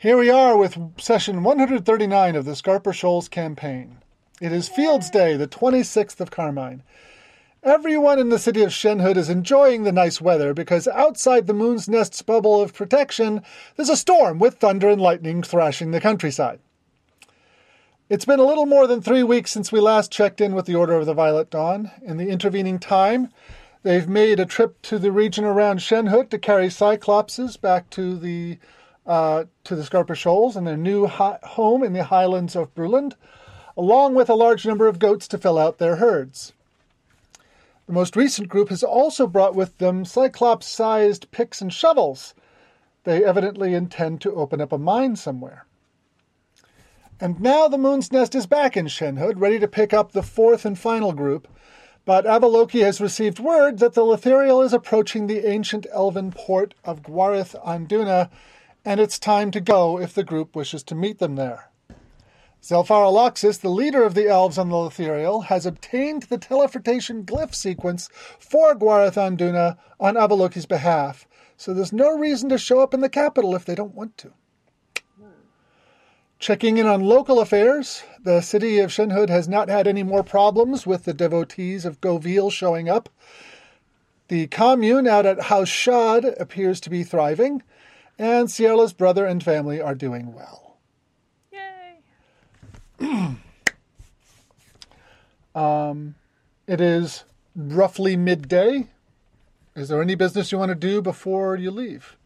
Here we are with session 139 of the Scarper Shoals Campaign. It is Fields Day, the 26th of Carmine. Everyone in the city of Shenhood is enjoying the nice weather because outside the Moon's Nest's bubble of protection, there's a storm with thunder and lightning thrashing the countryside. It's been a little more than 3 weeks since we last checked in with the Order of the Violet Dawn. In the intervening time, they've made a trip to the region around Shenhood to carry Cyclopses back to the Scarper Shoals and their new home in the highlands of Bruland, along with a large number of goats to fill out their herds. The most recent group has also brought with them Cyclops-sized picks and shovels. They evidently intend to open up a mine somewhere. And now the Moon's Nest is back in Shenhood, ready to pick up the fourth and final group, but Avaloki has received word that the Lithiriel is approaching the ancient elven port of Gwareth Anduna, and it's time to go if the group wishes to meet them there. Zelpharaloxis, the leader of the elves on the Lithiriel, has obtained the teleportation glyph sequence for Gwareth Anduna on Avaloki's behalf, so there's no reason to show up in the capital if they don't want to. Checking in on local affairs, the city of Shenhood has not had any more problems with the devotees of Govil showing up. The commune out at House Shad appears to be thriving, and Sierra's brother and family are doing well. Yay! It is roughly midday. Is there any business you want to do before you leave?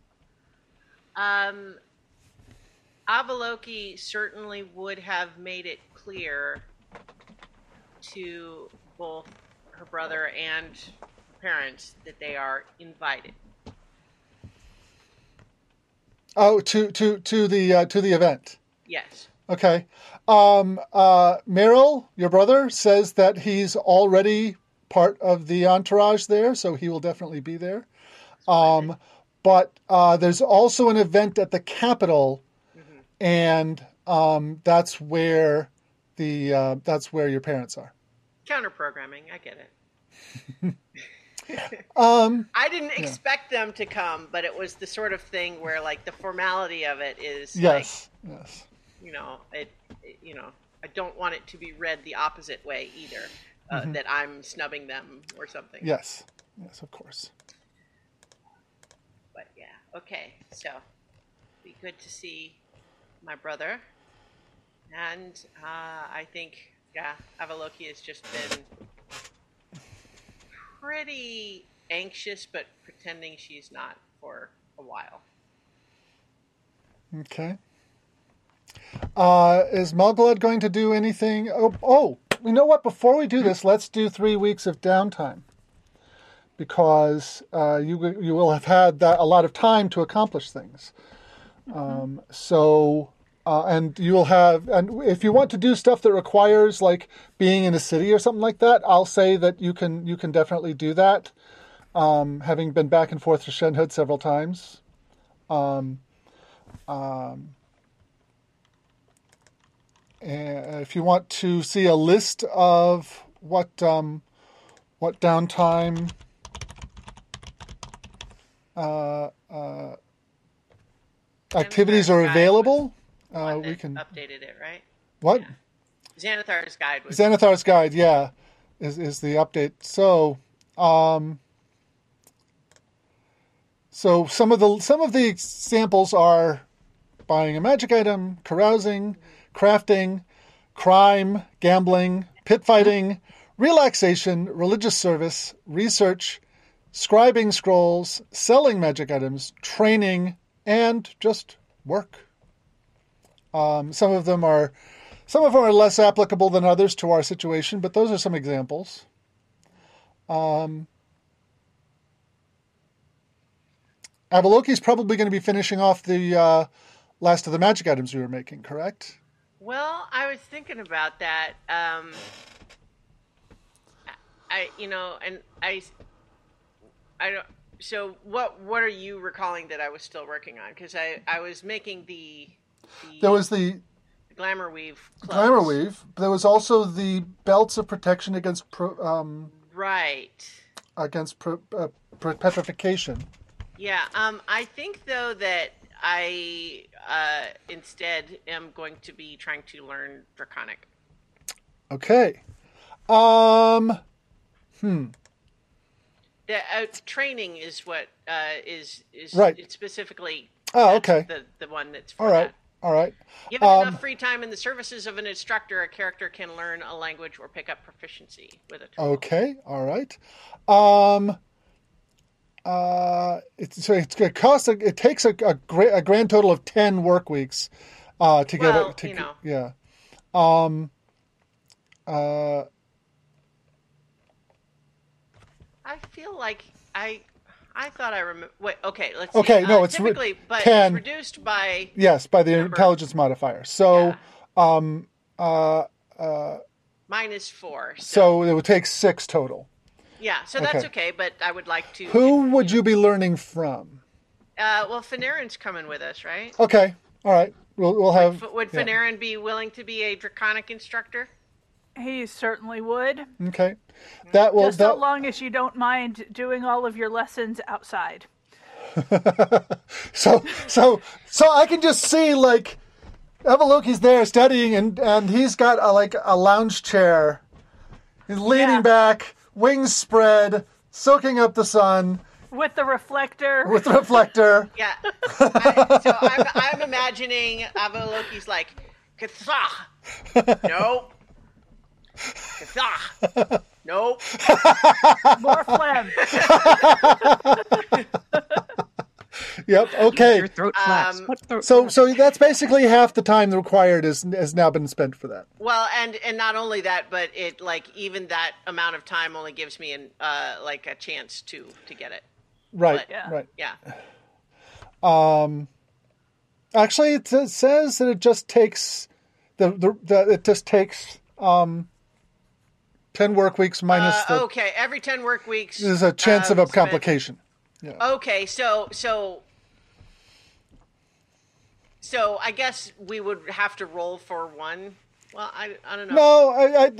Avaloki certainly would have made it clear to both her brother and her parents that they are invited. Oh, to the event. Yes. Okay. Meryl, your brother, says that he's already part of the entourage there, so he will definitely be there. But there's also an event at the Capitol, mm-hmm. and that's where your parents are. Counter programming, I get it. I didn't expect them to come, but it was the sort of thing where, like, the formality of it is, yes. You know, I don't want it to be read the opposite way either, mm-hmm. that I'm snubbing them or something. Yes, of course. But yeah, okay. So, be good to see my brother, and I think Avaloki has just been pretty anxious, but pretending she's not for a while. Okay. Is Mogallad going to do anything? Oh, you know what? Before we do this, let's do 3 weeks of downtime. Because you will have had a lot of time to accomplish things. Mm-hmm. And you will have, and if you want to do stuff that requires like being in a city or something like that, I'll say that you can definitely do that. Having been back and forth to Shenhood several times, and if you want to see a list of what downtime activities are available. We can updated it, right? What? Yeah. Xanathar's Guide. Xanathar's Guide, yeah, is the update. So, some of the examples are buying a magic item, carousing, crafting, crime, gambling, pit fighting, relaxation, religious service, research, scribing scrolls, selling magic items, training, and just work. Some of them are less applicable than others to our situation, but those are some examples. Avaloki's probably going to be finishing off the last of the magic items we were making, correct? Well, I was thinking about that. So what are you recalling that I was still working on? Because I was making the. There was the glamour weave. Clothes. Glamour weave. There was also the belts of protection against petrification. Yeah. I think though that I instead am going to be trying to learn Draconic. Okay. The training is what is right. It's specifically okay. The one that's for that. All right. Given enough free time in the services of an instructor, a character can learn a language or pick up proficiency with a tool. Okay. All right. It takes a grand total of 10 work weeks to get it. I feel like I thought I remember. Wait, okay, let's see. Okay, no, it's typically, but 10, it's reduced by the intelligence modifier. So, minus 4. So it would take 6 total. Yeah, so that's okay. But I would like to. Who would you be learning from? Well, Fanarin's coming with us, right? Okay, all right. We'll have. Would Fanarin be willing to be a Draconic instructor? He certainly would. Okay. That will. Just so long as you don't mind doing all of your lessons outside. So I can just see, like, Avaloki's there studying, and he's got a lounge chair. He's leaning back, wings spread, soaking up the sun. With the reflector. Yeah. I'm imagining Avaloki's like, Kathah! Nope. Nope. More phlegm. Yep. Okay. Your throat flaps. So that's basically half the time required has now been spent for that. Well, and not only that, but it even that amount of time only gives me an a chance to get it. Right. But, right. Yeah. Actually, it says that it just takes takes 10 work weeks minus the... Okay, every 10 work weeks... There's a chance of a complication. Yeah. Okay, so I guess we would have to roll for one. Well, I don't know.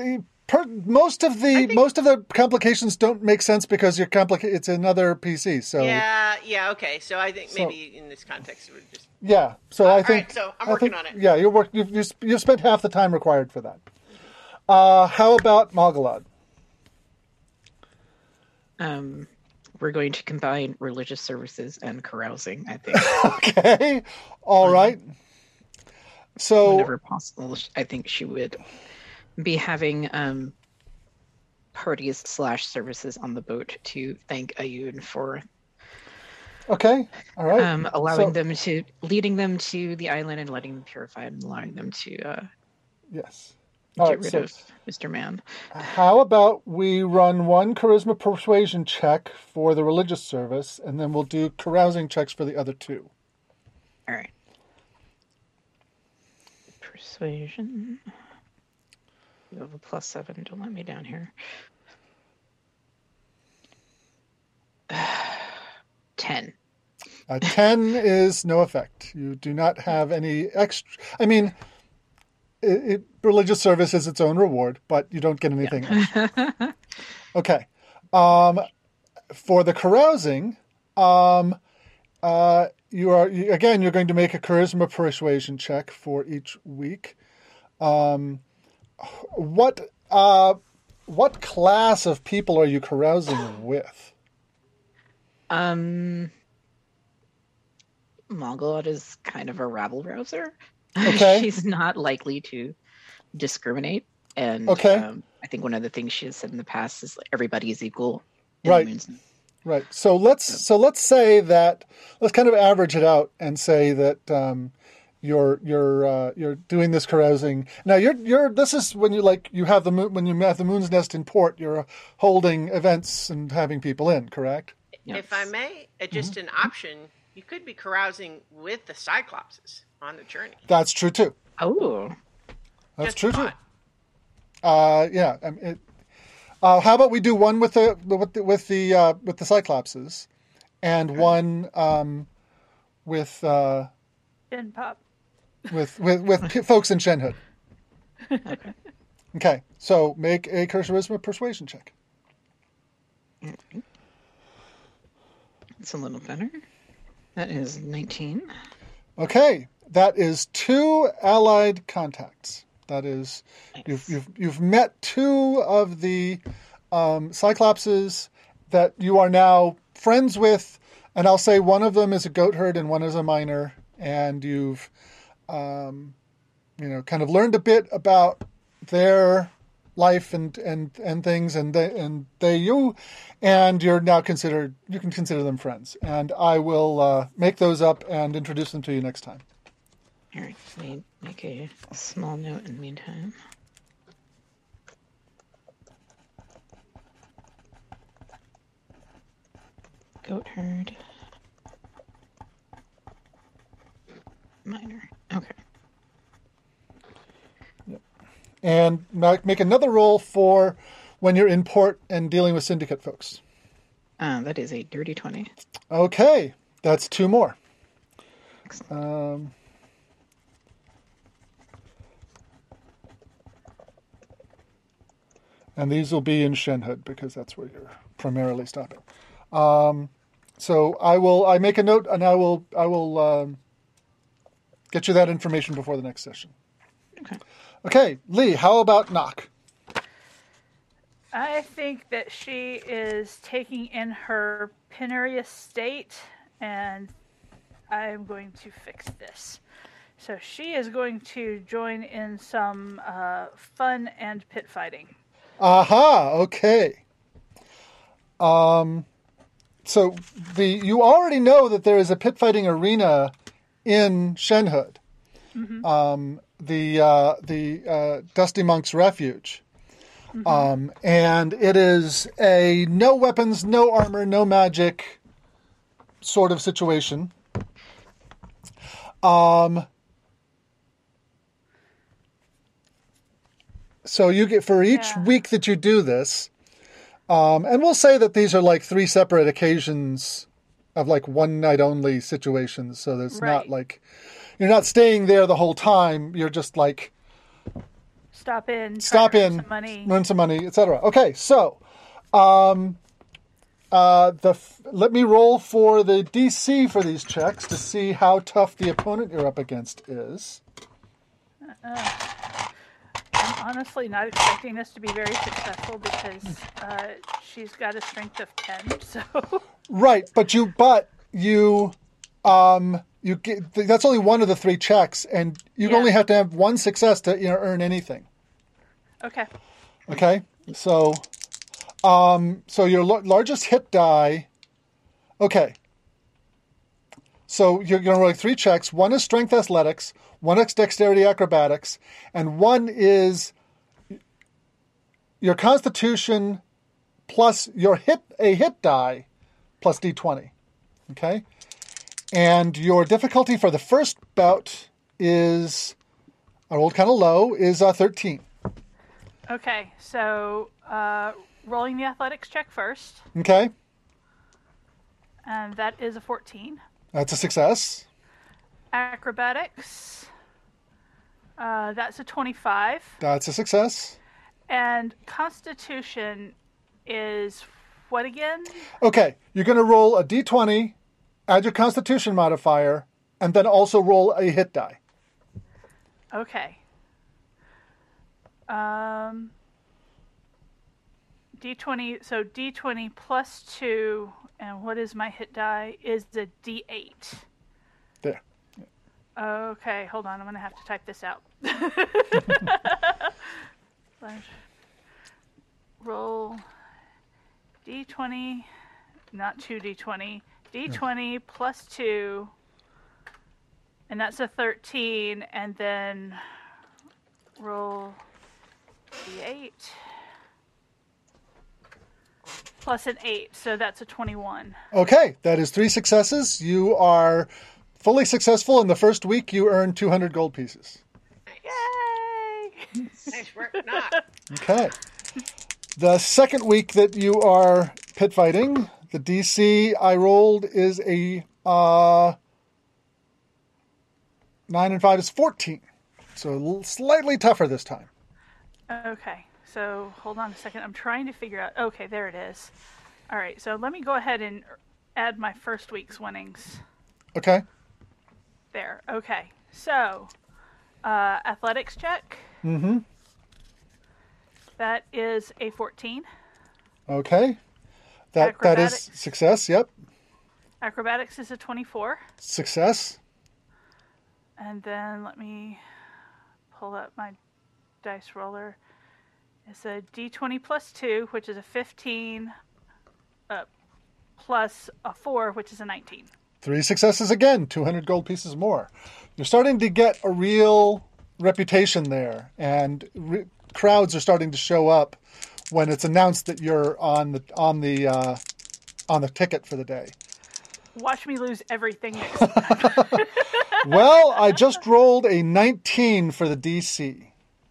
No, most of the complications don't make sense because you're it's another PC, so... Yeah, okay. So I think maybe in this context it would just... Yeah, so I think... All right, so I'm working on it. Yeah, you've spent half the time required for that. How about Mogallad? We're going to combine religious services and carousing, I think. Okay. All right. So whenever possible, I think she would be having parties / services on the boat to thank Ayun for all right. Allowing them to leading them to the island and letting them purify and allowing them to yes. Get rid of Mr. Mann. How about we run one charisma persuasion check for the religious service, and then we'll do carousing checks for the other two. All right. Persuasion. You have a +7. Don't let me down here. 10. A 10 is no effect. You do not have any extra... I mean... religious service is its own reward, but you don't get anything else. Okay. For the carousing, you're going to make a charisma persuasion check for each week. What class of people are you carousing with? Mogallad is kind of a rabble-rouser. Okay. She's not likely to discriminate. And I think one of the things she has said in the past is everybody is equal. Right. So let's say that let's kind of average it out and say that you're doing this carousing. Now this is when you have the Moon's Nest in port, you're holding events and having people in, correct? Yes. If I may, just an option, you could be carousing with the Cyclopses on the journey. That's true too. Oh, that's true too. Yeah. How about we do one with the Cyclopses, and one with Shen Pop. With folks in Shenhood. Okay. So make a charisma persuasion check. It's a little better. That is 19. Okay, that is 2 allied contacts. That is, nice. You've met 2 of the Cyclopses that you are now friends with, and I'll say one of them is a goatherd and one is a miner, and you've kind of learned a bit about their life and things, and you're now considered, you can consider them friends, and I will make those up and introduce them to you next time. All right, let me make a small note in the meantime. Goat herd. Minor. Okay. Yep. And make another roll for when you're in port and dealing with syndicate folks. That is a dirty 20. Okay. That's 2 more. Excellent. And these will be in Shenhood because that's where you're primarily stopping. So I make a note, and I will get you that information before the next session. Okay. Okay, Lee, how about Nock? I think that she is taking in her penurious state, and I'm going to fix this. So she is going to join in some fun and pit fighting. Aha, okay. So you already know that there is a pit fighting arena in Shenhood, mm-hmm. the Dusty Monk's refuge, mm-hmm. And it is a no weapons, no armor, no magic sort of situation. So you get for each week that you do this. And we'll say that these are like 3 separate occasions of like one night only situations. So there's not like, you're not staying there the whole time. You're just like, earn some money, etc. Okay. So, let me roll for the DC for these checks to see how tough the opponent you're up against is. I'm honestly not expecting this to be very successful because she's got a strength of 10. So right, but you get, that's only one of the 3 checks, and you only have to have one success to earn anything. Okay. Okay. So, your largest hit die. Okay. So you're going to roll 3 checks. One is strength athletics, one is dexterity acrobatics, and one is your constitution plus your hit die plus d20. Okay? And your difficulty for the first bout is, I rolled kind of low, is 13. Okay. So rolling the athletics check first. Okay. And that is a 14. That's a success. Acrobatics. That's a 25. That's a success. And Constitution is what again? Okay. You're going to roll a d20, add your Constitution modifier, and then also roll a hit die. Okay. D20, so D20 plus 2, and what is my hit die? Is the D8. There. Okay, hold on. I'm going to have to type this out. Roll D20, not 2D20. D20 plus 2, and that's a 13, and then roll D8. Plus an 8, so that's a 21. Okay, that is 3 successes. You are fully successful. In the first week, you earn 200 gold pieces. Yay! Nice work, Nock. Okay. The second week that you are pit fighting, the DC I rolled is a 9 and 5 is 14. So slightly tougher this time. Okay. So, hold on a second. I'm trying to figure out... Okay, there it is. All right, so let me go ahead and add my first week's winnings. Okay. there. Okay, so athletics check. Mm-hmm. That is a 14. Okay. That is success, yep. Acrobatics is a 24. Success. And then let me pull up my dice roller. It's a d20 plus 2, which is a 15, plus a 4, which is a 19. 3 successes again, 200 gold pieces more. You're starting to get a real reputation there, and crowds are starting to show up when it's announced that you're on the ticket for the day. Watch me lose everything next time. Well, I just rolled a 19 for the DC.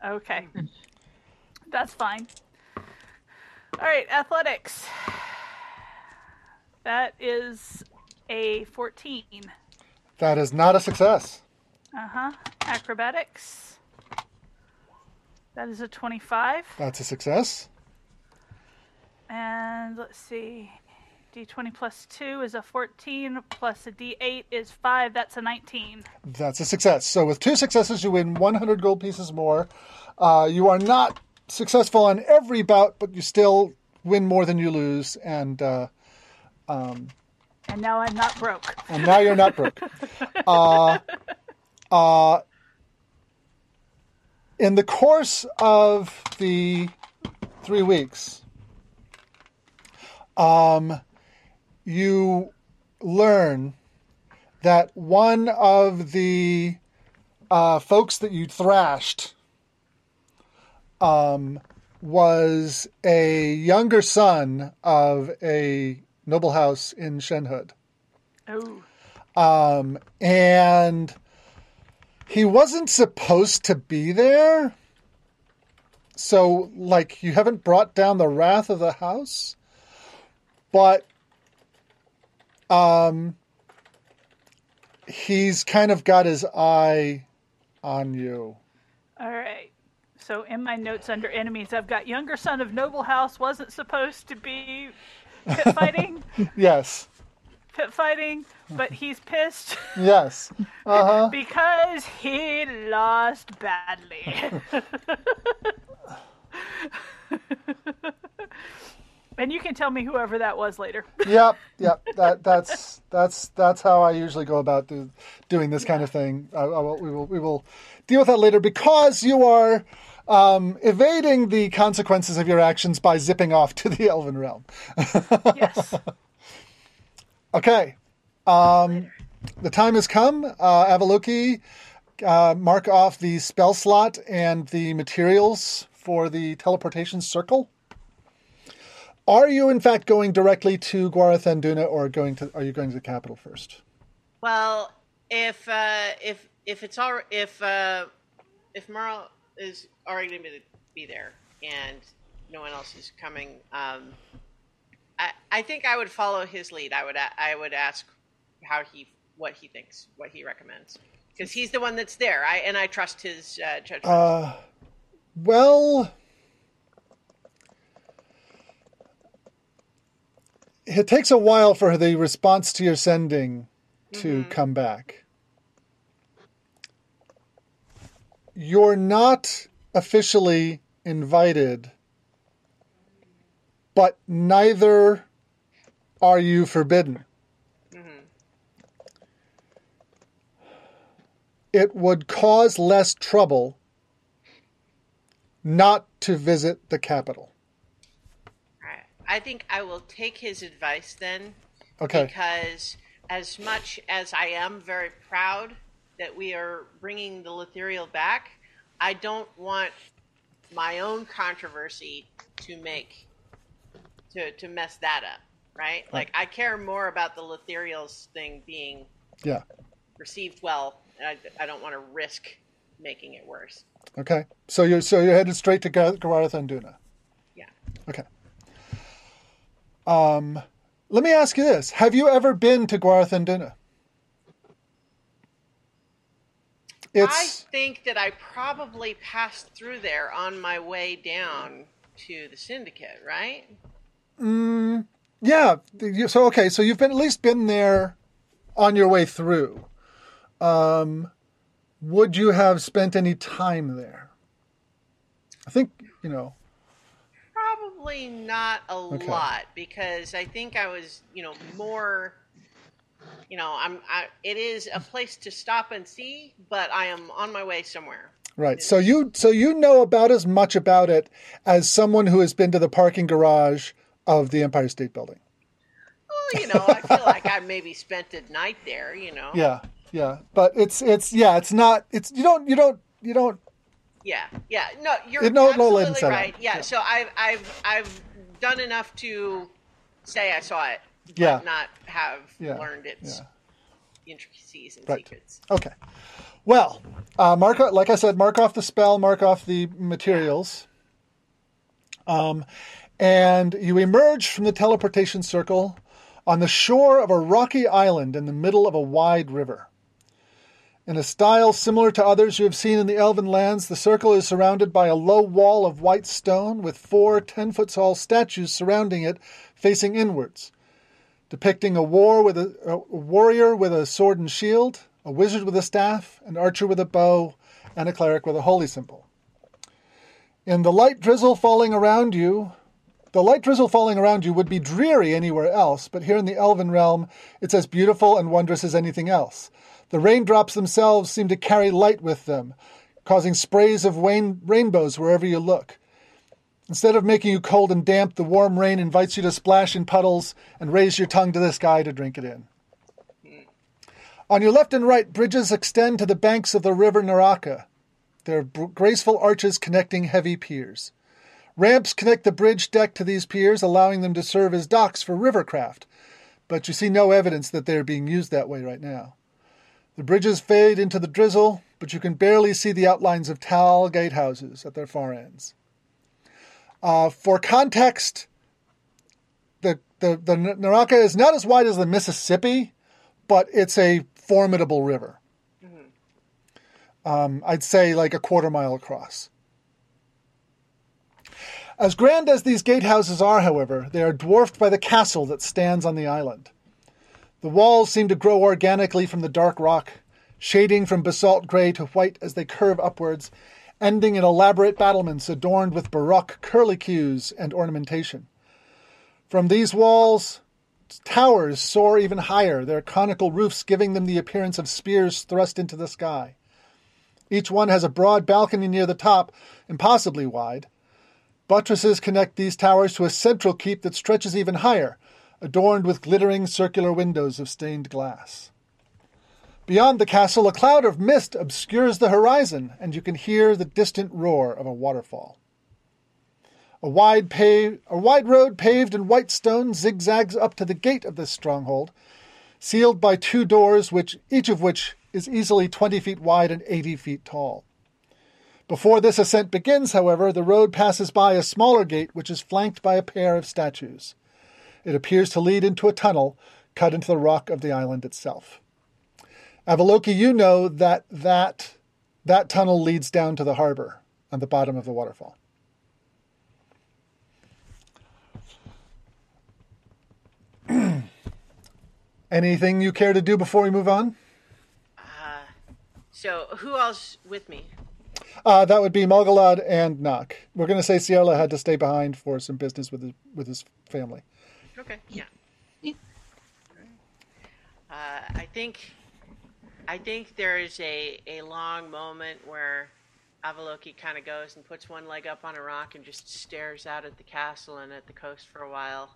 Okay. That's fine. All right, athletics. That is a 14. That is not a success. Uh-huh. Acrobatics. That is a 25. That's a success. And let's see. D20 plus 2 is a 14, plus a D8 is 5. That's a 19. That's a success. So with 2 successes, you win 100 gold pieces more. You are not successful on every bout, but you still win more than you lose. And now I'm not broke. And now you're not broke. In the course of the 3 weeks, you learn that one of the folks that you thrashed was a younger son of a noble house in Shenhood. Oh. And he wasn't supposed to be there. So, like, you haven't brought down the wrath of the house. But he's kind of got his eye on you. All right. So in my notes under enemies, I've got younger son of noble house wasn't supposed to be pit fighting. Yes. Pit fighting, but he's pissed. Yes. Uh-huh. Because he lost badly. And you can tell me whoever that was later. Yep. That's how I usually go about doing this kind of thing. We will deal with that later because you are evading the consequences of your actions by zipping off to the Elven Realm. Yes. Okay. The time has come. Avaloki, mark off the spell slot and the materials for the teleportation circle. Are you, in fact, going directly to Gwareth Anduna, or are you going to the capital first? Well, if Meryl is already going to be there and no one else is coming, I think I would follow his lead. I would ask what he thinks, what he recommends, because he's the one that's there. I trust his judgment. Well. It takes a while for the response to your sending to come back. You're not officially invited, but neither are you forbidden. Mm-hmm. It would cause less trouble not to visit the capital. I think I will take his advice then. Okay. Because as much as I am very proud that we are bringing the Lithiriel back, I don't want my own controversy to mess that up, right? Like, I care more about the Lithiriel's thing being received well, and I don't want to risk making it worse. Okay. So you're headed straight to Gwareth Anduna. Yeah. Okay. Let me ask you this. Have you ever been to Gwareth Anduna? I think that I probably passed through there on my way down to the Syndicate, right? Yeah. So, okay. So you've been, at least been there on your way through. Would you have spent any time there? I think, you know. Probably not a lot, because I think I was, more... It is a place to stop and see, but I am on my way somewhere. Right. So you know about as much about it as someone who has been to the parking garage of the Empire State Building. Well, I feel like I maybe spent a night there. Yeah. Yeah. But it's not. Yeah. No, you're absolutely right. Yeah. So I've done enough to say I saw it. But not have learned its intricacies and secrets. Okay. Well, like I said, mark off the spell, mark off the materials. And you emerge from the teleportation circle on the shore of a rocky island in the middle of a wide river. In a style similar to others you have seen in the Elven lands, the circle is surrounded by a low wall of white stone with 4 10-foot-tall statues surrounding it, facing inwards, depicting a warrior with a sword and shield, a wizard with a staff, an archer with a bow, and a cleric with a holy symbol. The light drizzle falling around you would be dreary anywhere else, but here in the Elven realm, it's as beautiful and wondrous as anything else. The raindrops themselves seem to carry light with them, causing sprays of rainbows wherever you look. Instead of making you cold and damp, the warm rain invites you to splash in puddles and raise your tongue to the sky to drink it in. On your left and right, bridges extend to the banks of the river Naraka, their graceful arches connecting heavy piers. Ramps connect the bridge deck to these piers, allowing them to serve as docks for rivercraft, but you see no evidence that they are being used that way right now. The bridges fade into the drizzle, but you can barely see the outlines of tall gatehouses at their far ends. For context, the Naraka is not as wide as the Mississippi, but it's a formidable river. Mm-hmm. I'd say like a 1/4 mile across. As grand as these gatehouses are, however, they are dwarfed by the castle that stands on the island. The walls seem to grow organically from the dark rock, shading from basalt gray to white as they curve upwards, ending in elaborate battlements adorned with baroque curlicues and ornamentation. From these walls, towers soar even higher, their conical roofs giving them the appearance of spears thrust into the sky. Each one has a broad balcony near the top, impossibly wide. Buttresses connect these towers to a central keep that stretches even higher, adorned with glittering circular windows of stained glass. Beyond the castle, a cloud of mist obscures the horizon, and you can hear the distant roar of a waterfall. A wide road paved in white stone zigzags up to the gate of this stronghold, sealed by 2 doors, each of which is easily 20 feet wide and 80 feet tall. Before this ascent begins, however, the road passes by a smaller gate, which is flanked by a pair of statues. It appears to lead into a tunnel cut into the rock of the island itself. Avaloki, you know that tunnel leads down to the harbor on the bottom of the waterfall. Anything you care to do before we move on? So who else with me? That would be Mogallad and Nock. We're going to say Sierra had to stay behind for some business with his family. Okay, yeah. I think there is a long moment where Avaloki kind of goes and puts one leg up on a rock and just stares out at the castle and at the coast for a while.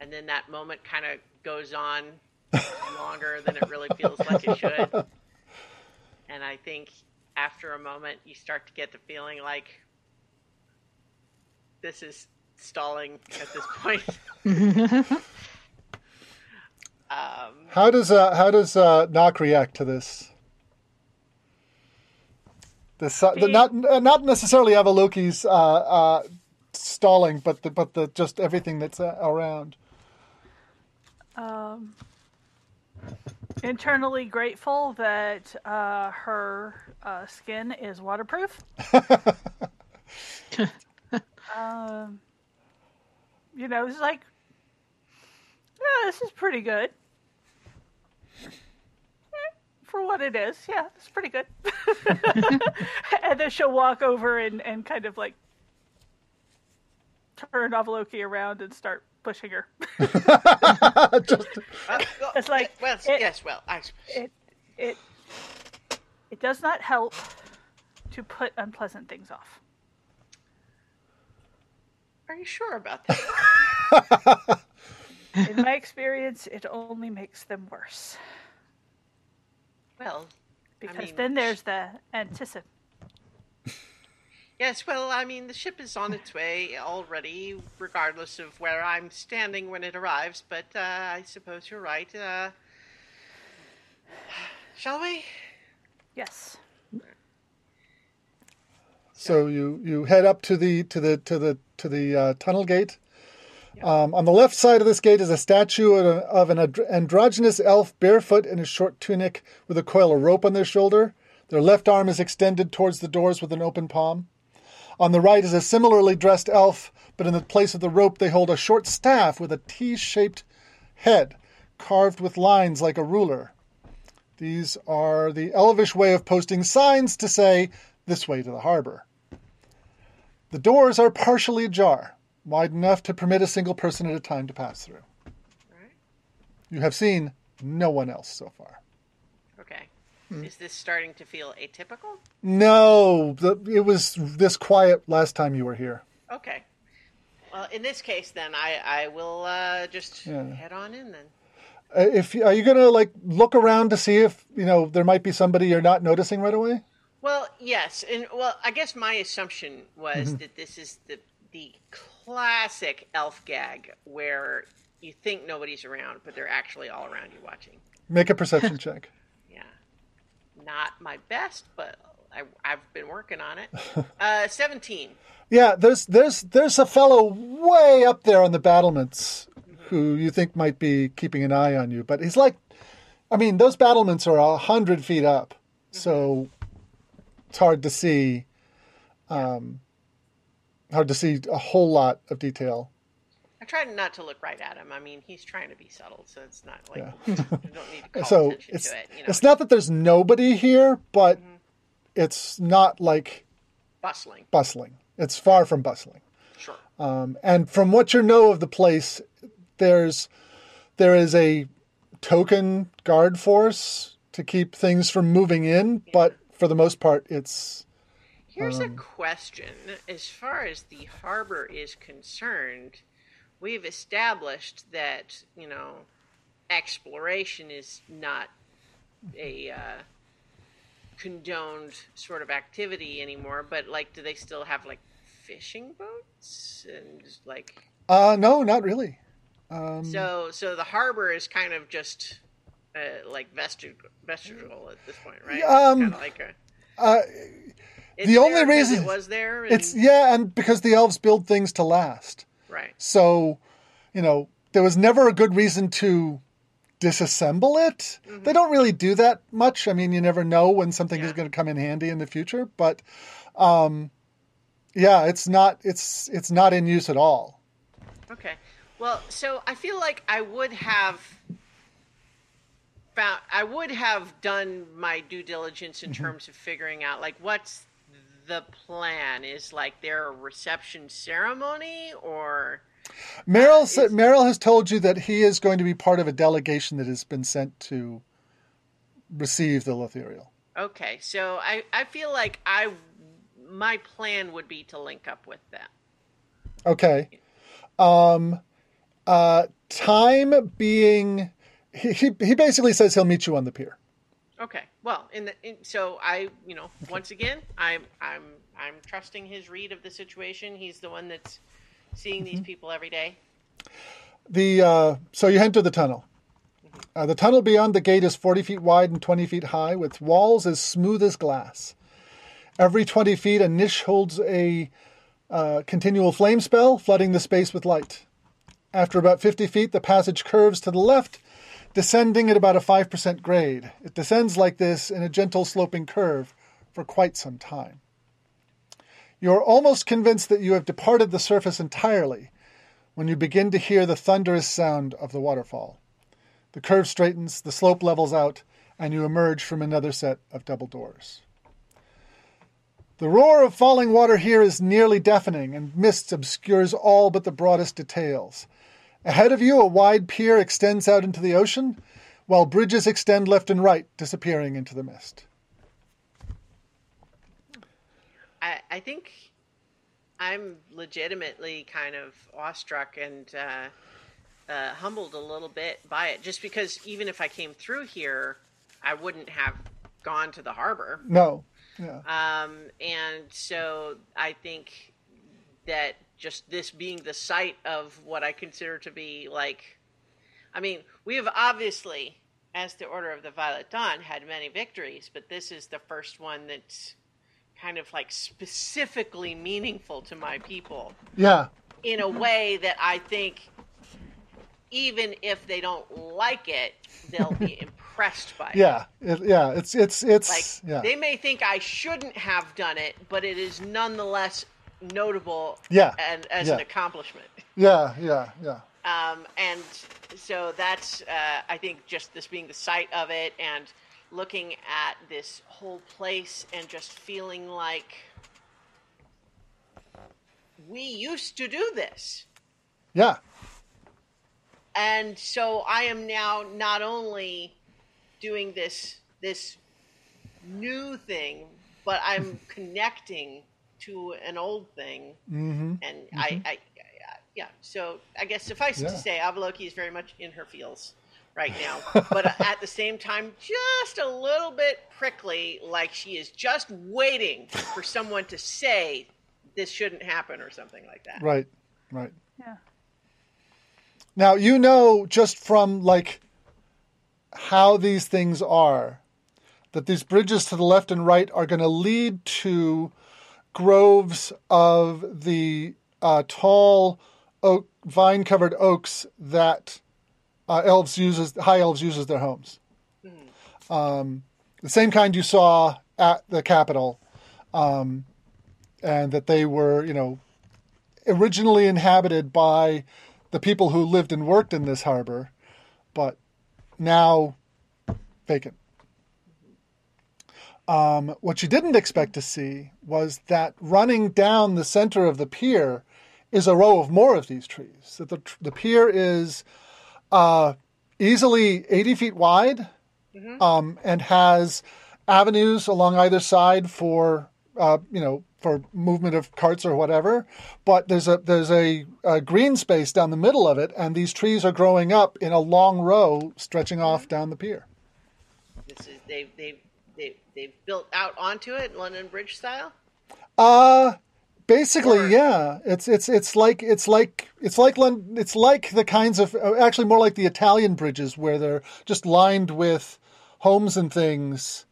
And then that moment kind of goes on longer than it really feels like it should. And I think after a moment, you start to get the feeling like this is stalling at this point. How does Nock react to this? Not necessarily Avaloki's stalling, but just everything that's around. Internally grateful that her skin is waterproof. It's like, yeah, this is pretty good. for what it is, yeah, it's pretty good. And then she'll walk over and kind of like turn Avaloki around and start pushing her. It's like, well, it does not help to put unpleasant things off. Are you sure about that? In my experience, it only makes them worse. Well, because then there's the anticipation. Yes, well, I mean, the ship is on its way already, regardless of where I'm standing when it arrives, but I suppose you're right. Shall we? Yes. So you head up to the tunnel gate. Yeah. On the left side of this gate is a statue of an androgynous elf, barefoot in a short tunic, with a coil of rope on their shoulder. Their left arm is extended towards the doors with an open palm. On the right is a similarly dressed elf, but in the place of the rope they hold a short staff with a T-shaped head, carved with lines like a ruler. These are the elvish way of posting signs to say, "This way to the harbor." The doors are partially ajar, wide enough to permit a single person at a time to pass through. All right. You have seen no one else so far. Okay. Is this starting to feel atypical? No, it was this quiet last time you were here. Okay. Well, in this case, then I will just head on in. Then, are you gonna like look around to see if there might be somebody you're not noticing right away? Well, yes, I guess my assumption was that this is the classic elf gag where you think nobody's around, but they're actually all around you watching. Make a perception check. Not my best, but I've been working on it. 17. Yeah, there's a fellow way up there on the battlements who you think might be keeping an eye on you, but he's like, those battlements are 100 feet up, so it's hard to see a whole lot of detail. I tried not to look right at him. He's trying to be subtle, so it's not like you don't need to call attention to it. It's not that there's nobody here, but it's not like bustling. It's far from bustling. Sure. And from what you know of the place, there is a token guard force to keep things from moving in, but for the most part, it's... Here's a question. As far as the harbor is concerned... We've established that, exploration is not a condoned sort of activity anymore, but, do they still have, fishing boats? And, no, not really. So the harbor is kind of just, vestigial at this point, right? The only reason... It was there? And because the elves build things to last. Right. So, there was never a good reason to disassemble it. Mm-hmm. They don't really do that much. You never know when something is going to come in handy in the future. But, it's not in use at all. Okay. Well, so I feel like I would have done my due diligence in terms of figuring out what's the plan. Is there a reception ceremony or... Meryl has told you that he is going to be part of a delegation that has been sent to receive the Lithiriel. Okay, so I feel like my plan would be to link up with them. Okay. Time being... He basically says he'll meet you on the pier. Okay. Well, once again, I'm trusting his read of the situation. He's the one that's seeing these people every day. So you enter the tunnel. The tunnel beyond the gate is 40 feet wide and 20 feet high, with walls as smooth as glass. Every 20 feet, a niche holds a continual flame spell, flooding the space with light. After about 50 feet, the passage curves to the left, descending at about a 5% grade. It descends like this in a gentle sloping curve for quite some time. You are almost convinced that you have departed the surface entirely when you begin to hear the thunderous sound of the waterfall. The curve straightens, the slope levels out, and you emerge from another set of double doors. The roar of falling water here is nearly deafening, and mist obscures all but the broadest details. Ahead of you, a wide pier extends out into the ocean, while bridges extend left and right, disappearing into the mist. I think I'm legitimately kind of awestruck and humbled a little bit by it, just because even if I came through here, I wouldn't have gone to the harbor. No. Yeah. And so I think that just this being the site of what I consider to be like, I mean, we have obviously, as the Order of the Violet Dawn, had many victories, but this is the first one that's kind of like specifically meaningful to my people. Yeah. In a way that I think even if they don't like it, they'll be impressed by it. Yeah. It's like, yeah. They may think I shouldn't have done it, but it is nonetheless notable and as an accomplishment. Yeah. And so that's, I think just this being the site of it and looking at this whole place and just feeling like we used to do this. Yeah. And so I am now not only doing this new thing, but I'm connecting to an old thing. Mm-hmm. And So I guess suffice it to say, Avaloki is very much in her feels right now, but at the same time, just a little bit prickly, like she is just waiting for someone to say this shouldn't happen or something like that. Right. Yeah. Now, you know, just from like how these things are, that these bridges to the left and right are going to lead to groves of the tall oak, vine-covered oaks that high elves uses their homes. Mm-hmm. The same kind you saw at the capital, and that they were, originally inhabited by the people who lived and worked in this harbor, but now vacant. What you didn't expect to see was that running down the center of the pier is a row of more of these trees. So the pier is easily 80 feet wide, mm-hmm. And has avenues along either side for for movement of carts or whatever, but there's a green space down the middle of it, and these trees are growing up in a long row, stretching off down the pier. This is they've built out onto it, London Bridge style. Basically, yeah. It's like the kinds of, actually more like the Italian bridges, where they're just lined with homes and things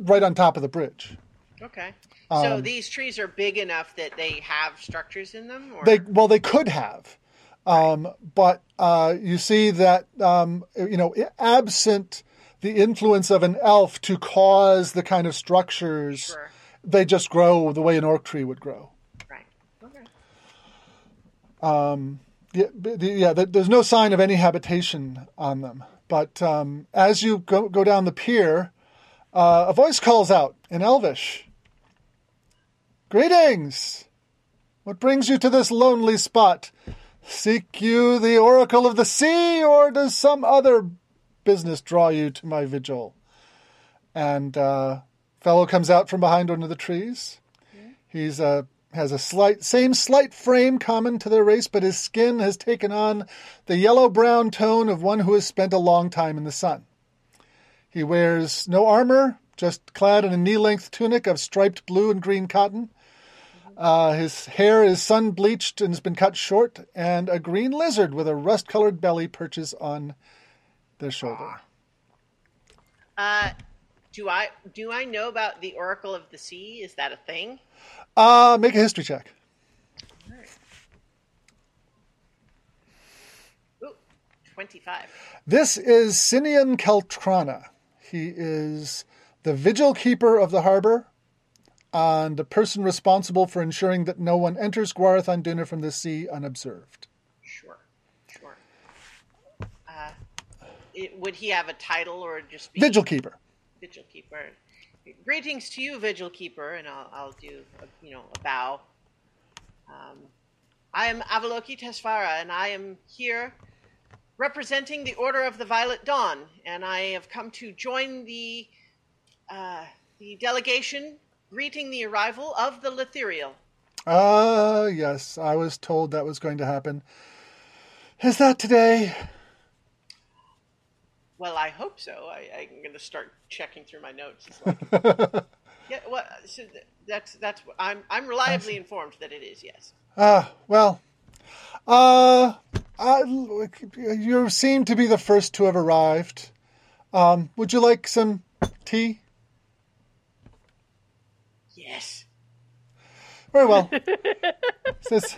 right on top of the bridge. Okay. So these trees are big enough that they have structures in them? Or? They could have. But you see that, absent the influence of an elf to cause the kind of structures, sure. They just grow the way an oak tree would grow. Right. Okay. There's no sign of any habitation on them. But as you go down the pier, a voice calls out in Elvish. Greetings! What brings you to this lonely spot? Seek you the Oracle of the Sea, or does some other business draw you to my vigil? And fellow comes out from behind one of the trees. Yeah. He's has a slight frame common to their race, but his skin has taken on the yellow-brown tone of one who has spent a long time in the sun. He wears no armor, just clad in a knee-length tunic of striped blue and green cotton. His hair is sun-bleached and has been cut short, and a green lizard with a rust-colored belly perches on their shoulder. Do I know about the Oracle of the Sea? Is that a thing? Make a history check. All right. Ooh, 25. This is Sinian Keltrana. He is the Vigil Keeper of the harbor, and the person responsible for ensuring that no one enters Gwareth Anduna from the sea unobserved. Sure. Would he have a title or just be... Vigil Keeper. Vigil Keeper. Greetings to you, Vigil Keeper, and I'll do a, a bow. I am Avalokitesvara, and I am here representing the Order of the Violet Dawn, and I have come to join the delegation greeting the arrival of the Lithiriel. Yes, I was told that was going to happen. Is that today? Well, I hope so. I'm going to start checking through my notes. It's like, yeah, well, so that's I'm reliably informed that it is. Yes. You seem to be the first to have arrived. Would you like some tea? Yes. Very well. Says,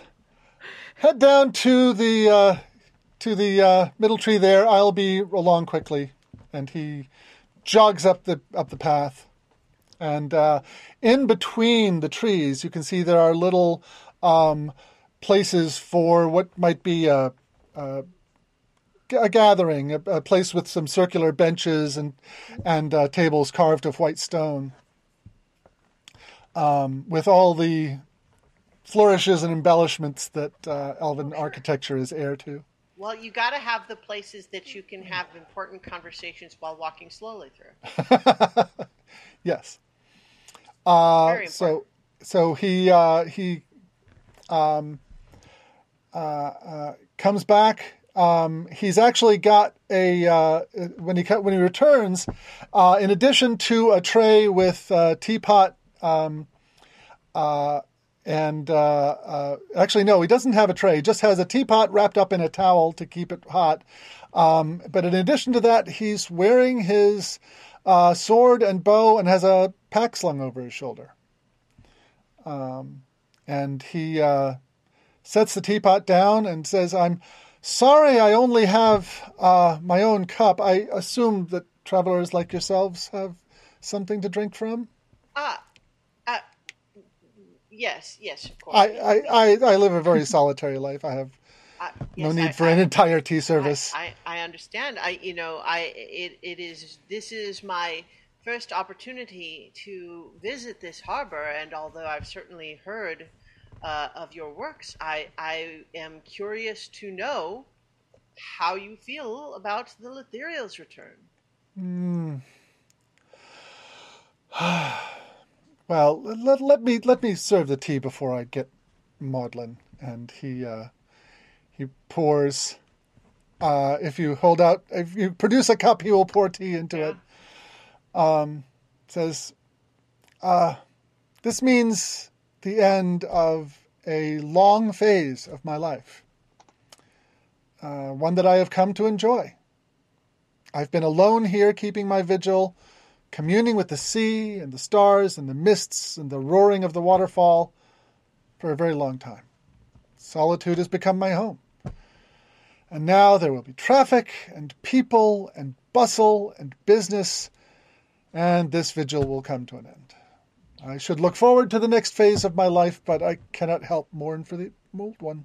head down to the middle tree there. I'll be along quickly. And he jogs up the path. And in between the trees, you can see there are little places for what might be a gathering, a place with some circular benches and tables carved of white stone. With all the flourishes and embellishments that Elven architecture is heir to. Well, you got to have the places that you can have important conversations while walking slowly through. Yes. Very important. So he comes back. He's actually got when he returns, in addition to a tray with teapot. Actually, no, he doesn't have a tray. He just has a teapot wrapped up in a towel to keep it hot. But in addition to that, he's wearing his sword and bow and has a pack slung over his shoulder. And he sets the teapot down and says, "I'm sorry I only have my own cup. I assume that travelers like yourselves have something to drink from?" Yes, of course. I live a very solitary life. I have no need for an entire tea service. I understand. This is my first opportunity to visit this harbor, and although I've certainly heard of your works, I am curious to know how you feel about the Lithiriel's return. Well, let me serve the tea before I get maudlin. And he pours. If you produce a cup, he will pour tea into it. Says, "This means the end of a long phase of my life. One that I have come to enjoy. I've been alone here, keeping my vigil." Communing with the sea and the stars and the mists and the roaring of the waterfall for a very long time. Solitude has become my home. And now there will be traffic and people and bustle and business, and this vigil will come to an end. I should look forward to the next phase of my life, but I cannot help mourn for the old one.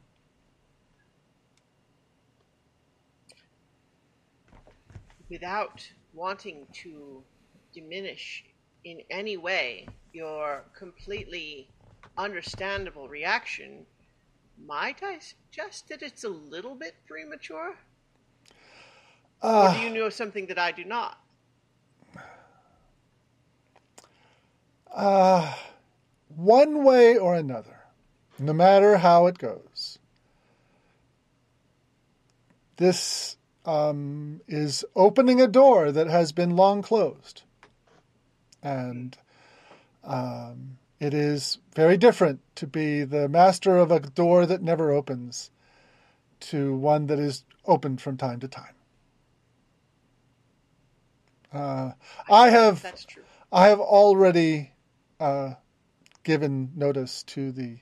Without wanting to diminish in any way your completely understandable reaction, might I suggest that it's a little bit premature? Or do you know something that I do not? One way or another, no matter how it goes, this is opening a door that has been long closed. And it is very different to be the master of a door that never opens to one that is opened from time to time. I have already given notice to the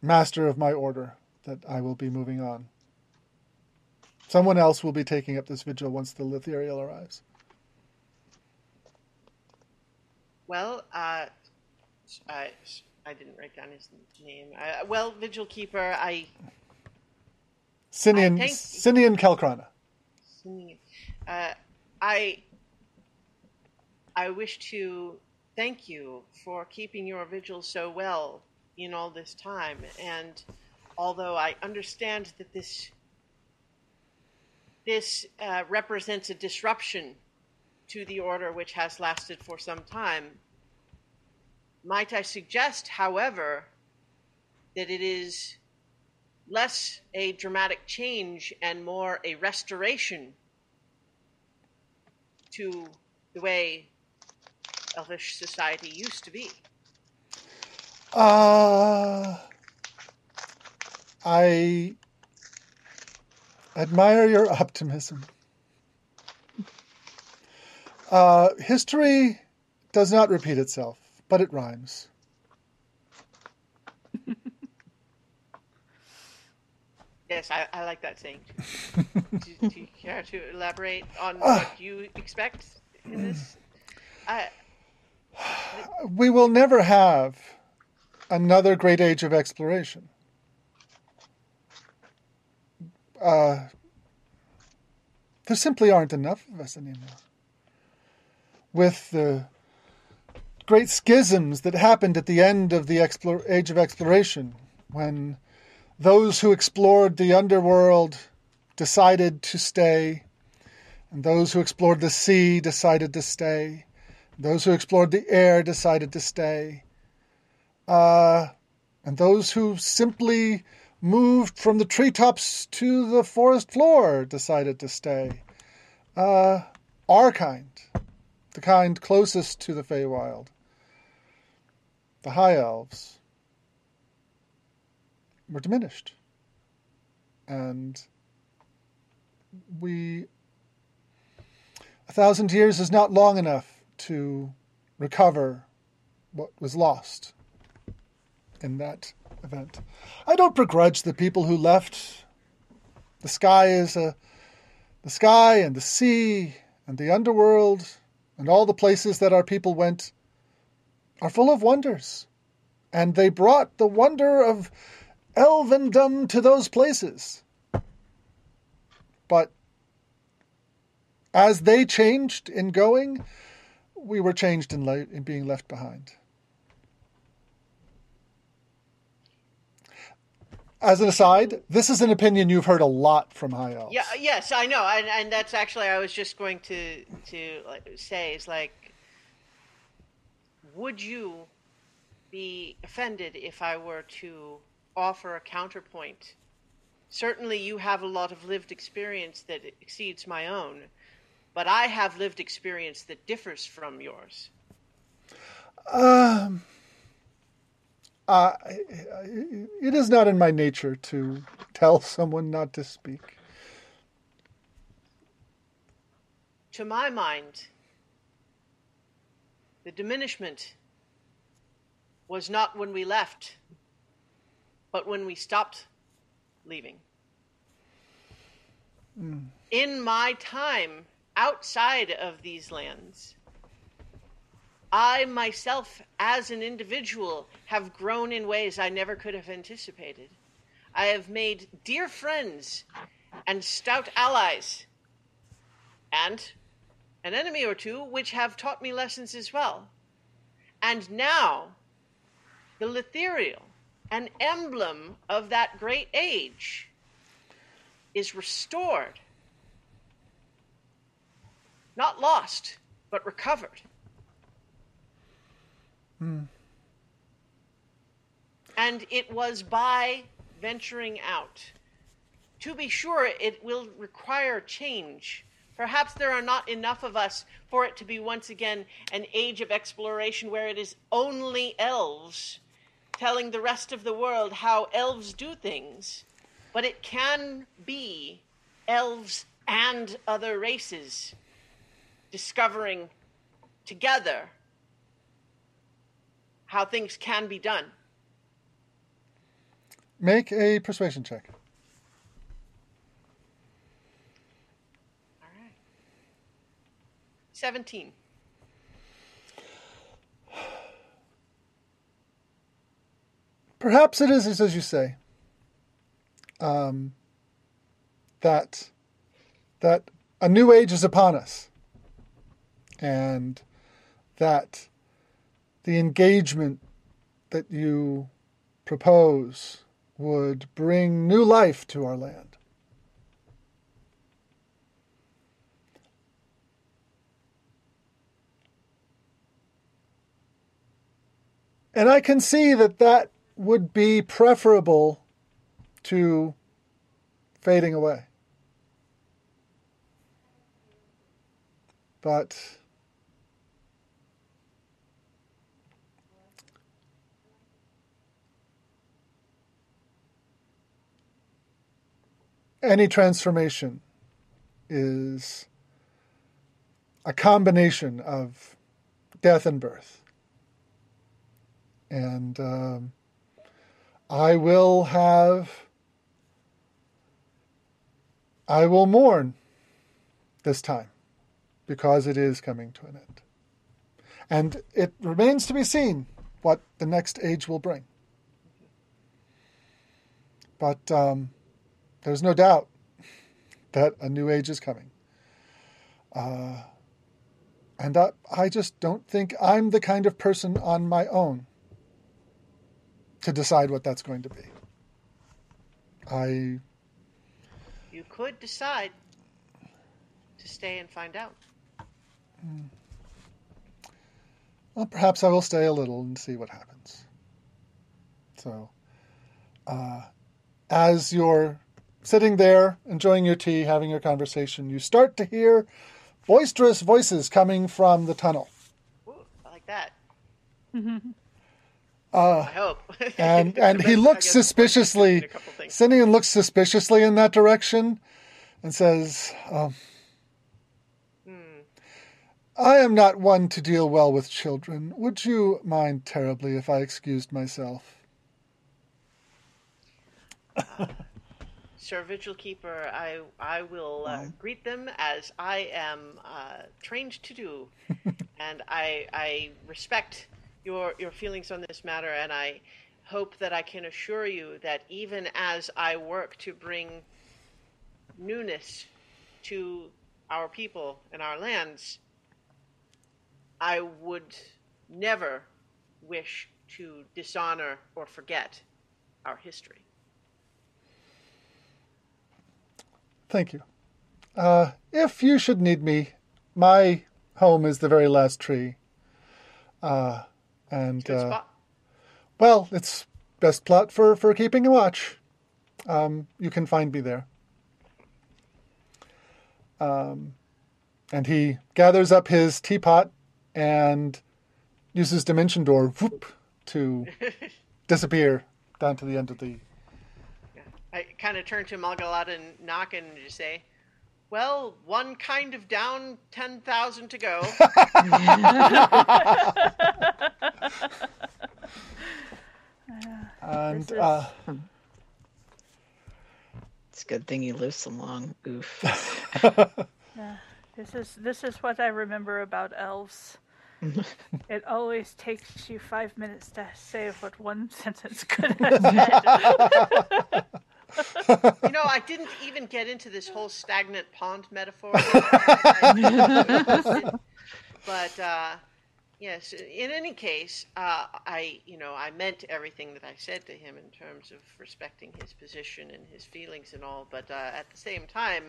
master of my order that I will be moving on. Someone else will be taking up this vigil once the Lithiriel arrives. Well, I didn't write down his name. Vigil Keeper, Sinian Keltrana. Sinian. I wish to thank you for keeping your vigil so well in all this time. And although I understand that this represents a disruption to the order which has lasted for some time, might I suggest, however, that it is less a dramatic change and more a restoration to the way Elvish society used to be? I admire your optimism. History does not repeat itself, but it rhymes. Yes, I like that saying. Do you care to elaborate on what you expect in this? We will never have another great age of exploration. There simply aren't enough of us anymore. With the great schisms that happened at the end of the age of exploration, when those who explored the underworld decided to stay, and those who explored the sea decided to stay, and those who explored the air decided to stay, and those who simply moved from the treetops to the forest floor decided to stay. Our kind, the kind closest to the Feywild, the High Elves, were diminished. And 1,000 years is not long enough to recover what was lost in that event. I don't begrudge the people who left. The sky and the sea and the underworld and all the places that our people went are full of wonders. And they brought the wonder of elvendom to those places. But as they changed in going, we were changed in being left behind. As an aside, this is an opinion you've heard a lot from High Elves. Yeah, yes, I know, and that's actually I was just going to say is like, would you be offended if I were to offer a counterpoint? Certainly, you have a lot of lived experience that exceeds my own, but I have lived experience that differs from yours. It is not in my nature to tell someone not to speak. To my mind, the diminishment was not when we left, but when we stopped leaving. Mm. In my time outside of these lands, I myself, as an individual, have grown in ways I never could have anticipated. I have made dear friends and stout allies, and an enemy or two, which have taught me lessons as well. And now, the Lithiriel, an emblem of that great age, is restored. Not lost, but recovered. Hmm. And it was by venturing out. To be sure, it will require change. Perhaps there are not enough of us for it to be once again an age of exploration where it is only elves telling the rest of the world how elves do things. But it can be elves and other races discovering together how things can be done. Make a persuasion check. All right. 17. Perhaps it is as you say, that a new age is upon us, and that the engagement that you propose would bring new life to our land. And I can see that that would be preferable to fading away. But any transformation is a combination of death and birth. And I will mourn this time, because it is coming to an end. And it remains to be seen what the next age will bring. But there's no doubt that a new age is coming. And I just don't think I'm the kind of person on my own to decide what that's going to be. You could decide to stay and find out. Well, perhaps I will stay a little and see what happens. So, as you're sitting there, enjoying your tea, having your conversation, you start to hear boisterous voices coming from the tunnel. Ooh, I like that. I hope. and he looks suspiciously. Sinian looks suspiciously in that direction and says, I am not one to deal well with children. Would you mind terribly if I excused myself? Sir Vigil Keeper, I will greet them as I am trained to do. And I respect your feelings on this matter, and I hope that I can assure you that even as I work to bring newness to our people and our lands, I would never wish to dishonor or forget our history. Thank you. If you should need me, my home is the very last tree. Well, it's best plot for keeping a watch. You can find me there. And he gathers up his teapot and uses Dimension Door to disappear down to the end of the... I kind of turn to Mogallad and Nock and just say, well, one kind of down, 10,000 to go. And it's a good thing he lives so long. Oof. This is what I remember about elves. It always takes you 5 minutes to say what one sentence could have said. You know, I didn't even get into this whole stagnant pond metaphor. But yes, in any case, I meant everything that I said to him in terms of respecting his position and his feelings and all. But at the same time,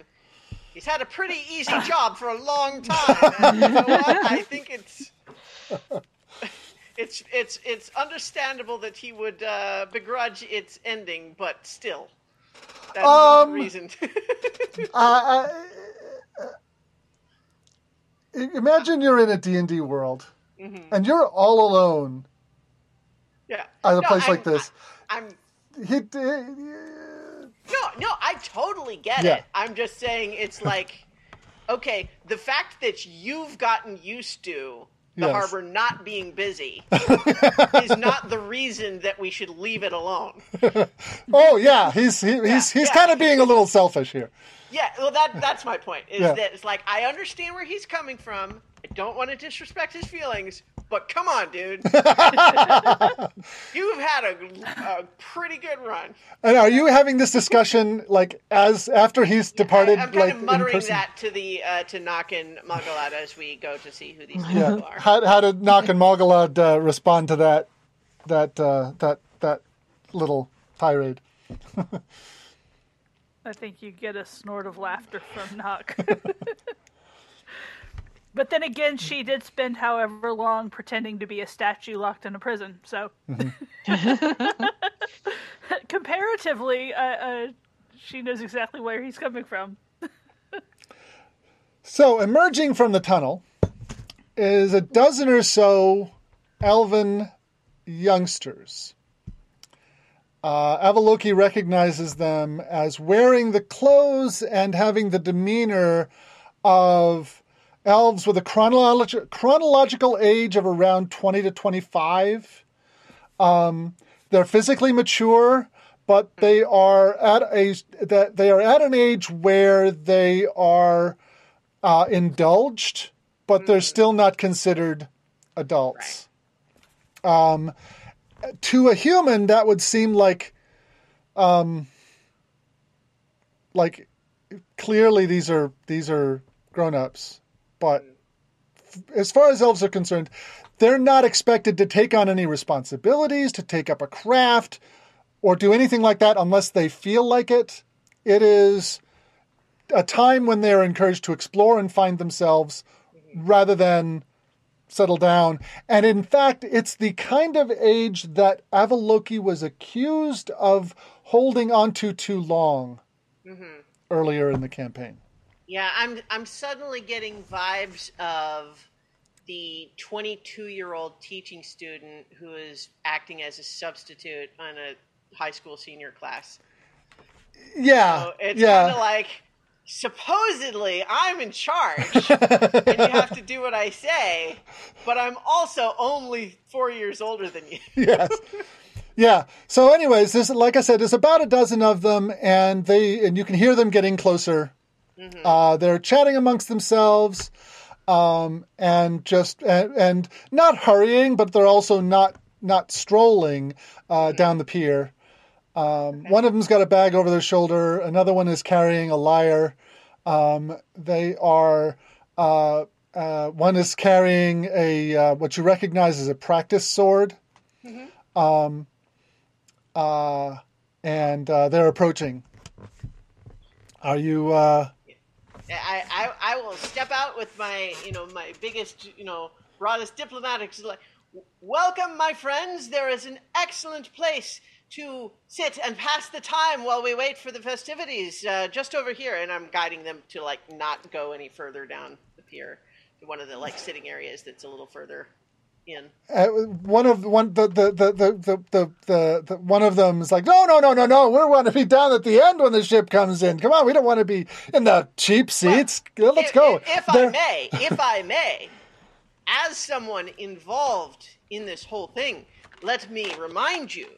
he's had a pretty easy job for a long time. And you know what? I think it's understandable that he would begrudge its ending, but still. That's the reason. Imagine you're in a D&D world, and you're all alone. Yeah, at a place like this. No, I totally get it. I'm just saying it's like, okay, the fact that you've gotten used to the harbor not being busy is not the reason that we should leave it alone. Oh yeah, he's kind of being a little selfish here. Yeah, well that's my point. Is that it's like I understand where he's coming from, I don't want to disrespect his feelings, but come on, dude. You've had a pretty good run. And are you having this discussion like after he's departed? I'm kind of muttering that to Nock and Mogallad as we go to see who these people are. How did Nock and Mogallad respond to that little tirade? I think you get a snort of laughter from Nock. But then again, she did spend however long pretending to be a statue locked in a prison. So, comparatively, she knows exactly where he's coming from. So, emerging from the tunnel is a dozen or so elven youngsters. Avaloki recognizes them as wearing the clothes and having the demeanor of elves with a chronological age of around 20 to 25. They're physically mature, but they are at an age where they are indulged, but they're still not considered adults. Right. To a human, that would seem like clearly these are grown-ups. But as far as elves are concerned, they're not expected to take on any responsibilities, to take up a craft, or do anything like that unless they feel like it. It is a time when they are encouraged to explore and find themselves rather than settle down. And in fact, it's the kind of age that Avaloki was accused of holding onto too long earlier in the campaign. Yeah, I'm suddenly getting vibes of the 22-year-old teaching student who is acting as a substitute on a high school senior class. Yeah, so it's kind of like, supposedly I'm in charge, and you have to do what I say, but I'm also only 4 years older than you. Yes. Yeah. So, anyways, like I said, there's about a dozen of them, and you can hear them getting closer. They're chatting amongst themselves, and just and not hurrying, but they're also not strolling down the pier. One of them's got a bag over their shoulder. Another one is carrying a lyre. They are one is carrying a what you recognize as a practice sword, and they're approaching. Are you? I will step out with my, my biggest, broadest diplomatic. Welcome, my friends. There is an excellent place to sit and pass the time while we wait for the festivities just over here. And I'm guiding them to, not go any further down the pier to one of the, sitting areas that's a little further in. One of them is like, no, we want to be down at the end when the ship comes in. Come on, we don't want to be in the cheap seats. Well, let's go. If I may, as someone involved in this whole thing, let me remind you,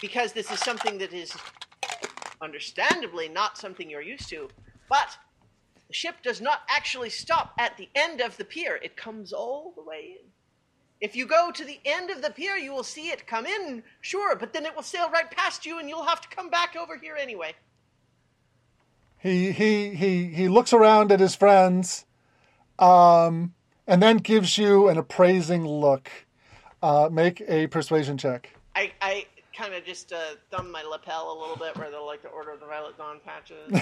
because this is something that is understandably not something you're used to, but the ship does not actually stop at the end of the pier. It comes all the way in. If you go to the end of the pier, you will see it come in, sure, but then it will sail right past you and you'll have to come back over here anyway. He looks around at his friends and then gives you an appraising look. Make a persuasion check. I kind of just thumb my lapel a little bit where the Order of the Violet Dawn patches.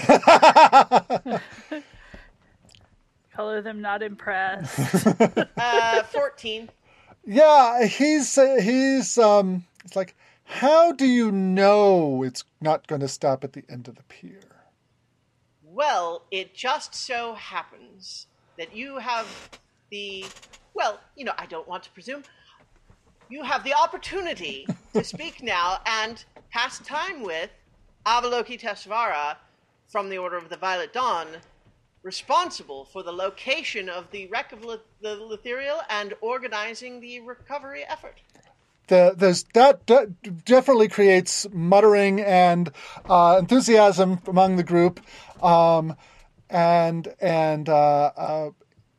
Color them not impressed. 14. Yeah, he's it's like, how do you know it's not going to stop at the end of the pier? Well, it just so happens that you have I don't want to presume. You have the opportunity to speak now and pass time with Avalokitesvara from the Order of the Violet Dawn, responsible for the location of the wreck of the Lithiriel and organizing the recovery effort. That definitely creates muttering and enthusiasm among the group, and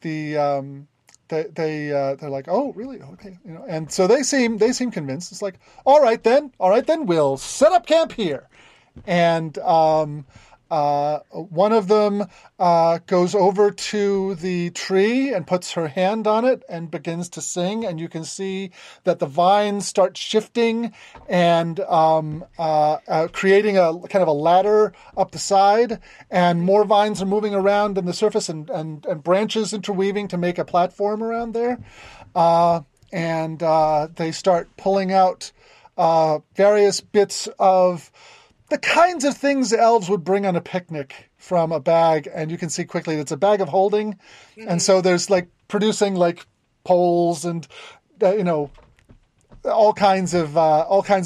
the they're like, oh, really? Okay, you know. And so they seem convinced. It's like, all right then, we'll set up camp here. And one of them goes over to the tree and puts her hand on it and begins to sing. And you can see that the vines start shifting and creating a kind of a ladder up the side. And more vines are moving around on the surface and branches interweaving to make a platform around there. And they start pulling out various bits of the kinds of things elves would bring on a picnic from a bag, and you can see quickly it's a bag of holding. Mm-hmm. And so there's like producing like poles and all kinds of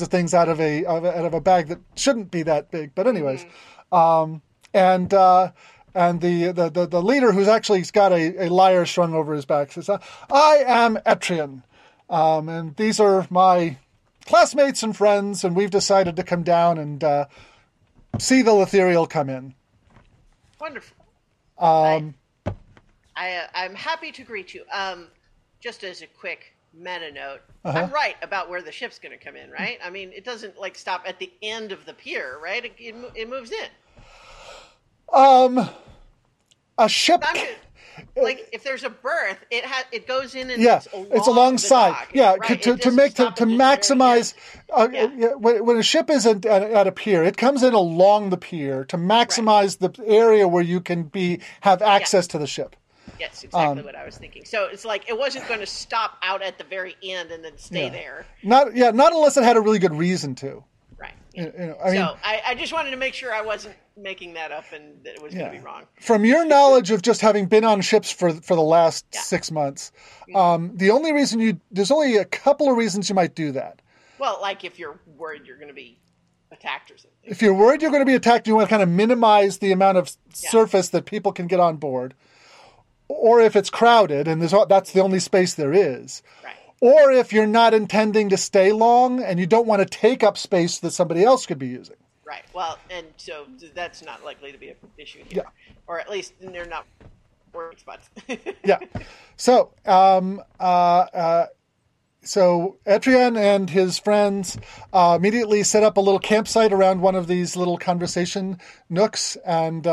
things out of a bag that shouldn't be that big. But anyways, mm-hmm. and the leader, who's actually got a lyre strung over his back, says, "I am Etrian, and these are my classmates and friends, and we've decided to come down and see the Lithiriel come in." Wonderful. I'm happy to greet you. Just as a quick meta note, uh-huh. I'm right about where the ship's going to come in, right? I mean, it doesn't like stop at the end of the pier, right? It moves in. A ship. Like if there's a berth, it goes in and it's alongside. Yeah, right? to maximize. When a ship is at a pier, it comes in along the pier to maximize the area where you can have access to the ship. Yes, exactly what I was thinking. So it's like it wasn't going to stop out at the very end and then stay there. Not unless it had a really good reason to. Right. Yeah. I just wanted to make sure I wasn't making that up and that it was going to be wrong. From your knowledge of just having been on ships for the last 6 months, there's only a couple of reasons you might do that. Well, like if you're worried you're going to be attacked or something. If you're worried you're going to be attacked, you want to kind of minimize the amount of surface that people can get on board. Or if it's crowded and that's the only space there is. Right. Or if you're not intending to stay long and you don't want to take up space that somebody else could be using. Right. Well, and so that's not likely to be an issue here, or at least they're not working spots. Yeah. So, so Etrian and his friends immediately set up a little campsite around one of these little conversation nooks and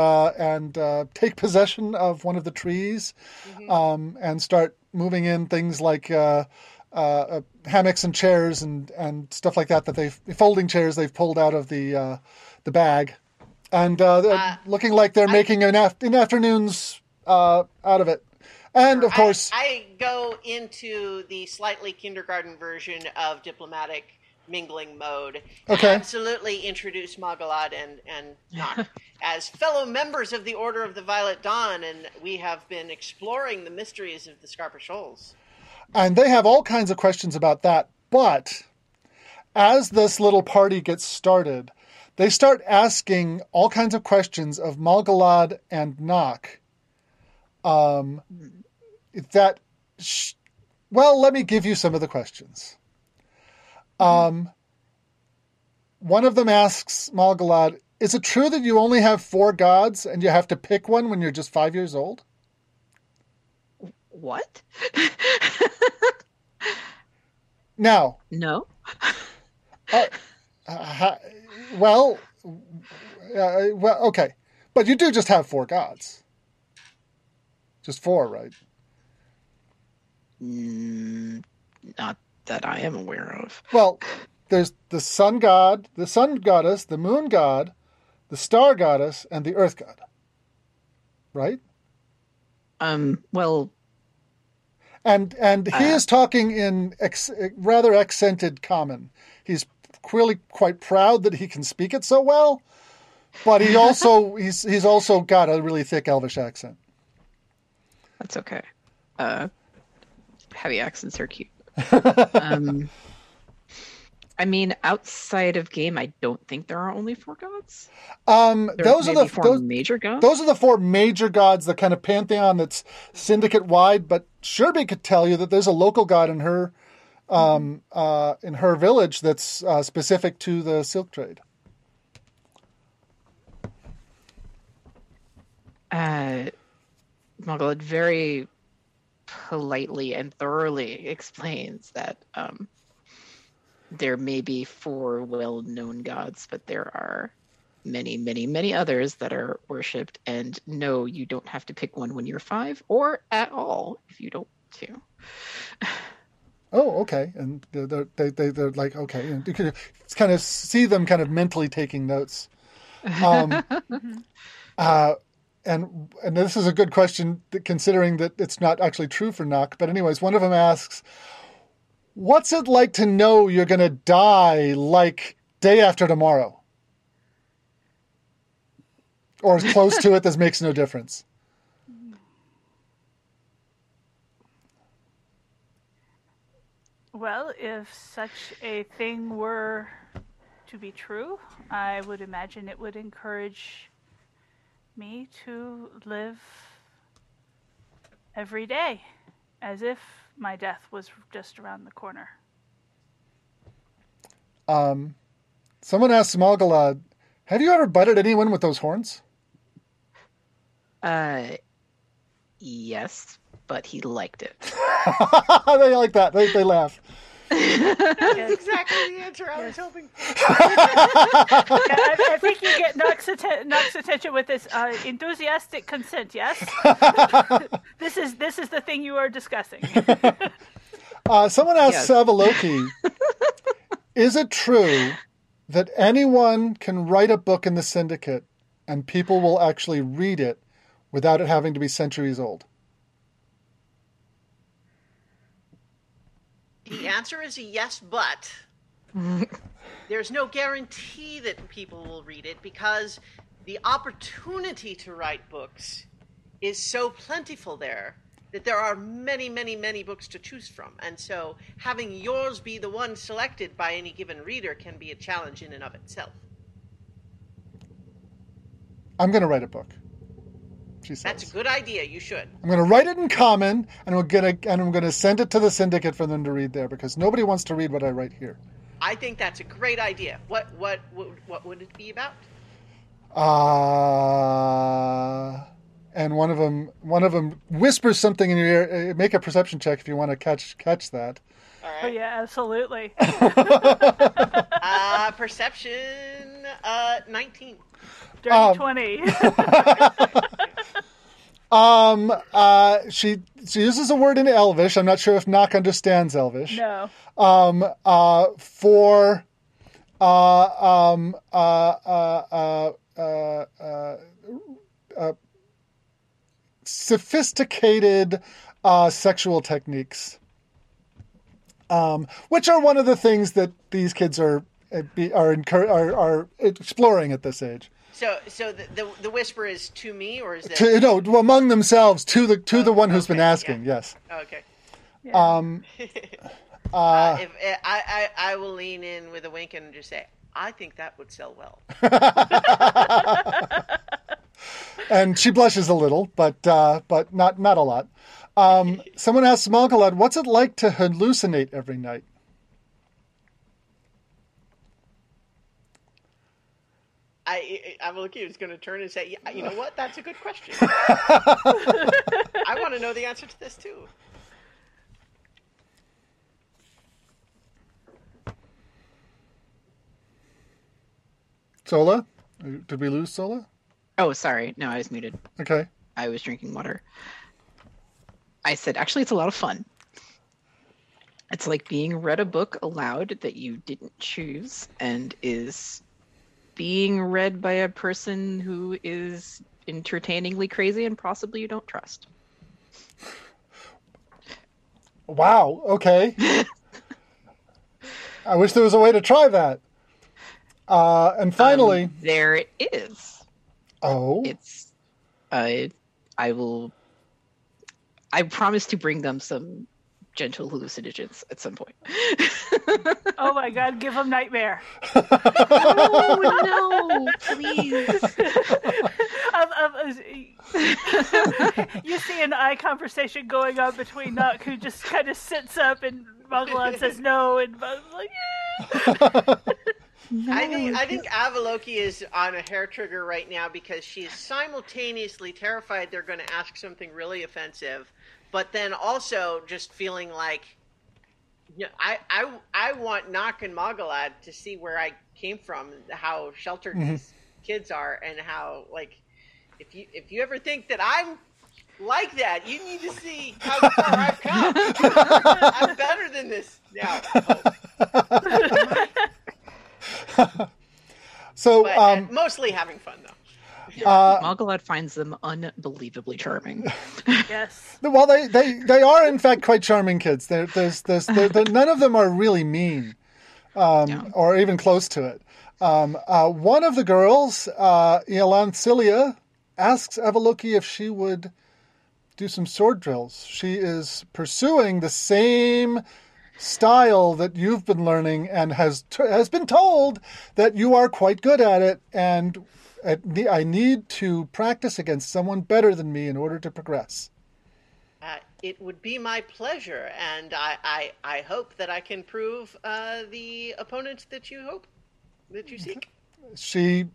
take possession of one of the trees, mm-hmm. And start moving in things like hammocks and chairs and stuff like that they've pulled out of the bag, and looking like they're making an afternoon's out of it. And of course, I go into the slightly kindergarten version of diplomatic mingling mode. Okay. Absolutely introduce Mogallad and Nock as fellow members of the Order of the Violet Dawn, and we have been exploring the mysteries of the Scarper Shoals. And they have all kinds of questions about that. But as this little party gets started, they start asking all kinds of questions of Mogallad and Nock. Let me give you some of the questions. One of them asks Mogallad, "Is it true that you only have 4 gods and you have to pick one when you're just 5 years old?" What? Now. No. Okay. But you do just have 4 gods. Just 4, right? Not that I am aware of. Well, there's the sun god, the sun goddess, the moon god, the star goddess, and the earth god. Right? Well... And he is talking in rather accented common. He's clearly quite proud that he can speak it so well, but he also he's also got a really thick Elvish accent. That's okay. Heavy accents are cute. I mean, outside of game, I don't think there are only 4 gods. Those are the 4 major gods. Those are the 4 major gods, the kind of pantheon that's syndicate-wide. But Sherby could tell you that there's a local god in her village that's specific to the silk trade. Mogallad very politely and thoroughly explains that there may be 4 well-known gods, but there are many, many, many others that are worshipped. And no, you don't have to pick one when you're 5 or at all if you don't want to. Oh, okay. And they're like, okay. And you can kind of see them kind of mentally taking notes. And this is a good question, considering that it's not actually true for Nock. But anyways, one of them asks, what's it like to know you're going to die like day after tomorrow? Or as close to it, this makes no difference. Well, if such a thing were to be true, I would imagine it would encourage me to live every day as if my death was just around the corner. Someone asked Mogallad, have you ever butted anyone with those horns? Yes, but he liked it. They like that. They laugh. That's exactly the answer I was hoping for. I think you get Nock's attention with this enthusiastic consent, yes? This is the thing you are discussing. Someone asked Avaloki, is it true that anyone can write a book in the Syndicate and people will actually read it without it having to be centuries old? The answer is yes, but there's no guarantee that people will read it because the opportunity to write books is so plentiful there that there are many, many, many books to choose from. And so having yours be the one selected by any given reader can be a challenge in and of itself. I'm going to write a book, she says. That's a good idea. You should. I'm going to write it in common, and I'm going to send it to the Syndicate for them to read there because nobody wants to read what I write here. I think that's a great idea. What would it be about? And one of them whispers something in your ear. Make a perception check if you want to catch that. All right. Oh yeah, absolutely. Perception 19. Dirty 20. She uses a word in Elvish. I'm not sure if Nock understands Elvish. No. For sophisticated sexual techniques, which are one of the things that these kids are exploring at this age. So the whisper is to me, or is it among themselves to the one who's been asking? Yeah. Yes. Oh, okay. Yeah. If I will lean in with a wink and just say, I think that would sell well. And she blushes a little, but not a lot. Someone asked Mogallad, what's it like to hallucinate every night? I'm looking. It's going to turn and say, yeah, you know what? That's a good question. I want to know the answer to this too. Sola? Did we lose Sola? Oh, sorry. No, I was muted. Okay. I was drinking water. I said, actually, it's a lot of fun. It's like being read a book aloud that you didn't choose and is being read by a person who is entertainingly crazy and possibly you don't trust. Wow. Okay. I wish there was a way to try that. And finally, there it is. Oh, it's. I promise to bring them some gentle hallucinogens at some point. Oh my God, give him Nightmare. Oh, no, please. You see an eye conversation going on between Nock, who just kind of sits up, and Mogallad says no, and Moggallad's like, yeah. No. I think Avaloki is on a hair trigger right now because she's simultaneously terrified they're going to ask something really offensive, But then also just feeling like, you know, I want Nock and Mogallad to see where I came from, how sheltered these kids are, and how, like, if you ever think that I'm like that, you need to see how far I've come. I'm better than this now. Oh. So but, mostly having fun though. Mogallad finds them unbelievably charming. Yes. Well, they are in fact quite charming kids. There's none of them are really mean, or even close to it. One of the girls, Elancilia, asks Avaloki if she would do some sword drills. She is pursuing the same style that you've been learning and has been told that you are quite good at it, and I need to practice against someone better than me in order to progress. It would be my pleasure, and I hope that I can prove the opponent that you seek. She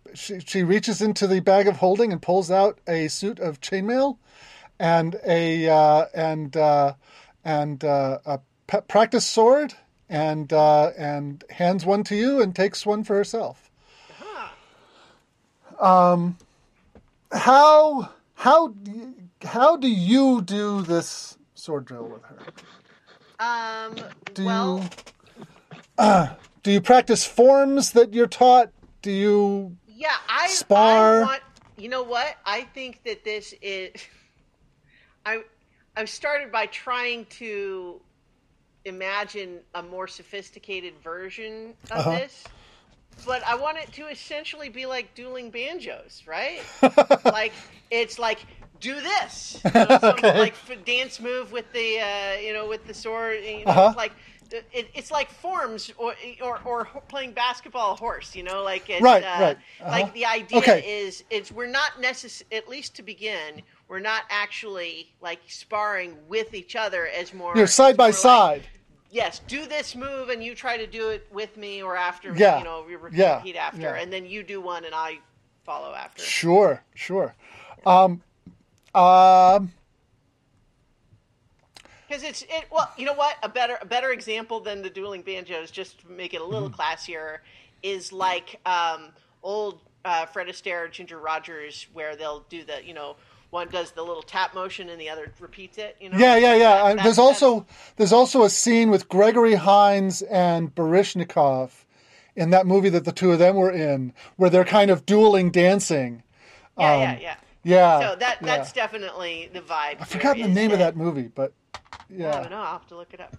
reaches into the bag of holding and pulls out a suit of chainmail and a practice sword and hands one to you and takes one for herself. How do you do this sword drill with her? Do you practice forms that you're taught? Do you spar? You know what? I think that this is... I started by trying to imagine a more sophisticated version of this. But I want it to essentially be like dueling banjos, right? Like, it's like, do this. You know, some like dance move with the, with the sword. You know, it's like, it's like forms or playing basketball horse, you know, like, it's, right. Like the idea is it's, we're not at least to begin, we're not actually like sparring with each other as more. You're side by side. Like, yes, do this move, and you try to do it with me or after me, repeat after. Yeah. And then you do one, and I follow after. Sure. Because you know what? A better example than the dueling banjos, just to make it a little classier, is like old Fred Astaire, Ginger Rogers, where they'll do the, one does the little tap motion and the other repeats it. Yeah. There's also a scene with Gregory Hines and Baryshnikov in that movie that the two of them were in, where they're kind of dueling dancing. Yeah. So that's definitely the vibe. I forgot the name of that movie, but yeah. I don't know. I'll have to look it up.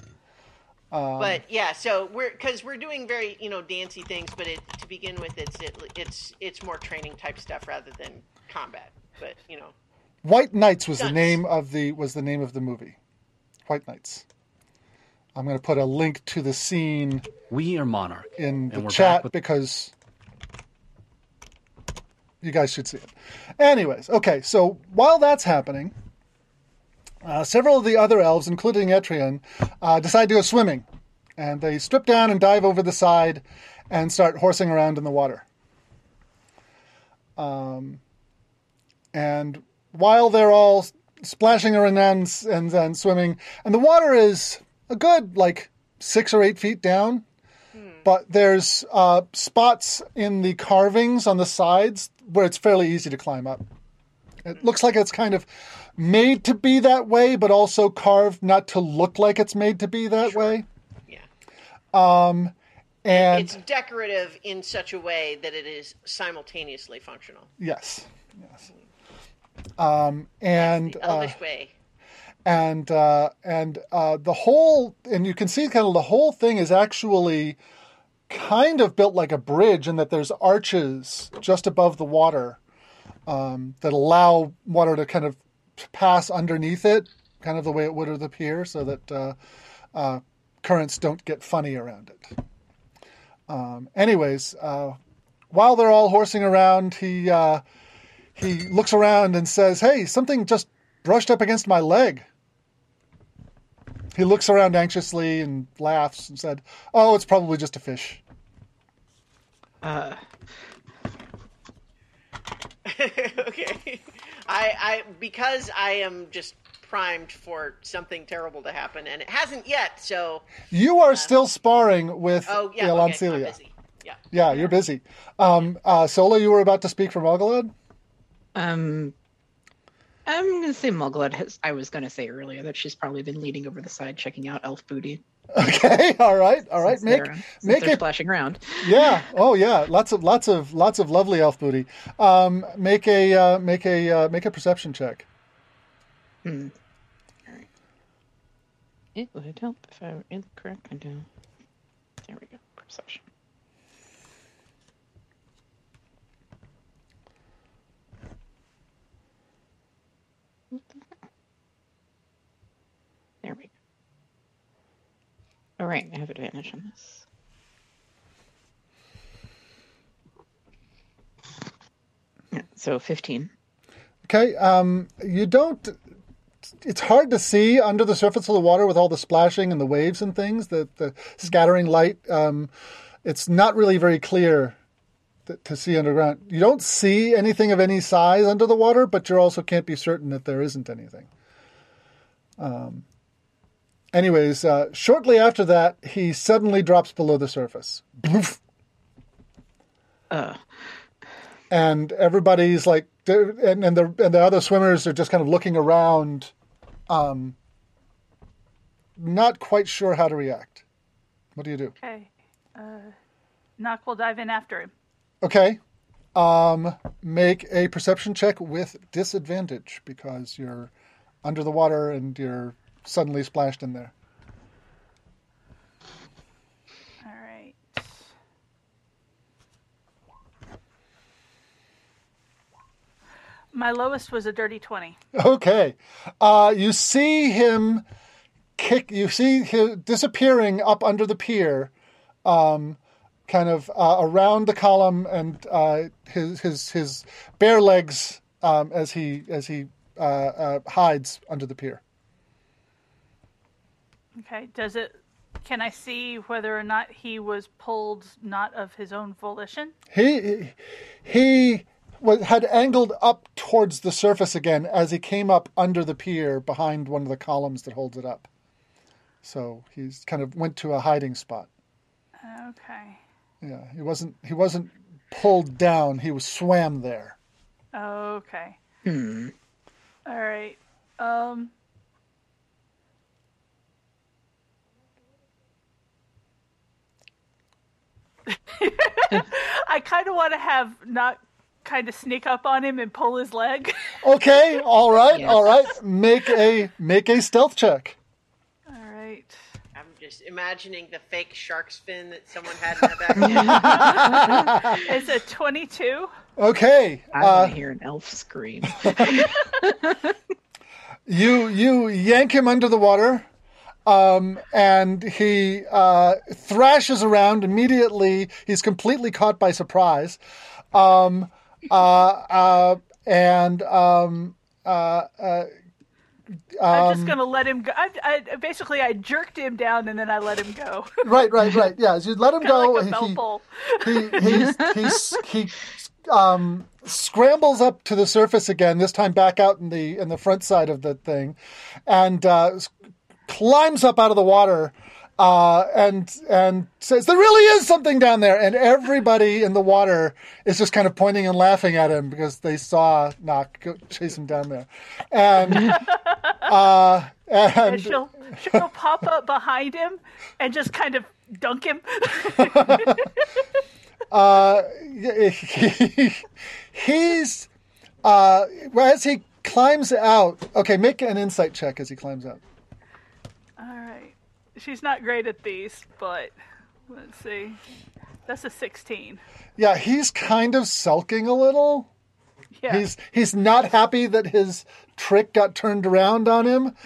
But yeah, so we're doing very dancey things, but to begin with, it's more training type stuff rather than combat. But White Knights was the name of the movie. White Knights. I'm going to put a link to the scene. We are Monarch in the chat because you guys should see it. Anyways, okay. So while that's happening, several of the other elves, including Etrian, decide to go swimming, and they strip down and dive over the side and start horsing around in the water. And while they're all splashing around and swimming, and the water is a good, 6 or 8 feet down, but there's spots in the carvings on the sides where it's fairly easy to climb up. It looks like it's kind of made to be that way, but also carved not to look like it's made to be that way. Yeah. And it's decorative in such a way that it is simultaneously functional. Yes. The you can see kind of the whole thing is actually kind of built like a bridge, in that there's arches just above the water that allow water to kind of pass underneath it, kind of the way it would with the pier, so that currents don't get funny around it. Anyways, while they're all horsing around, he looks around and says, "Hey, something just brushed up against my leg." He looks around anxiously and laughs and said, "Oh, it's probably just a fish." Okay. Because I am just primed for something terrible to happen, and it hasn't yet, so... You are still sparring with Elancilia. Okay, I'm busy. Yeah, you're busy. Sola, you were about to speak for Mogallad? I'm going to say Mogallad. I was going to say earlier that she's probably been leaning over the side checking out elf booty. Okay, all right. Make it flashing around. Yeah. Oh, yeah. Lots of lovely elf booty. Make a perception check. Hmm. All right. It would help if I were in the correct window. There we go. Perception. There we go. All right, I have advantage on this. Yeah, so 15. Okay, you don't... It's hard to see under the surface of the water with all the splashing and the waves and things, the scattering light. It's not really very clear to see underground. You don't see anything of any size under the water, but you also can't be certain that there isn't anything. Anyways, shortly after that, he suddenly drops below the surface. And everybody's like, and the other swimmers are just kind of looking around, not quite sure how to react. What do you do? Okay. Nock will dive in after him. Okay. Make a perception check with disadvantage because you're under the water and you're suddenly splashed in there. All right. My lowest was a dirty 20. Okay. You see him disappearing up under the pier, kind of around the column, and his bare legs as he hides under the pier. Okay. Can I see whether or not he was pulled not of his own volition? He had angled up towards the surface again as he came up under the pier behind one of the columns that holds it up. So he's kind of went to a hiding spot. Okay. Yeah, he wasn't pulled down. He was swam there. Okay. Hmm. All right. I kind of want to have Nock kind of sneak up on him and pull his leg. Okay, all right. Make a stealth check. All right. I'm just imagining the fake shark's fin that someone had in the back. It's a 22. Okay. I want to hear an elf scream. You yank him under the water. And he thrashes around immediately. He's completely caught by surprise. I'm just going to let him go. I jerked him down and then I let him go. Right. Yeah, so you let him go. Like a bell bowl. He scrambles up to the surface again. This time back out in the front side of the thing, and climbs up out of the water and says, "There really is something down there." And everybody in the water is just kind of pointing and laughing at him because they saw Nock go chase him down there. And she'll pop up behind him and just kind of dunk him. He's as he climbs out. Okay, make an insight check as he climbs out. All right. She's not great at these, but let's see. That's a 16. Yeah, he's kind of sulking a little. Yeah. He's not happy that his trick got turned around on him.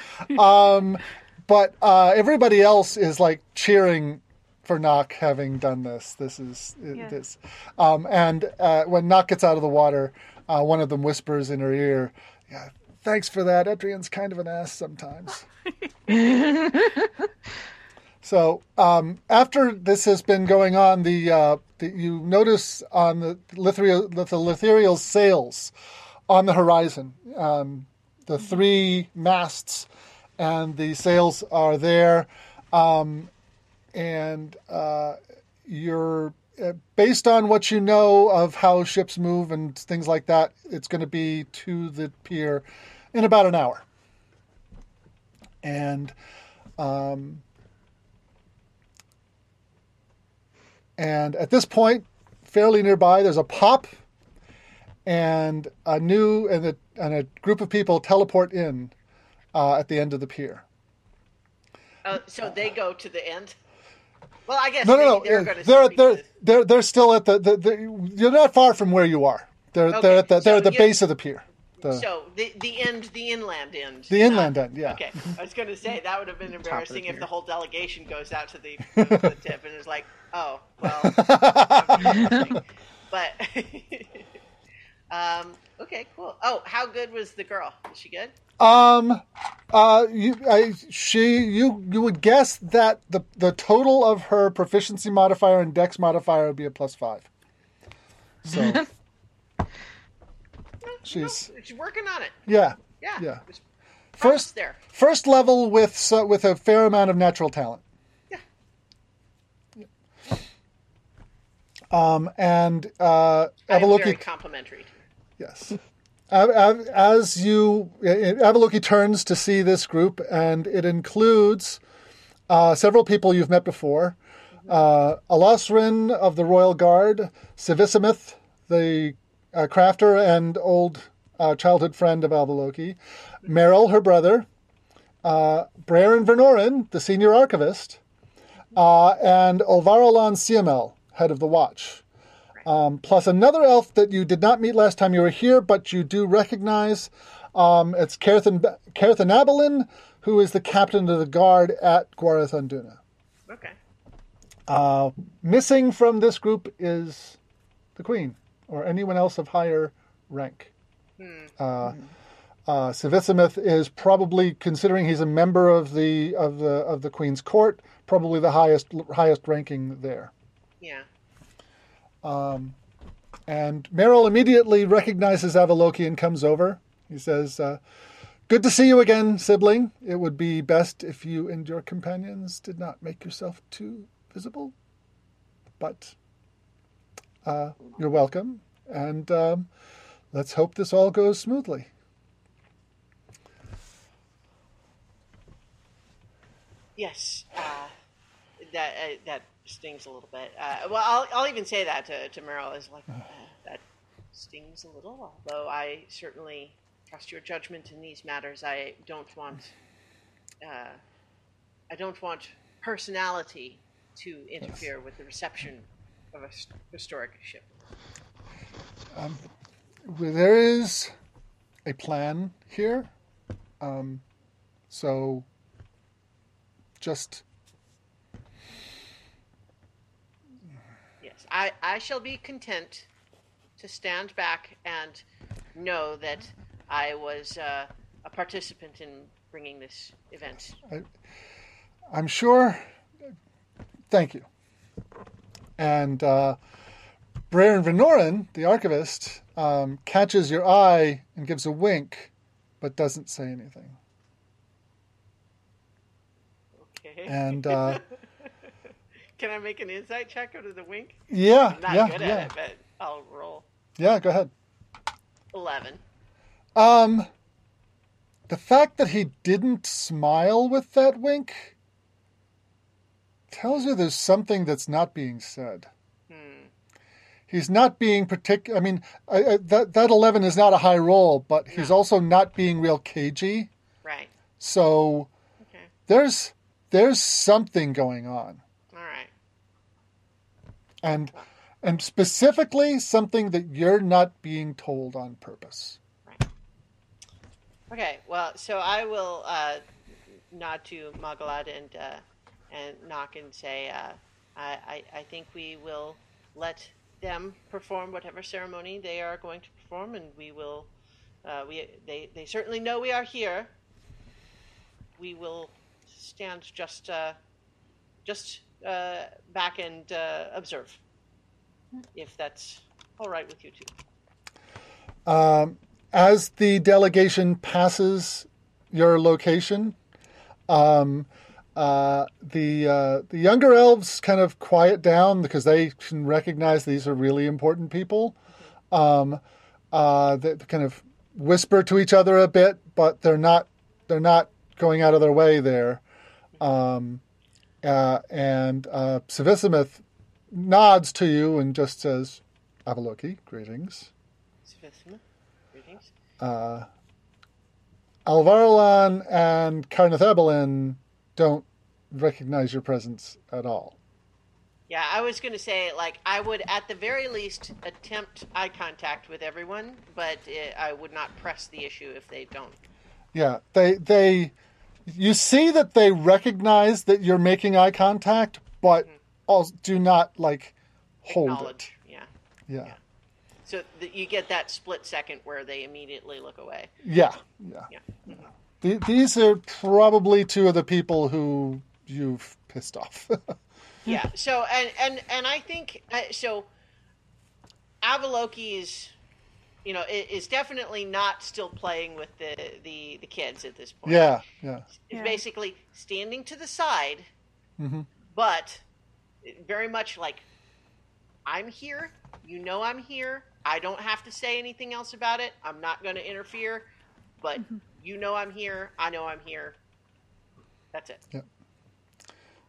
But everybody else is like cheering for Nock having done this. This is this. And when Nock gets out of the water, one of them whispers in her ear, "Yeah, thanks for that. Etrian's kind of an ass sometimes." So after this has been going on, you notice on the Lithiriel's sails on the horizon, the three masts and the sails are there. You're based on what you know of how ships move and things like that, it's going to be to the pier in about an hour. And at this point, fairly nearby, there's a pop, and a group of people teleport in at the end of the pier. So they go to the end. Well, I guess no. They're still at you're not far from where you are. They're at the base of the pier. The inland end. The inland end, yeah. Okay, I was going to say that would have been embarrassing if the whole delegation goes out to the tip and is like, oh, well. But okay, cool. Oh, how good was the girl? Was she good? You would guess that the total of her proficiency modifier and dex modifier would be a +5. So. She's working on it. Yeah. First level with a fair amount of natural talent. Yeah. I'm very complimentary. Yes. Avaloki turns to see this group, and it includes several people you've met before. Alasrin of the Royal Guard, Sivissimith, the crafter and old childhood friend of Avaloki, Meryl, her brother, Breran Vernorin, the senior archivist, and Alvarolan Siamel, head of the watch. Plus another elf that you did not meet last time you were here, but you do recognize. It's Caerthan Abalin, who is the captain of the guard at Gwareth Anduna. Okay. Missing from this group is the queen. Or anyone else of higher rank. Sivissimith is probably, considering he's a member of the Queen's Court, probably the highest ranking there. Yeah. And Meryl immediately recognizes Avaloki and comes over. He says, "Good to see you again, sibling. It would be best if you and your companions did not make yourself too visible, but." You're welcome, and let's hope this all goes smoothly. Yes, that stings a little bit. Well, I'll even say that to Meryl is like that stings a little. Although I certainly trust your judgment in these matters, I don't want personality to interfere with the reception of a historic ship. There is a plan here. So just... Yes, I shall be content to stand back and know that I was a participant in bringing this event. I'm sure. Thank you. And Breran Vernorin, the archivist, catches your eye and gives a wink, but doesn't say anything. Okay. And can I make an insight check out of the wink? Yeah. I'm not good at it, but I'll roll. Yeah, go ahead. 11. The fact that he didn't smile with that wink tells you there's something that's not being said. He's not being particular. I mean, that 11 is not a high roll, but he's also not being real cagey. Right. So there's something going on. All right. And specifically something that you're not being told on purpose. Right. Okay. Well, so I will nod to Mogallad and Nock and say, I think we will let them perform whatever ceremony they are going to perform, and we will, they certainly know we are here. We will stand just back and observe, if that's all right with you two. As the delegation passes your location, the younger elves kind of quiet down because they can recognize these are really important people. They kind of whisper to each other a bit, but they're not going out of their way there. And Sivissimith nods to you and just says, "Avaloki, greetings." Sivissimith, greetings. Alvarolan and Karnath Ebelin don't recognize your presence at all. Yeah, I was going to say, like, I would at the very least attempt eye contact with everyone, but I would not press the issue if they don't. Yeah, they you see that they recognize that you're making eye contact, but also do not, like, hold it. Yeah. So you get that split second where they immediately look away. Yeah. Mm-hmm. These are probably two of the people who you've pissed off. Yeah. So, and I think, so Avaloki is definitely not still playing with the kids at this point. Yeah. It's basically standing to the side, but very much like, I'm here, I'm here. I don't have to say anything else about it. I'm not going to interfere, but I'm here. I know I'm here. That's it. Yeah.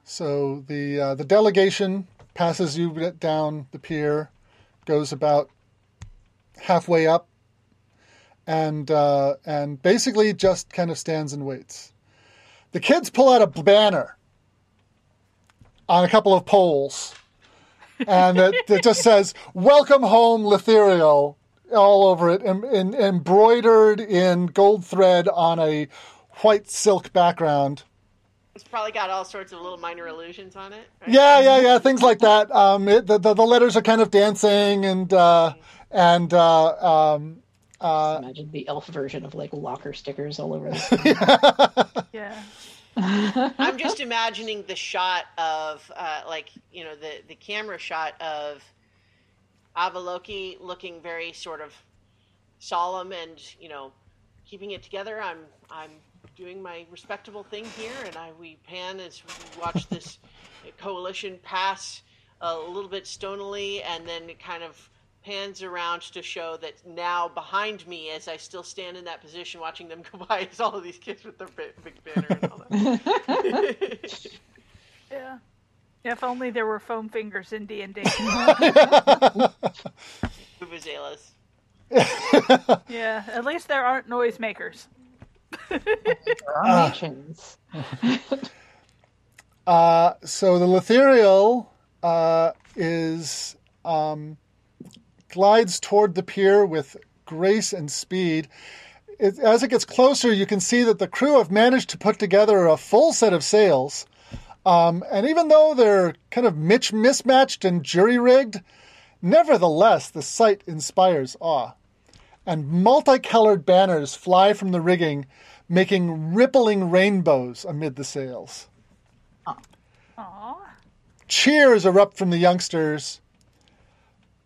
So the delegation passes you down the pier, goes about halfway up, and basically just kind of stands and waits. The kids pull out a banner on a couple of poles, and it just says, "Welcome home, Lithiriel," all over it, embroidered in gold thread on a white silk background. It's probably got all sorts of little minor illusions on it. Right? Yeah, things like that. The letters are kind of dancing, and imagine the elf version of like locker stickers all over. Yeah. I'm just imagining the shot of the camera shot of Avaloki looking very sort of solemn and keeping it together. I'm doing my respectable thing here, and we pan as we watch this coalition pass a little bit stonily, and then it kind of pans around to show that now behind me, as I still stand in that position watching them go by, is all of these kids with their big banner and all that. Yeah. If only there were foam fingers in D&D. Vuvuzelas. Yeah, at least there aren't noisemakers. So the Lithiriel is glides toward the pier with grace and speed. As it gets closer, you can see that the crew have managed to put together a full set of sails, and even though they're kind of mismatched and jury-rigged, nevertheless the sight inspires awe. And multicolored banners fly from the rigging, making rippling rainbows amid the sails. Aww. Cheers erupt from the youngsters.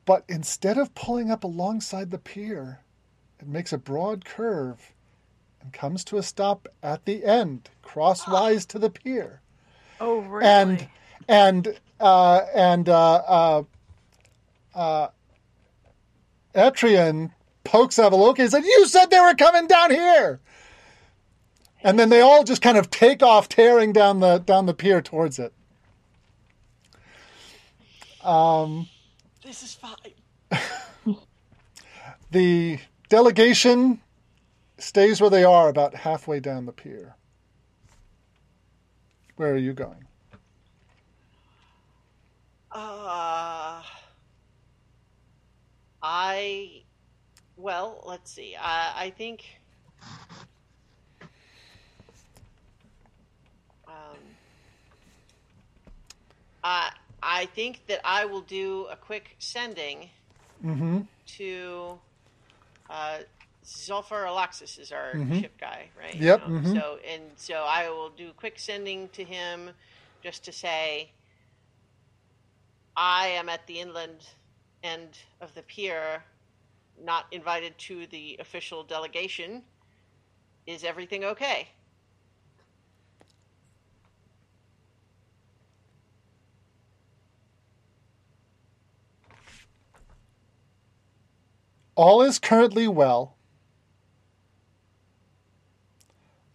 But instead of pulling up alongside the pier, it makes a broad curve and comes to a stop at the end, crosswise to the pier. Oh, really? And Etrian pokes Avaloki and said, "You said they were coming down here!" And then they all just kind of take off, tearing down the pier towards it. This is fine. The delegation stays where they are about halfway down the pier. Where are you going? Well, let's see. I think I think that I will do a quick sending to Zulfar Alaxis is our ship guy, right? Yep. So I will do a quick sending to him just to say I am at the inland end of the pier. not invited to the official delegation. Is everything okay? All is currently well.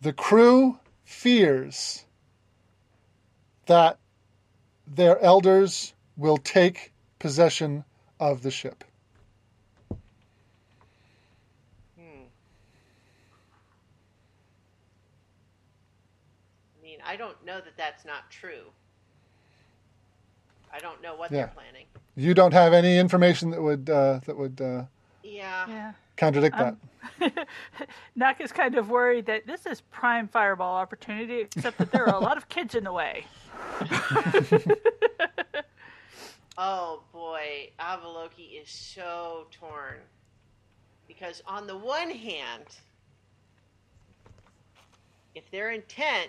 The crew fears that their elders will take possession of the ship. I mean, I don't know that that's not true. I don't know what they're planning. You don't have any information that would contradict that. Nock is kind of worried that this is prime fireball opportunity, except that there are a lot of kids in the way. Oh boy, Avaloki is so torn. Because on the one hand, if their intent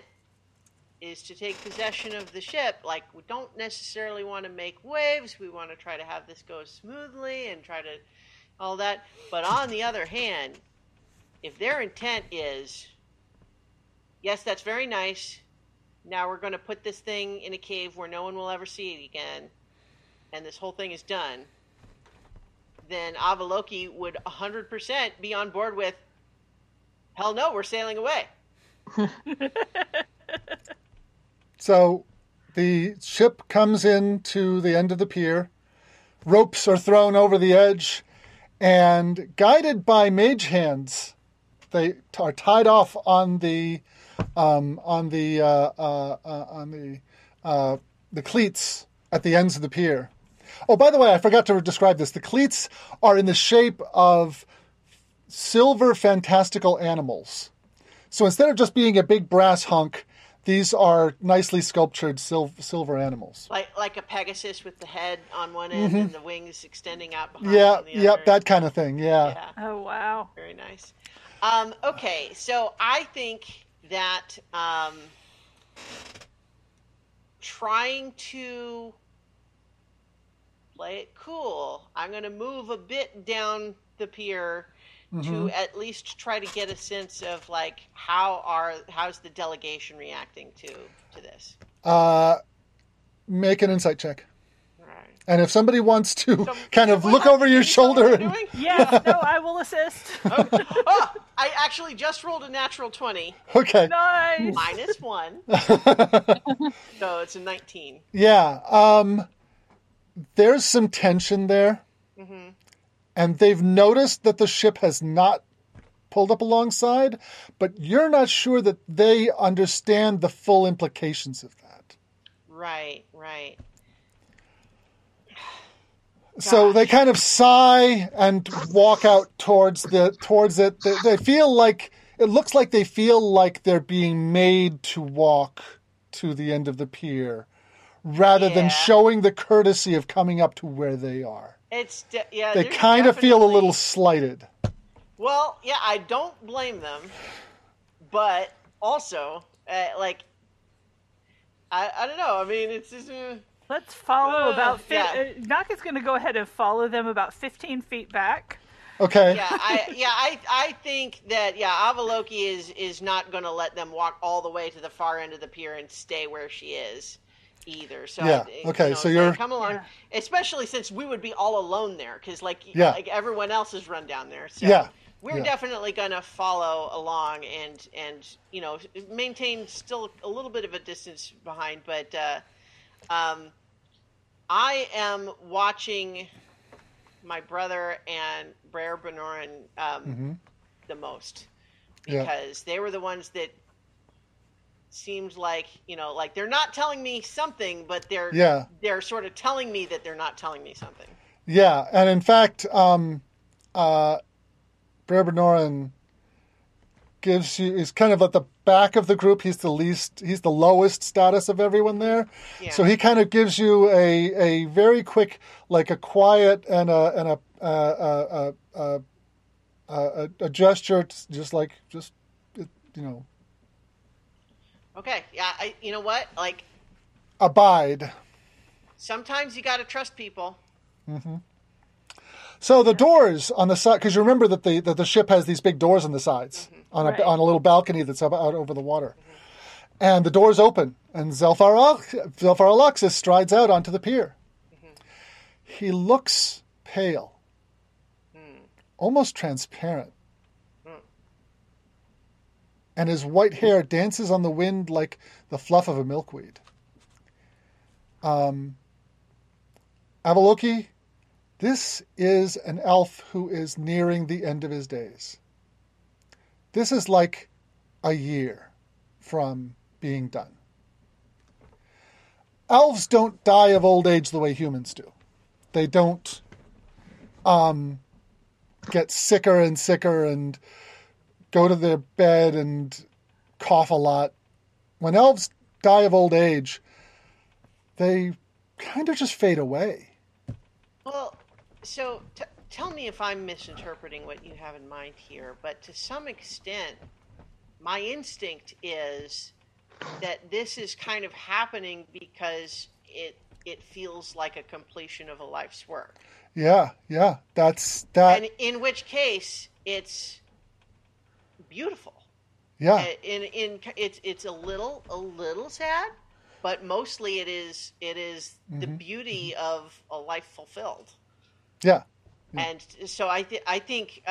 is to take possession of the ship, like, we don't necessarily want to make waves, we want to try to have this go smoothly and try to all that. But on the other hand, if their intent is, yes, that's very nice, now we're going to put this thing in a cave where no one will ever see it again, and this whole thing is done, then Avaloki would 100% be on board with, hell no, we're sailing away. So the ship comes in to the end of the pier. Ropes are thrown over the edge. And guided by mage hands, they are tied off on the cleats at the ends of the pier. Oh, by the way, I forgot to describe this. The cleats are in the shape of silver fantastical animals. So instead of just being a big brass hunk, these are nicely sculptured silver animals. Like a Pegasus with the head on one end and the wings extending out behind on the other. Yep, that kind of thing, yeah. Oh, wow. Very nice. Okay, so I think that trying to play it cool, I'm going to move a bit down the pier to at least try to get a sense of, like, how's the delegation reacting to this? Make an insight check. All right. And if somebody wants to look over your shoulder. And... I will assist. Okay. Oh, I actually just rolled a natural 20. Okay. Nice. Minus one. So it's a 19. Yeah. There's some tension there. Mm-hmm. And they've noticed that the ship has not pulled up alongside, but you're not sure that they understand the full implications of that. Right. Gosh. So they kind of sigh and walk out towards it. They feel like it looks like they feel like they're being made to walk to the end of the pier, rather than showing the courtesy of coming up to where they are. It's they kind of feel a little slighted. Well, yeah, I don't blame them, but also, I don't know. I mean, it's just let's follow about. Nock is going to go ahead and follow them about 15 feet back. Okay. Yeah, I think that Avaloki is not going to let them walk all the way to the far end of the pier and stay where she is. Either. So you're come along, especially since we would be all alone there because like everyone else has run down there. So we're definitely going to follow along and maintain still a little bit of a distance behind. But I am watching my brother and Breran Vernorin the most because they were the ones that seems like, like they're not telling me something, but they're sort of telling me that they're not telling me something. Yeah, and in fact, Breran Vernorin is kind of at the back of the group. He's he's the lowest status of everyone there. Yeah. So he kind of gives you a very quick, like a quiet and a gesture, just. Okay, you know what? Like, abide. Sometimes you got to trust people. Mm-hmm. So the doors on the side, because you remember that the ship has these big doors on the sides, on a little balcony that's up, out over the water. Mm-hmm. And the doors open, and Zelpharaloxis strides out onto the pier. Mm-hmm. He looks pale, almost transparent. Mm. And his white hair dances on the wind like the fluff of a milkweed. Avaloki, this is an elf who is nearing the end of his days. This is like a year from being done. Elves don't die of old age the way humans do. They don't get sicker and sicker and go to their bed and cough a lot. When elves die of old age, they kind of just fade away. Well, so tell me if I'm misinterpreting what you have in mind here, but to some extent, my instinct is that this is kind of happening because it feels like a completion of a life's work. Yeah, that's that. And in which case, it's beautiful. Yeah, in it's a little sad. But mostly it is the beauty of a life fulfilled. Yeah. And so I think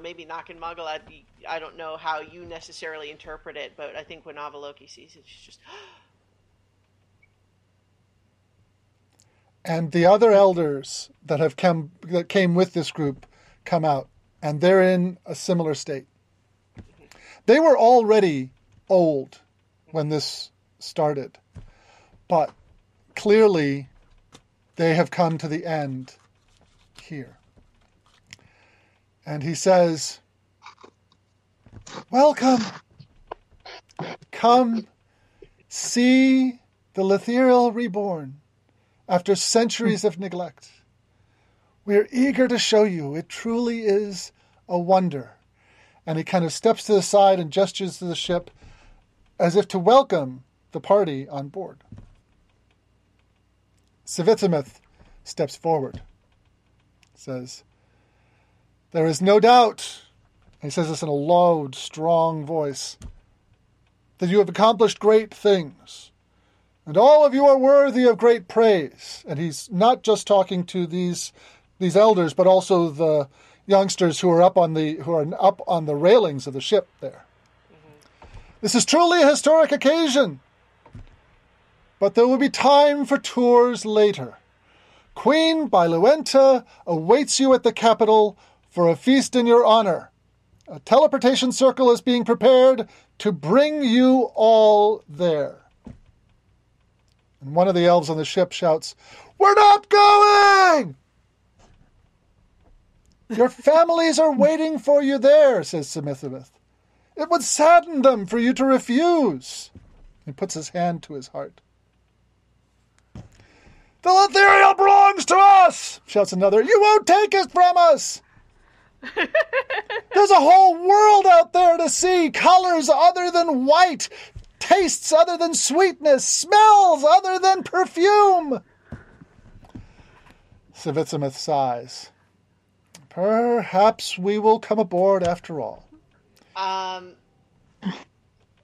maybe Nock and Mogallad, I don't know how you necessarily interpret it, but I think when Avaloki sees it, she's just And the other elders that have came with this group come out, and they're in a similar state. They were already old when this started, but clearly they have come to the end here. And he says, "Welcome, come see the Lithiriel reborn after centuries of neglect. We're eager to show you. It truly is a wonder." And he kind of steps to the side and gestures to the ship as if to welcome the party on board. Sivissimith steps forward, says, "There is no doubt," he says this in a low, strong voice, "that you have accomplished great things, and all of you are worthy of great praise." And he's not just talking to these elders, but also the youngsters who are up on the railings of the ship there. "This is truly a historic occasion. But there will be time for tours later. Queen Byluenta awaits you at the capital for a feast in your honor. A teleportation circle is being prepared to bring you all there." And one of the elves on the ship shouts, "We're not going!" "Your families are waiting for you there," says Sivissimith. "It would sadden them for you to refuse." He puts his hand to his heart. "The Lithiriel belongs to us!" shouts another. "You won't take it from us! There's a whole world out there to see. Colors other than white. Tastes other than sweetness. Smells other than perfume." Sivissimith sighs. "Perhaps we will come aboard after all."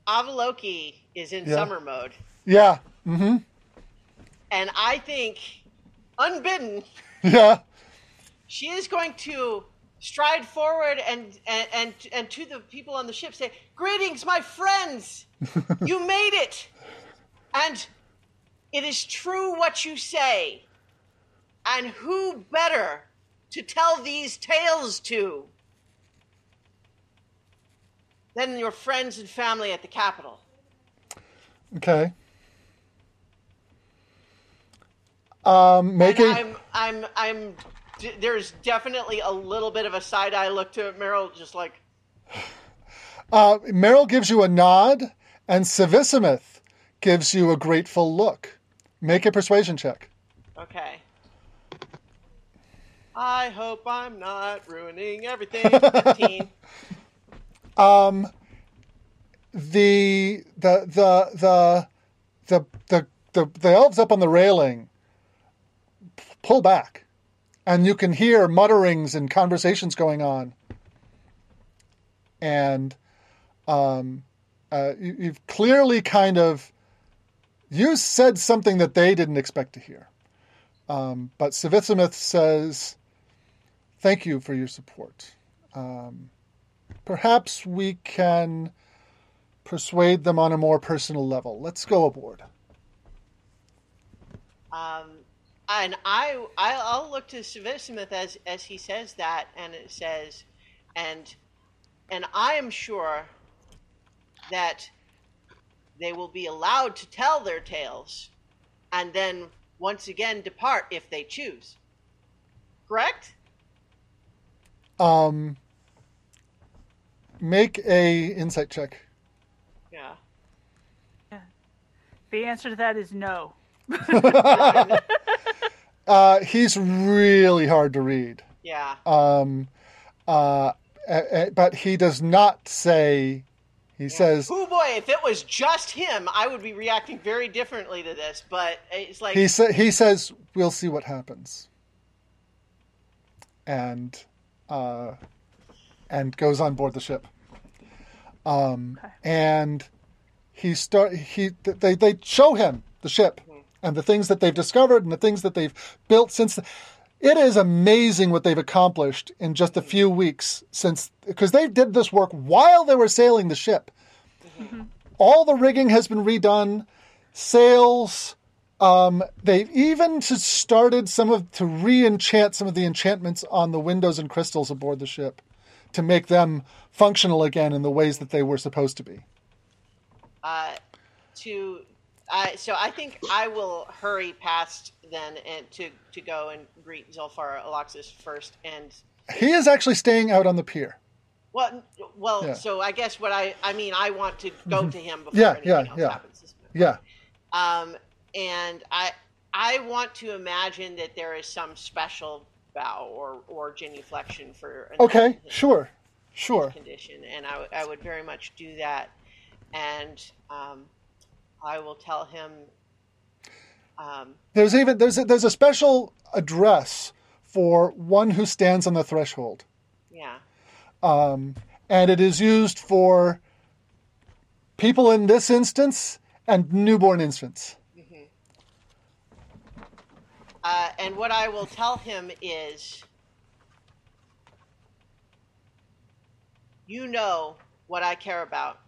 Avaloki is in summer mode. Yeah. Mm-hmm. And I think, unbidden, she is going to stride forward and to the people on the ship say, "Greetings, my friends! You made it! And it is true what you say. And who better to tell these tales to than your friends and family at the capital?" Okay. There's definitely a little bit of a side eye look to it. Meryl just like. Meryl gives you a nod, and Sivissimith gives you a grateful look. Make a persuasion check. Okay. I hope I'm not ruining everything. 15. The elves up on the railing pull back and you can hear mutterings and conversations going on. And you've clearly kind of, you said something that they didn't expect to hear. But Sivissimith says, thank you for your support. Perhaps we can persuade them on a more personal level. Let's go aboard. And I'll look to Sivissimith as he says that, and it says, and I am sure that they will be allowed to tell their tales, and then once again depart if they choose. Correct? Make a insight check. Yeah. The answer to that is no. He's really hard to read. Yeah. But he does not say. He says, "Oh boy, if it was just him, I would be reacting very differently to this." But it's like he says, "We'll see what happens," and goes on board the ship. And they show him the ship and the things that they've discovered and the things that they've built since. It is amazing what they've accomplished in just a few weeks since, because they did this work while they were sailing the ship. Mm-hmm. All the rigging has been redone, sails. They've even started to re-enchant some of the enchantments on the windows and crystals aboard the ship to make them functional again in the ways that they were supposed to be. So I think I will hurry past then and to go and greet Zulfar Alaxis first. And he is actually staying out on the pier. Well. Yeah. So I guess what I mean, I want to go to him before anything else happens. This moment. Yeah. And I want to imagine that there is some special bow or genuflection for an sure condition, and I would very much do that. And I will tell him. There's a special address for one who stands on the threshold. Yeah. And it is used for people in this instance and newborn infants. Mm-hmm. And what I will tell him is, you know what I care about.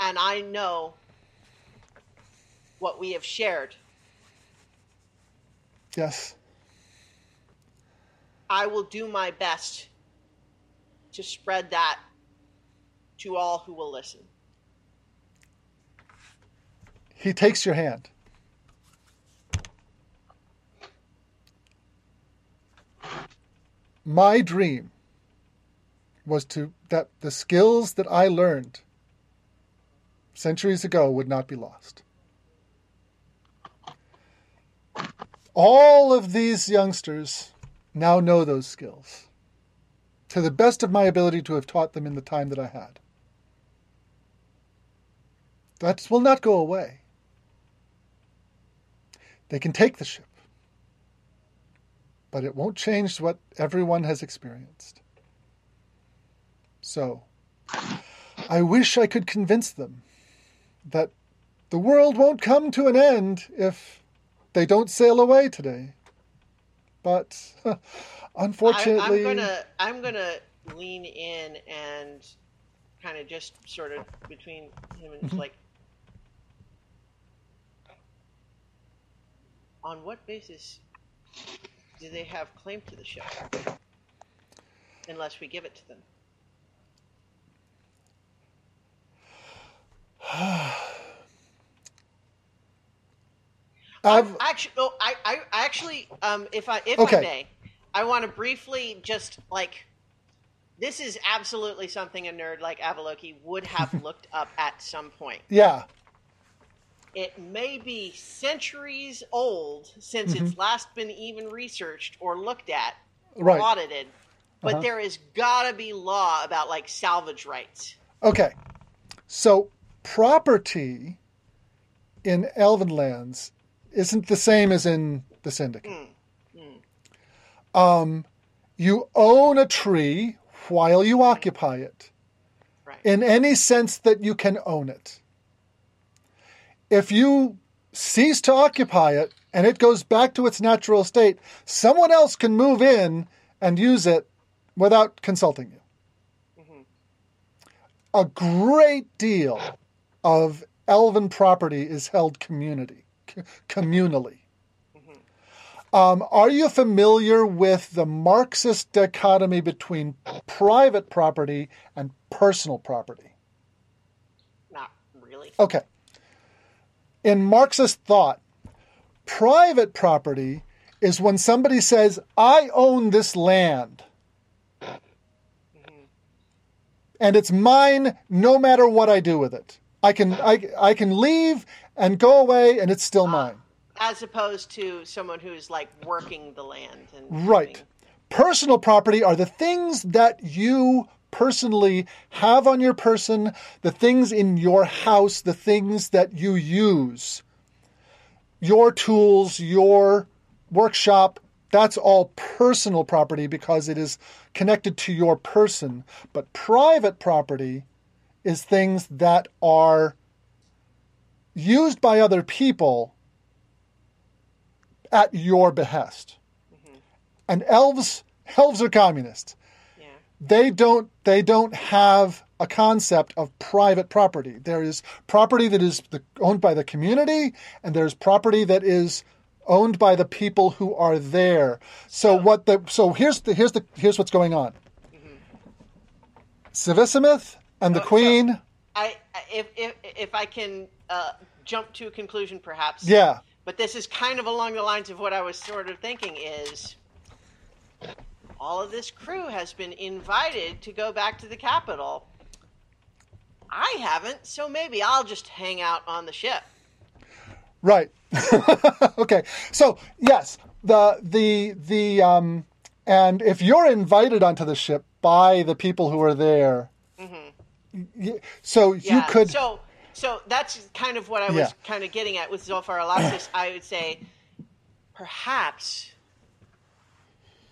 And I know what we have shared. Yes. I will do my best to spread that to all who will listen. He takes your hand. My dream was that the skills that I learned centuries ago would not be lost. All of these youngsters now know those skills, to the best of my ability to have taught them in the time that I had. That will not go away. They can take the ship, but it won't change what everyone has experienced. So, I wish I could convince them that the world won't come to an end if they don't sail away today. But unfortunately, I'm gonna lean in and kind of just sort of between him and like, on what basis do they have claim to the ship? Unless we give it to them. I may, I want to briefly just like, this is absolutely something a nerd like Avaloki would have looked up at some point. Yeah. It may be centuries old since it's last been even researched or looked at, or audited, but there has got to be law about like salvage rights. Okay. So property in Elven lands isn't the same as in the Syndicate. You own a tree while you occupy it, in any sense that you can own it. If you cease to occupy it and it goes back to its natural state, someone else can move in and use it without consulting you. Mm-hmm. A great deal of elven property is held communally. Are you familiar with the Marxist dichotomy between private property and personal property? Not really. Okay. In Marxist thought, private property is when somebody says, I own this land. Mm-hmm. And it's mine no matter what I do with it. I can leave and go away and it's still mine. As opposed to someone who's, like, working the land. And right. Personal property are the things that you personally have on your person, the things in your house, the things that you use. Your tools, your workshop, that's all personal property because it is connected to your person. But private property is things that are used by other people at your behest. Mm-hmm. And elves are communists. Yeah. They don't have a concept of private property. There is property that is owned by the community, and there's property that is owned by the people who are there. So here's what's going on. Mm-hmm. Sivissimith and the Queen. So if I can jump to a conclusion, perhaps. Yeah. But this is kind of along the lines of what I was sort of thinking is all of this crew has been invited to go back to the capital. I haven't, so maybe I'll just hang out on the ship. Right. Okay. So yes, and if you're invited onto the ship by the people who are there, you could. So that's kind of what I was kind of getting at with Zulfar Alaxis. I would say, perhaps,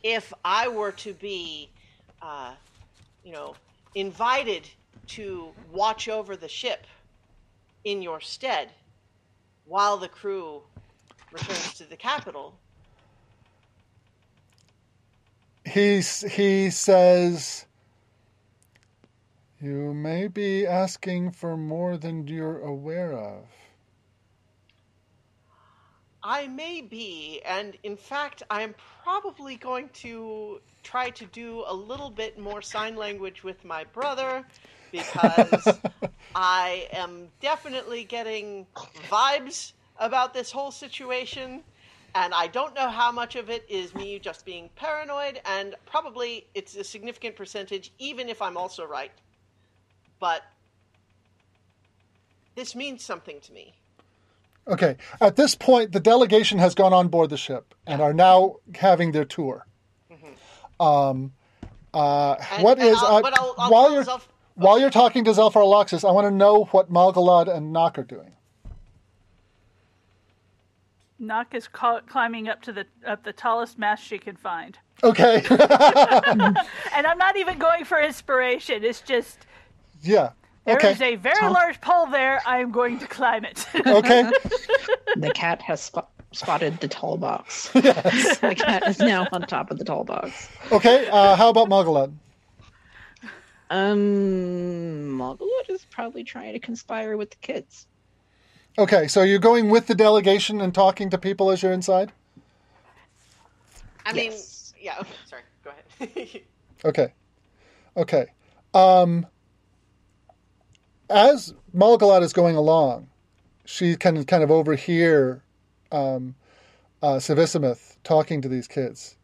if I were to be, invited to watch over the ship in your stead while the crew returns to the capital. He says, you may be asking for more than you're aware of. I may be, and in fact, I'm probably going to try to do a little bit more sign language with my brother, because I am definitely getting vibes about this whole situation, and I don't know how much of it is me just being paranoid, and probably it's a significant percentage, even if I'm also right. But this means something to me. Okay. At this point, the delegation has gone on board the ship and are now having their tour. Mm-hmm. While you're talking to Zelpharaloxis, I want to know what Mogallad and Nock are doing. Nock is climbing up to the tallest mast she can find. Okay. And I'm not even going for inspiration. It's just. Yeah. There is a very large pole there. I am going to climb it. Okay. The cat has spotted the toll box. Yes. The cat is now on top of the toll box. Okay. How about Mogallad? Mogallad is probably trying to conspire with the kids. Okay. So you're going with the delegation and talking to people as you're inside? I mean, yeah. Okay, sorry. Go ahead. Okay. As Mogallad is going along, she can kind of overhear Sivissimith talking to these kids.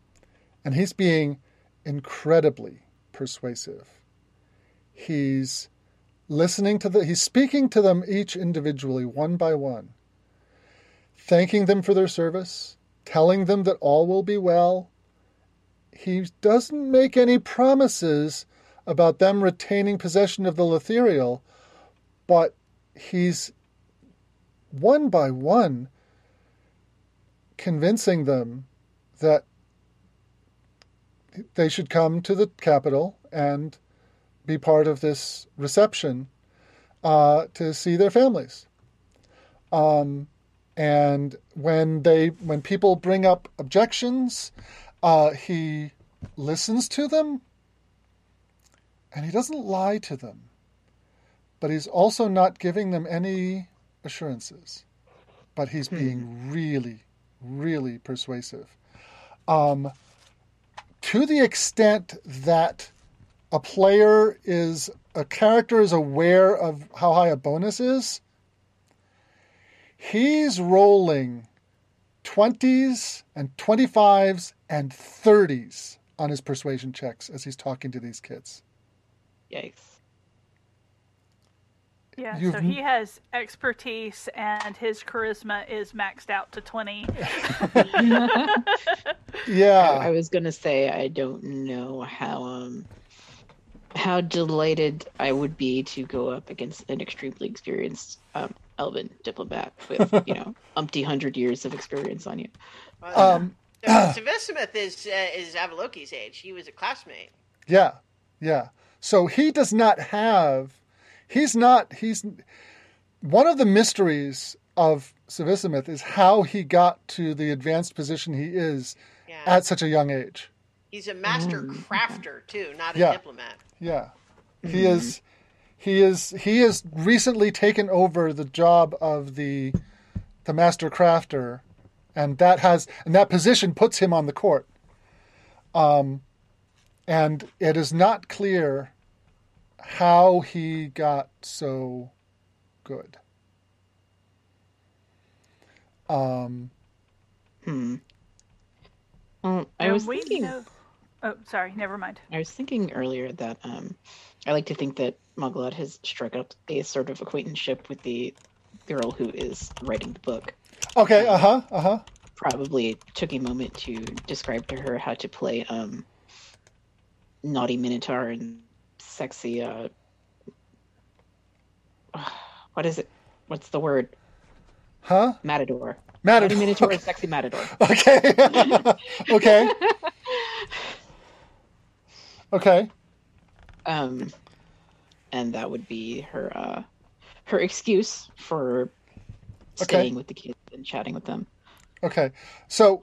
And he's being incredibly persuasive. He's listening to he's speaking to them each individually, one by one, thanking them for their service, telling them that all will be well. He doesn't make any promises about them retaining possession of the Lithiriel, but he's, one by one, convincing them that they should come to the capital and be part of this reception to see their families. And when people bring up objections, he listens to them, and he doesn't lie to them, but he's also not giving them any assurances, but he's being really, really persuasive. To the extent that a character is aware of how high a bonus is, he's rolling 20s and 25s and 30s on his persuasion checks as he's talking to these kids. Yikes. Yeah, so he has expertise and his charisma is maxed out to 20. Yeah. I was going to say, I don't know how delighted I would be to go up against an extremely experienced Elven diplomat with, umpty 100 years of experience on you. Sivissimith is Avaloki's age. He was a classmate. Yeah, yeah. So he does not have... one of the mysteries of Sivissimith is how he got to the advanced position he is at such a young age. He's a master crafter too, not a diplomat. Yeah. He has recently taken over the job of the master crafter, and that position puts him on the court. And it is not clear how he got so good. I was thinking earlier that I like to think that Mogallad has struck up a sort of acquaintanceship with the girl who is writing the book. Okay, Probably took a moment to describe to her how to play Naughty Minotaur and sexy what is it? What's the word? Huh? Matador. Naughty Minotaur and sexy matador. Okay. Okay. Okay. And that would be her excuse for staying with the kids and chatting with them. Okay. So,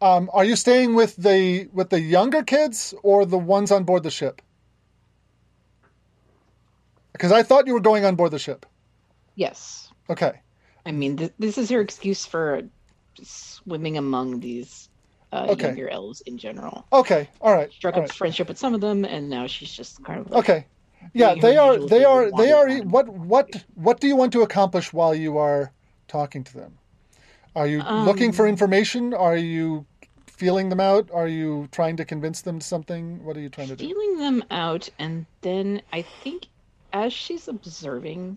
are you staying with the younger kids or the ones on board the ship? Because I thought you were going on board the ship. Yes. Okay. I mean, this is her excuse for swimming among these younger elves in general. Okay. All right. Struck up friendship with some of them, and now she's just kind of. Like, okay. Yeah, they are. What do you want to accomplish while you are talking to them? Are you looking for information? Are you feeling them out? Are you trying to convince them to something? What are you trying to do? Feeling them out, and then I think as she's observing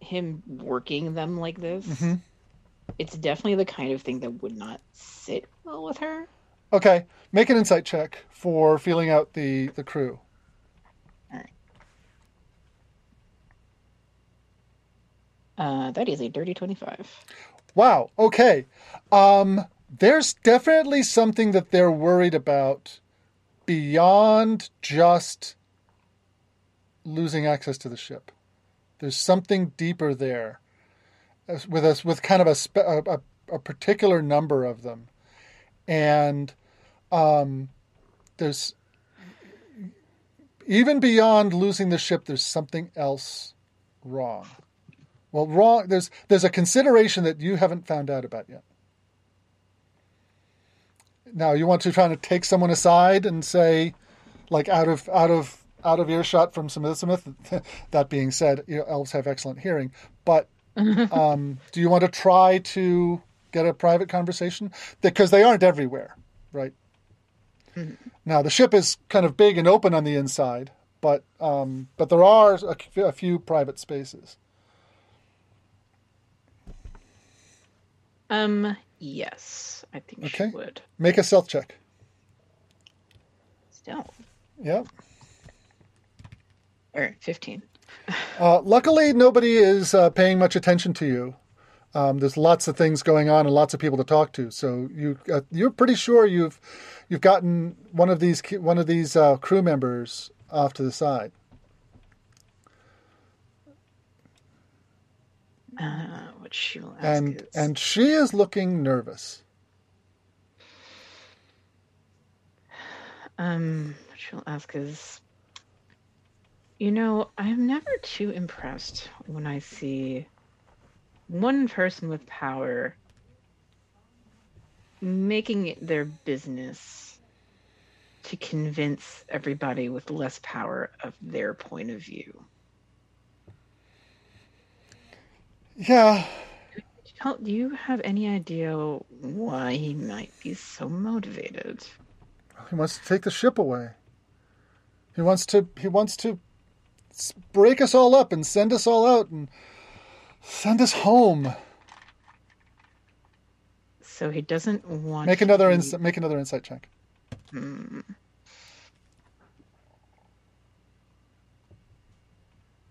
him working them like this, it's definitely the kind of thing that would not sit well with her. Okay. Make an insight check for feeling out the crew. All right. That is a dirty 25. Wow. Okay. There's definitely something that they're worried about beyond just losing access to the ship. There's something deeper there with kind of a particular number of them. And there's even beyond losing the ship, there's something else wrong. Well, wrong. There's a consideration that you haven't found out about yet. Now, you want to try to take someone aside and say, like out of earshot from Sivissimith. That being said, elves have excellent hearing. But do you want to try to get a private conversation? Because they aren't everywhere, right? Mm-hmm. Now, the ship is kind of big and open on the inside, but there are a few private spaces. Yes, I think she would. Make a stealth check. Stealth. Yep. All right, 15. Luckily, nobody is paying much attention to you. There's lots of things going on and lots of people to talk to. So you're pretty sure you've gotten one of these crew members off to the side. What she'll ask is... And she is looking nervous. What she'll ask is, you know, I'm never too impressed when I see one person with power making it their business to convince everybody with less power of their point of view. Yeah. Do you have any idea why he might be so motivated? He wants to take the ship away. He wants to break us all up and send us all out and send us home. So he doesn't want. Make another insight check. Hmm.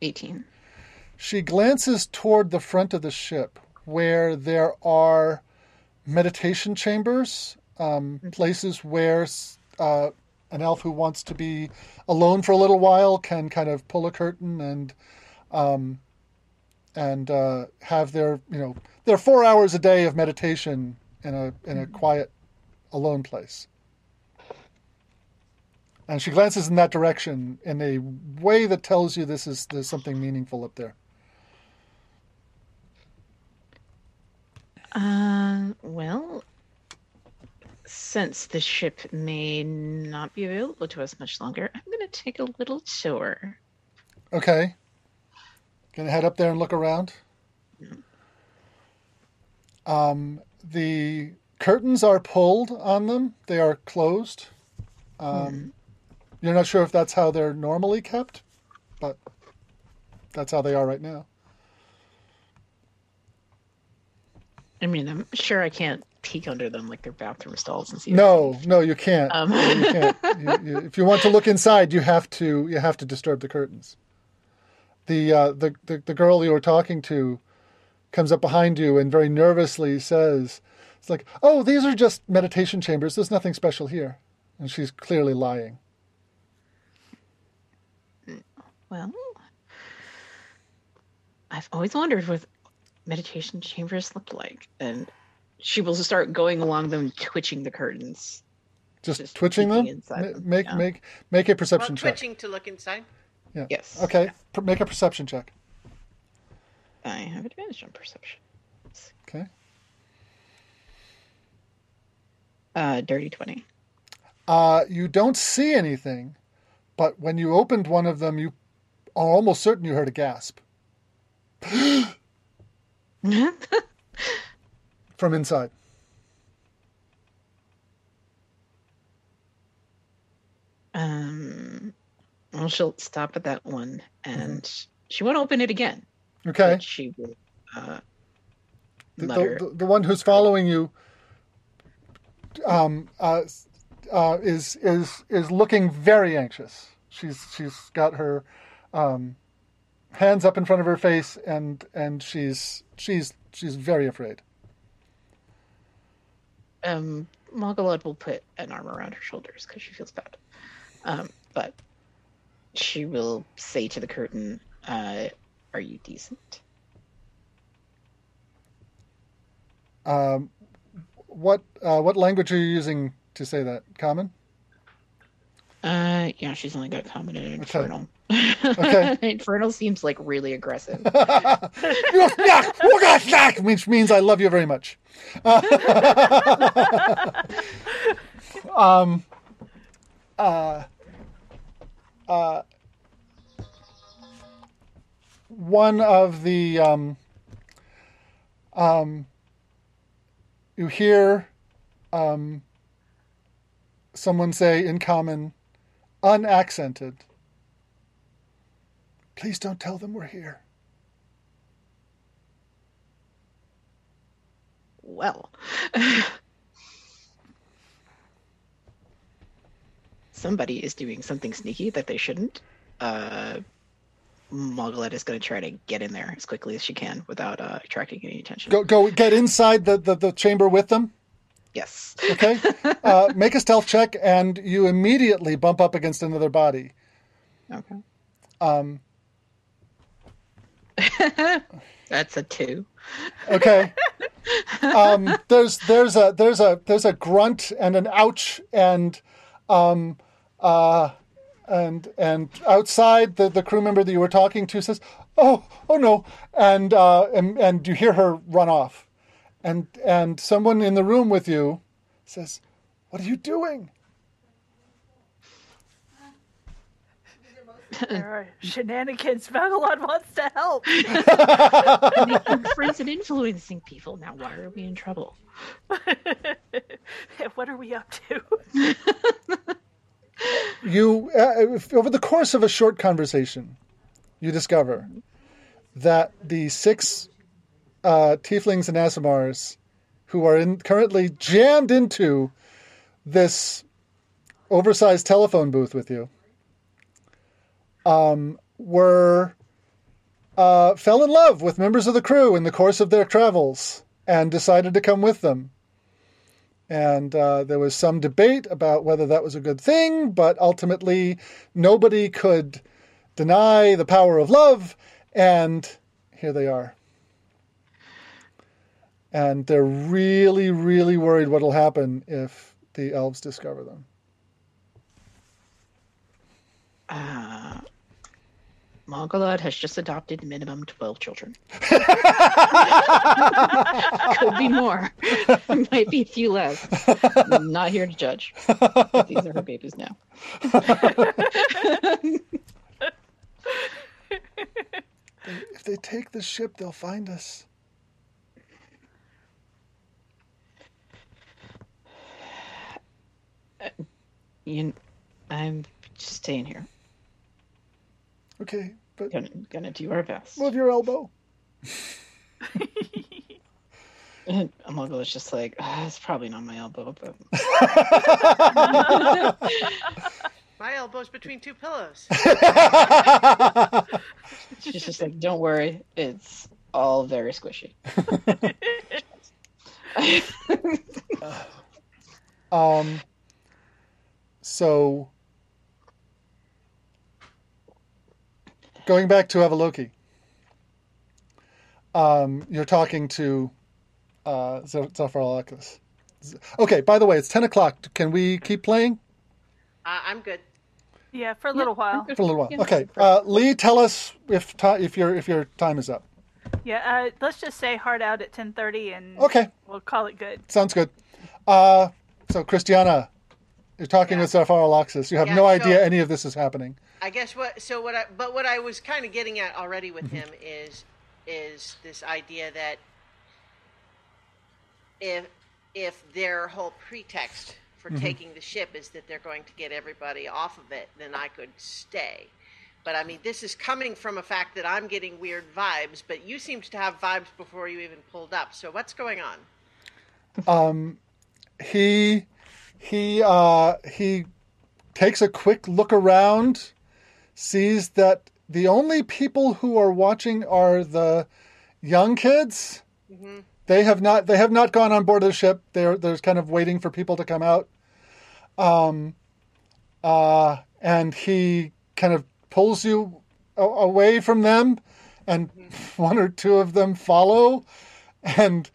18. She glances toward the front of the ship, where there are meditation chambers, places where an elf who wants to be alone for a little while can kind of pull a curtain and have their 4 hours a day of meditation in a quiet, alone place. And she glances in that direction in a way that tells you there's something meaningful up there. Well, since the ship may not be available to us much longer, I'm going to take a little tour. Okay. Going to head up there and look around. Yeah. The curtains are pulled on them. They are closed. You're not sure if that's how they're normally kept, but that's how they are right now. I mean, I'm sure I can't peek under them like they're bathroom stalls and see. No, you can't. You can't. If you want to look inside, you have to disturb the curtains. The girl you were talking to comes up behind you and very nervously says, "It's like, oh, these are just meditation chambers. There's nothing special here," and she's clearly lying. Well, I've always wondered what meditation chambers look like. And she will start going along them, twitching the curtains. Just twitching them? Make a perception check. Twitching to look inside? Yeah. Yes. Okay, yeah. Make a perception check. I have advantage on perception. Okay. Dirty 20. You don't see anything, but when you opened one of them, you are almost certain you heard a gasp. From inside. Well, she'll stop at that one, and she won't open it again. Okay. She will mutter. The one who's following you is looking very anxious. She's got her hands up in front of her face, and she's very afraid. Mogallad will put an arm around her shoulders because she feels bad. But she will say to the curtain, "Are you decent?" What language are you using to say that? Common? Yeah, she's only got common and infernal. Okay. Infernal seems like really aggressive. Which means I love you very much. One of the you hear someone say in common, unaccented, "Please don't tell them we're here." Well. Somebody is doing something sneaky that they shouldn't. Mogallad is going to try to get in there as quickly as she can without attracting any attention. Go get inside the chamber with them? Yes. Okay. Make a stealth check, and you immediately bump up against another body. Okay. That's a 2. Okay. There's a grunt and an ouch and outside the crew member that you were talking to says, "Oh no!" and you hear her run off, and someone in the room with you says, "What are you doing?" There are shenanigans. Vagalon wants to help. I'm friends and influencing people. Now, why are we in trouble? What are we up to? You, over the course of a short conversation, you discover that the 6 tieflings and Asimars who are currently jammed into this oversized telephone booth with you fell in love with members of the crew in the course of their travels and decided to come with them. And there was some debate about whether that was a good thing, but ultimately nobody could deny the power of love, and here they are. And they're really, really worried what'll happen if the elves discover them. Mogallad has just adopted minimum 12 children. Could be more. Might be a few less. I'm not here to judge. But these are her babies now. If they take the ship, they'll find us. I'm just staying here. Okay, but... Gonna do our best. Move your elbow. And Mogallad just like, it's probably not my elbow, but... My elbow's between 2 pillows. She's just like, don't worry, it's all very squishy. So... Going back to Avaloki, you're talking to Zelpharaloxis. Okay, by the way, it's 10 o'clock. Can we keep playing? I'm good. Yeah, for a little while. For a little while. Okay. Lee, tell us if your time is up. Yeah, let's just say hard out at 10:30 and we'll call it good. Sounds good. So, Christiana, you're talking with Zelpharaloxis. You have no idea any of this is happening. I guess what I was kind of getting at already with him is this idea that if their whole pretext for taking the ship is that they're going to get everybody off of it, then I could stay. But I mean, this is coming from a fact that I'm getting weird vibes, but you seemed to have vibes before you even pulled up. So what's going on? He takes a quick look around, sees that the only people who are watching are the young kids. Mm-hmm. They have not gone on board the ship. They're kind of waiting for people to come out. And he kind of pulls you away from them, and one or two of them follow, and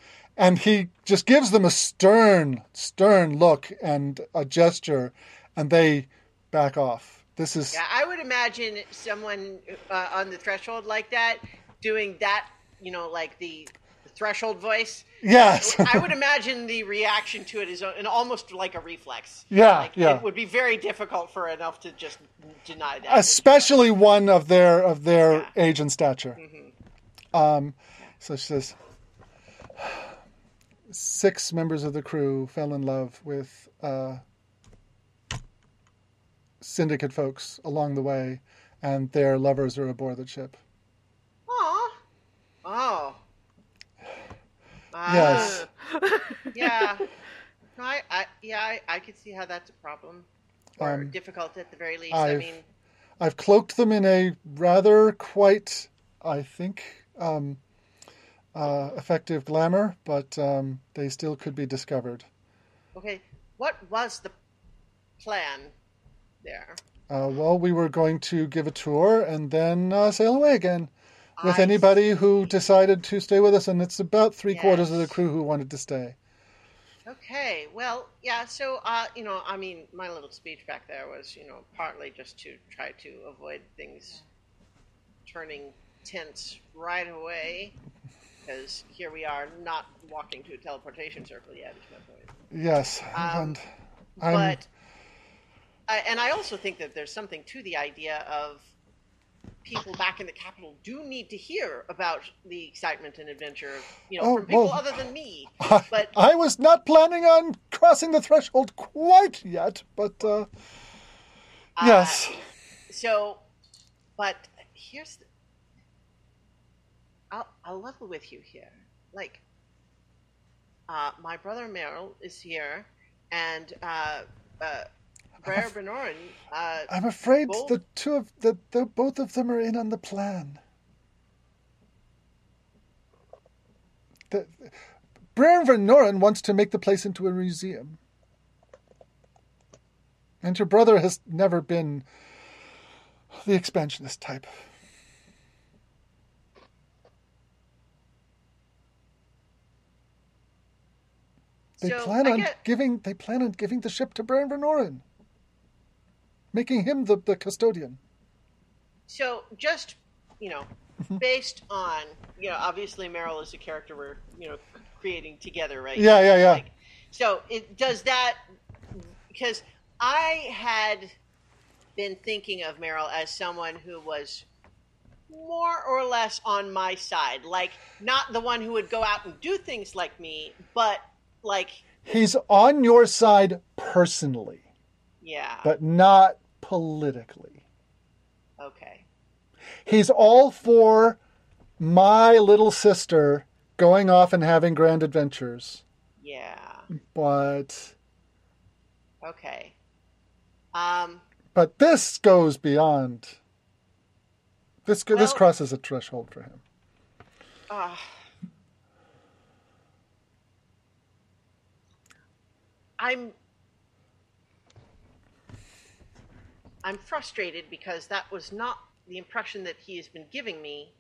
he just gives them a stern look and a gesture, and they back off. This is... Yeah, I would imagine someone on the threshold like that doing that, you know, like the threshold voice. Yes. I would imagine the reaction to it is an almost like a reflex. Yeah, It would be very difficult for enough to just deny that. Especially one of their age and stature. Mm-hmm. So she says, 6 members of the crew fell in love with... syndicate folks along the way, and their lovers are aboard the ship. Aww. Oh. Yes. Yeah. I could see how that's a problem, or difficult at the very least. I mean, I've cloaked them in a rather quite, I think, effective glamour, but they still could be discovered. Okay, what was the plan there? Well, we were going to give a tour and then sail away again with anybody who decided to stay with us, and it's about three-quarters of the crew who wanted to stay. Okay, well, yeah, so, I mean, my little speech back there was, partly just to try to avoid things turning tense right away, because here we are not walking to a teleportation circle yet, is my point. Yes, and I also think that there's something to the idea of people back in the capital do need to hear about the excitement and adventure, from people other than me. But I was not planning on crossing the threshold quite yet, but yes. So, but here's the... I'll level with you here. Like, my brother Meryl is here, and Breran Vernorin, I'm afraid both of them are in on the plan. Breran Vernorin wants to make the place into a museum. And your brother has never been the expansionist type. They plan on giving the ship to Breran Vernorin, making him the custodian. So just, based on, obviously Meryl is a character we're, creating together, right? Yeah. Like, so it does that, because I had been thinking of Meryl as someone who was more or less on my side, like not the one who would go out and do things like me, but like he's on your side personally. Yeah. But not politically. Okay. He's all for my little sister going off and having grand adventures. Yeah. But okay. But this goes beyond. This crosses a threshold for him. I'm frustrated because that was not the impression that he has been giving me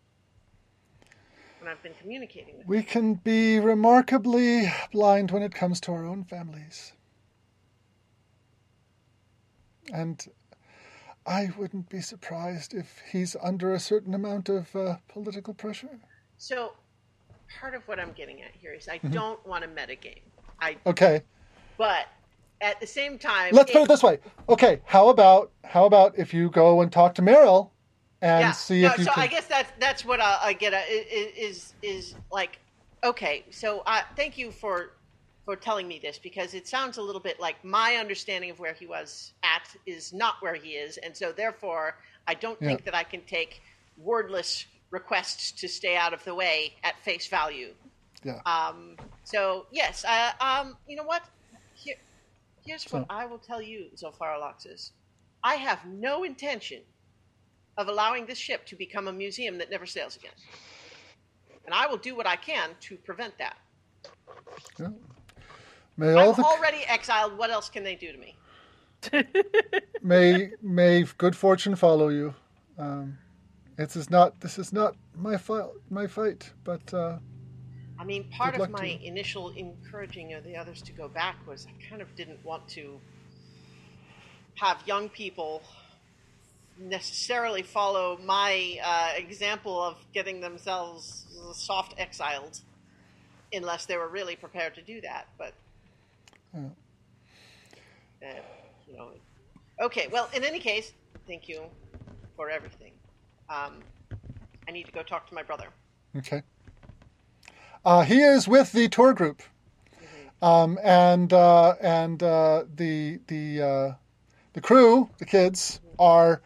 when I've been communicating with him. We can be remarkably blind when it comes to our own families. And I wouldn't be surprised if he's under a certain amount of political pressure. So part of what I'm getting at here is I don't want to metagame. Okay. But at the same time... Let's put it this way. Okay, how about if you go and talk to Meryl and see if you can... So I guess that's what I get at, is like, okay, so thank you for telling me this, because it sounds a little bit like my understanding of where he was at is not where he is, and so therefore I don't think that I can take wordless requests to stay out of the way at face value. Yeah. So, yes, you know what? Here's what I will tell you, Zulfar Alaxis. I have no intention of allowing this ship to become a museum that never sails again. And I will do what I can to prevent that. Yeah. I've already exiled. What else can they do to me? May good fortune follow you. This is not my fight, but... I mean, part of my initial encouraging of the others to go back was I kind of didn't want to have young people necessarily follow my example of getting themselves soft exiled unless they were really prepared to do that. But, okay. Well, in any case, thank you for everything. I need to go talk to my brother. Okay. He is with the tour group, the crew, the kids, are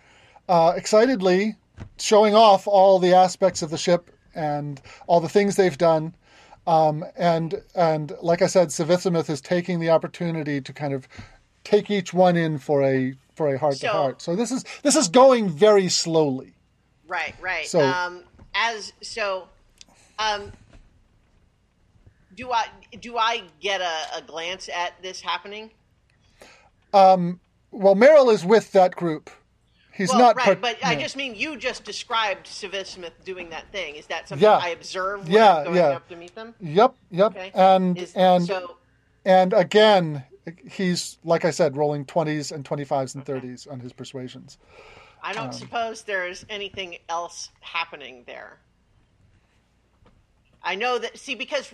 excitedly showing off all the aspects of the ship and all the things they've done. And like I said, Sivissimith is taking the opportunity to kind of take each one in for a for a heart to heart. So this is going very slowly. Right, right. So do I get a glance at this happening? Well, Meryl is with that group. He's not right, but I just mean you just described Sivissimith doing that thing. Is that something I observed when I'm going up to meet them? Yep. Okay. And again, he's, like I said, rolling 20s and 25s and 30s on his persuasions. I don't suppose there's anything else happening there. I know that, see, because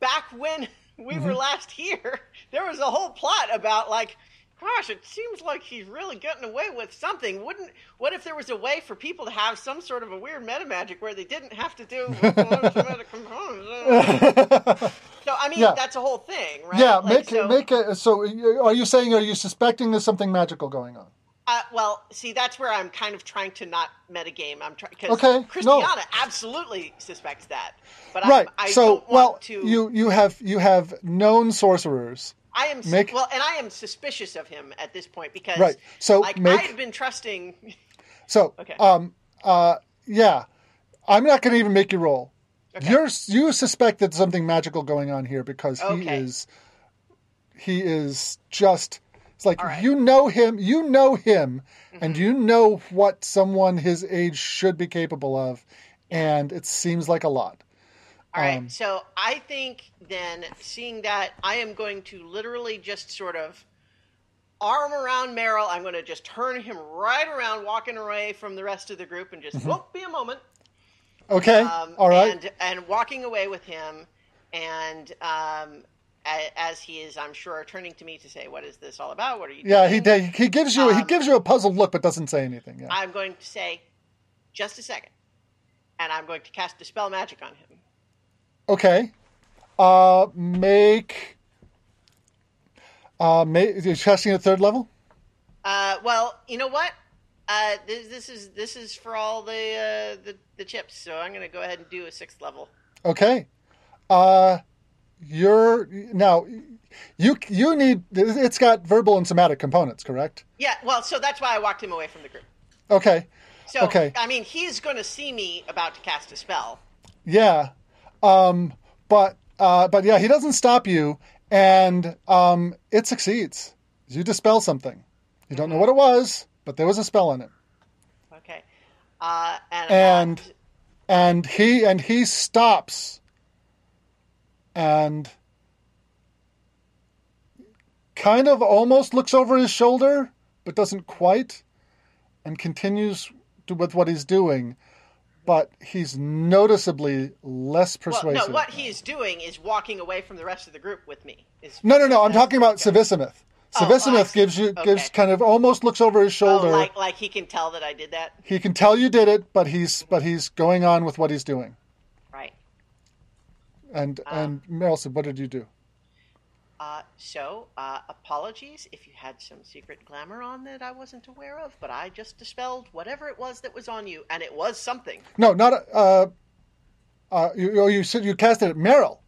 back when we were last here, there was a whole plot about, like, gosh, it seems like he's really getting away with something. What if there was a way for people to have some sort of a weird metamagic where they didn't have to do... So, I mean, that's a whole thing, right? Yeah, so are you suspecting there's something magical going on? Well, see, that's where I'm kind of trying to not metagame. Because Christiana absolutely suspects that. But you have known sorcerers... I am suspicious of him at this point because I had been trusting. So, I'm not going to even make you roll. Okay. You suspect that something magical going on here because he is just, it's like, right. you know him mm-hmm. and you know what someone his age should be capable of. And it seems like a lot. All right, so I think then, seeing that, I am going to literally just sort of arm around Meryl. I'm going to just turn him right around, walking away from the rest of the group, and just won't be a moment. Okay, all right. And walking away with him, and as he is, I'm sure, turning to me to say, "What is this all about? What are you doing?" Yeah, he gives you a puzzled look, but doesn't say anything. Yeah. I'm going to say, just a second, and I'm going to cast Dispel Magic on him. Okay, you're testing at third level? Well, you know what? This is for all the chips, so I'm going to go ahead and do a sixth level. Okay, you need, it's got verbal and somatic components, correct? Yeah. Well, so that's why I walked him away from the group. Okay. So I mean, he's going to see me about to cast a spell. Yeah. But he doesn't stop you, and it succeeds. You dispel something. You don't know what it was, but there was a spell in it. Okay. And he stops and kind of almost looks over his shoulder, but doesn't quite, and continues with what he's doing. But he's noticeably less persuasive. Well, no, what he is doing is walking away from the rest of the group with me. No. I'm talking about Sivissimith. Sivissimith gives kind of almost looks over his shoulder. Like he can tell that I did that? He can tell you did it, but he's going on with what he's doing. Right. And Meryl said, what did you do? Apologies if you had some secret glamour on that I wasn't aware of, but I just dispelled whatever it was that was on you, and it was something. No, not you said you cast it at Meryl.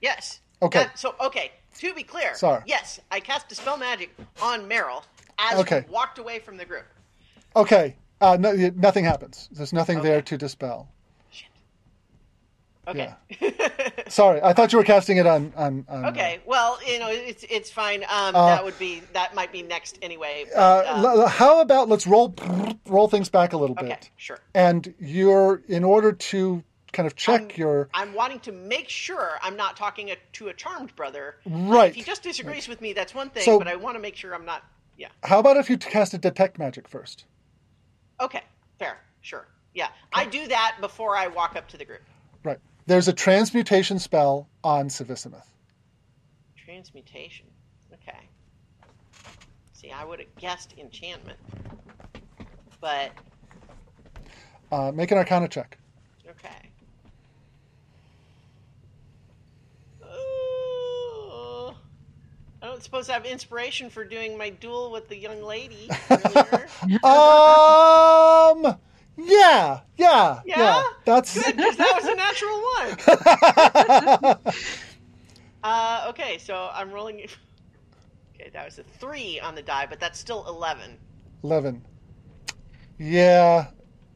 Yes. Okay. To be clear, sorry. Yes, I cast Dispel Magic on Meryl as we walked away from the group. Okay. No, nothing happens. There's nothing there to dispel. Okay. Yeah. Sorry, I thought you were casting it on okay, well, you know, it's fine. That might be next anyway. But, how about let's roll things back a little bit? Okay, sure. And you're in order to kind of check I'm wanting to make sure I'm not talking to a charmed brother. Right. If he just disagrees with me, that's one thing. So, but I want to make sure I'm not. Yeah. How about if you cast a Detect Magic first? Okay. Fair. Sure. Yeah. Okay. I do that before I walk up to the group. Right. There's a transmutation spell on Sivissimith. Transmutation. Okay. See, I would have guessed enchantment. But... make an Arcana check. Okay. I don't suppose I have inspiration for doing my duel with the young lady earlier. Yeah. That's good, because that was a natural one. Okay, so I'm rolling. Okay, that was a 3 on the die, but that's still 11. 11. Yeah.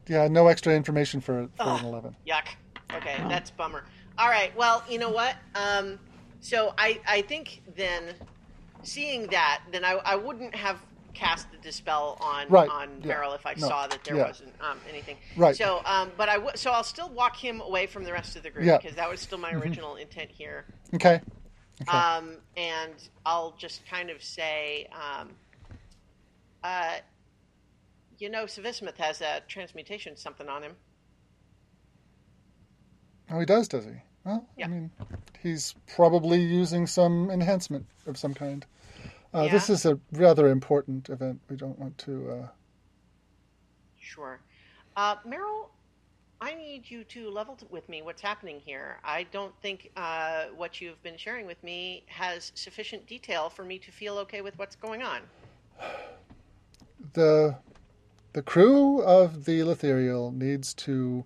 Yeah, no extra information for an 11. Yuck. Okay, that's bummer. All right, well, you know what? So I think then, seeing that, then I wouldn't have cast the dispel on Meryl if I saw that there wasn't anything. Right. So, but so I'll still walk him away from the rest of the group because that was still my original intent here. Okay. And I'll just kind of say, you know, Sivissimith has a transmutation something on him. Oh, he does he? Well, yeah. I mean, he's probably using some enhancement of some kind. This is a rather important event. We don't want to... Sure. Meryl, I need you to level with me what's happening here. I don't think what you've been sharing with me has sufficient detail for me to feel okay with what's going on. The crew of the Lithiriel needs to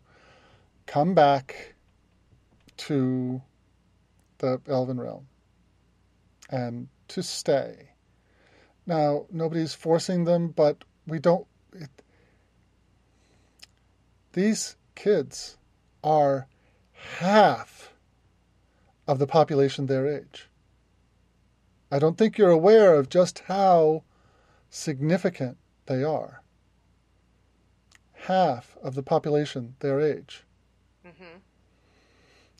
come back to the Elven Realm and to stay. Now, nobody's forcing them, but we don't... These kids are half of the population their age. I don't think you're aware of just how significant they are. Half of the population their age. Mm-hmm.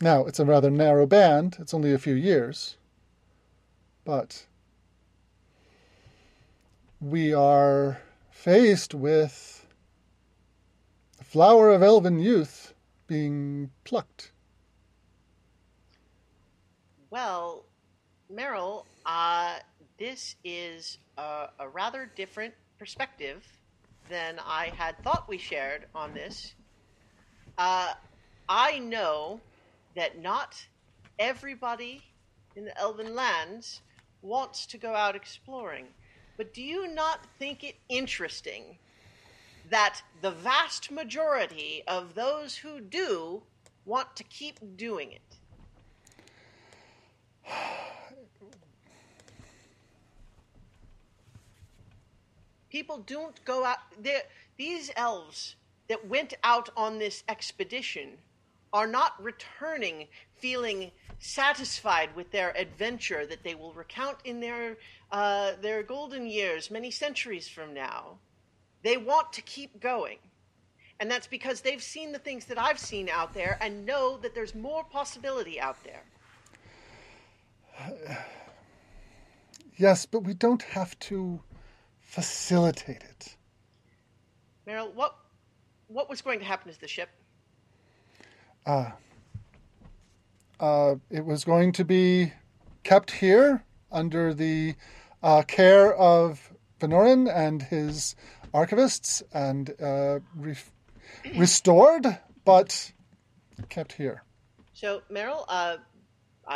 Now, it's a rather narrow band. It's only a few years. But we are faced with the flower of elven youth being plucked. Well, Meryl, this is a rather different perspective than I had thought we shared on this. I know that not everybody in the Elven Lands wants to go out exploring. But do you not think it interesting that the vast majority of those who do want to keep doing it? People don't go out... These elves that went out on this expedition are not returning feeling satisfied with their adventure that they will recount in their golden years many centuries from now. They want to keep going. And that's because they've seen the things that I've seen out there and know that there's more possibility out there. Yes, but we don't have to facilitate it. Meryl, what was going to happen to the ship? It was going to be kept here under the care of Vernorin and his archivists and restored, but kept here. So, Meryl, I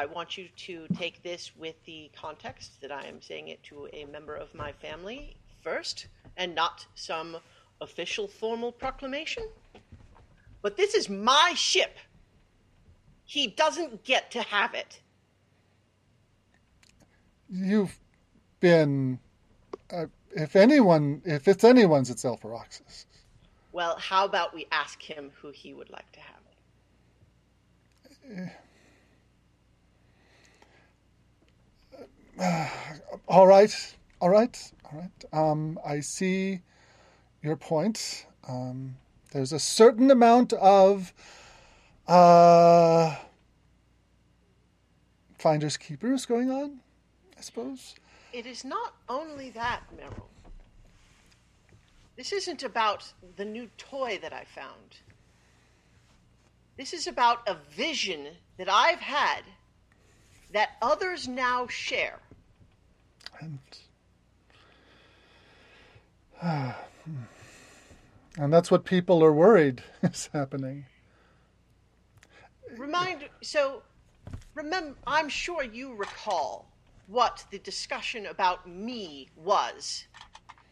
want you to take this with the context that I am saying it to a member of my family first, and not some official formal proclamation. But this is my ship. He doesn't get to have it. You've been... if it's anyone's, it's Zelpharaloxis. Well, how about we ask him who he would like to have it? All right. I see your point. There's a certain amount of finders keepers going on, I suppose. It is not only that, Meryl. This isn't about the new toy that I found. This is about a vision that I've had that others now share. And that's what people are worried is happening. Remember, I'm sure you recall what the discussion about me was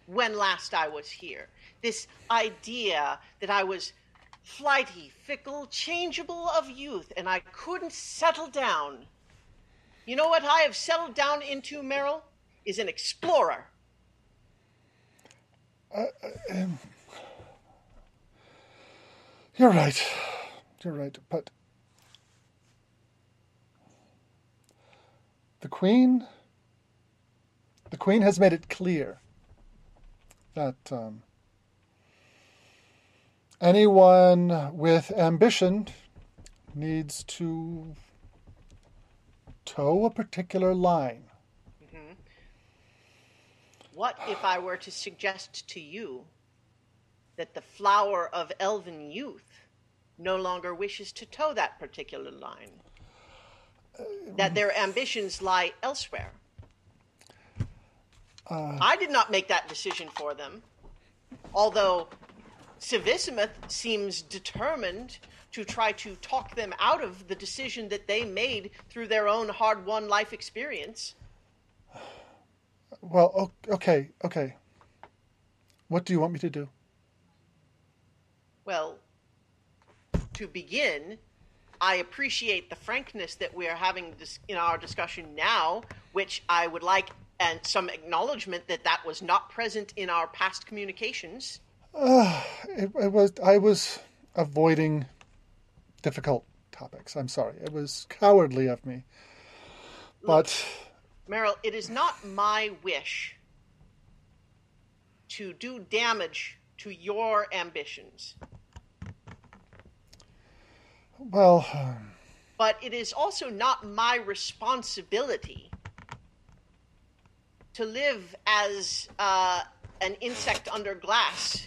when last I was here. This idea that I was flighty, fickle, changeable of youth, and I couldn't settle down. You know what I have settled down into, Meryl? is an explorer. You're right. You're right. But the Queen has made it clear that anyone with ambition needs to toe a particular line. Mm-hmm. What if I were to suggest to you that the flower of elven youth no longer wishes to toe that particular line? That their ambitions lie elsewhere? I did not make that decision for them, although Sivissimith seems determined to try to talk them out of the decision that they made through their own hard-won life experience. Well, okay. What do you want me to do? Well, to begin, I appreciate the frankness that we are having in our discussion now, which I would like, and some acknowledgement that was not present in our past communications. I was avoiding difficult topics. I'm sorry. It was cowardly of me. But look, Meryl, it is not my wish to do damage to your ambitions. Well, but it is also not my responsibility to live as an insect under glass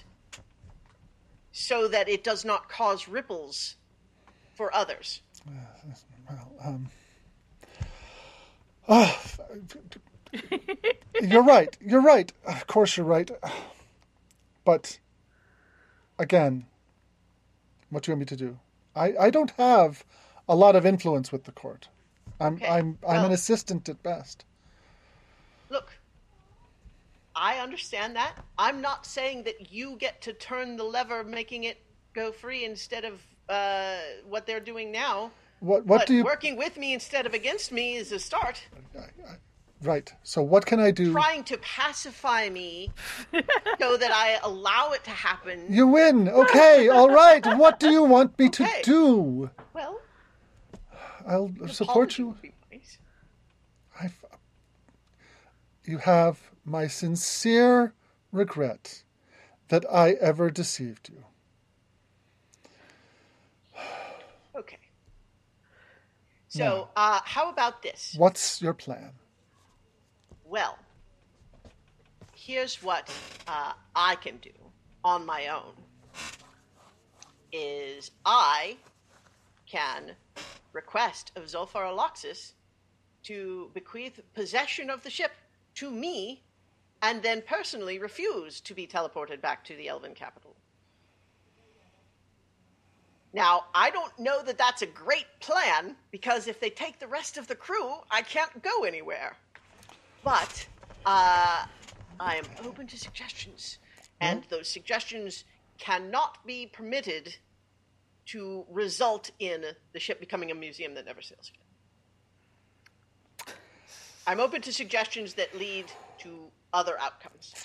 so that it does not cause ripples for others. Well, You're right. Of course you're right. But, again, what do you want me to do? I don't have a lot of influence with the court. I'm an assistant at best. Look, I understand that. I'm not saying that you get to turn the lever, making it go free instead of what they're doing now. What do you... Working with me instead of against me is a start. Right. So what can I do? Trying to pacify me so that I allow it to happen. You win. Okay. All right. What do you want me to do? Well, I'll support you. Nice. You have my sincere regret that I ever deceived you. Okay. So, how about this? What's your plan? Well, here's what I can do on my own, is I can request of Zulfar Alaxis to bequeath possession of the ship to me and then personally refuse to be teleported back to the Elven capital. Now, I don't know that that's a great plan, because if they take the rest of the crew, I can't go anywhere. But I am open to suggestions, and those suggestions cannot be permitted to result in the ship becoming a museum that never sails again. I'm open to suggestions that lead to other outcomes.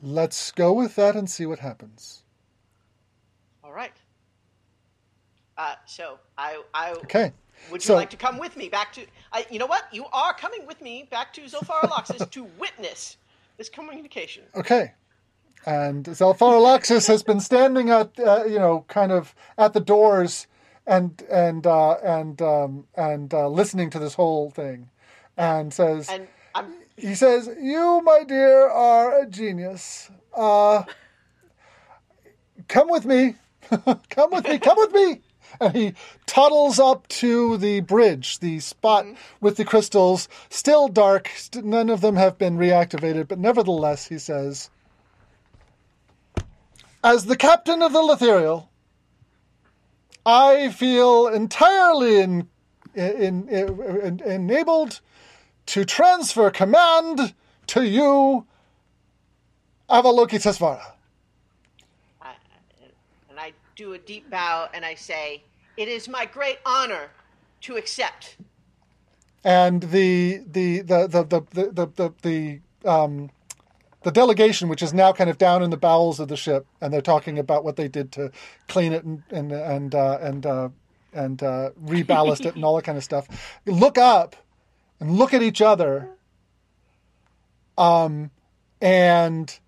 Let's go with that and see what happens. All right. Okay. Would you like to come with me back to... you know what? You are coming with me back to Zulfar Alaxis to witness this communication. Okay. And Zulfar Alaxis has been standing at, kind of at the doors and listening to this whole thing. And says... He says, "You, my dear, are a genius. Come with me. Come with me. Come with me." And he toddles up to the bridge, the spot with the crystals, still dark. None of them have been reactivated, but nevertheless, he says, "As the captain of the Lithiriel, I feel entirely enabled to transfer command to you, Avalokitesvara." Do a deep bow, and I say, "It is my great honor to accept." and the delegation, which is now kind of down in the bowels of the ship, and they're talking about what they did to clean it and reballast it and all that kind of stuff. Look up and look at each other, and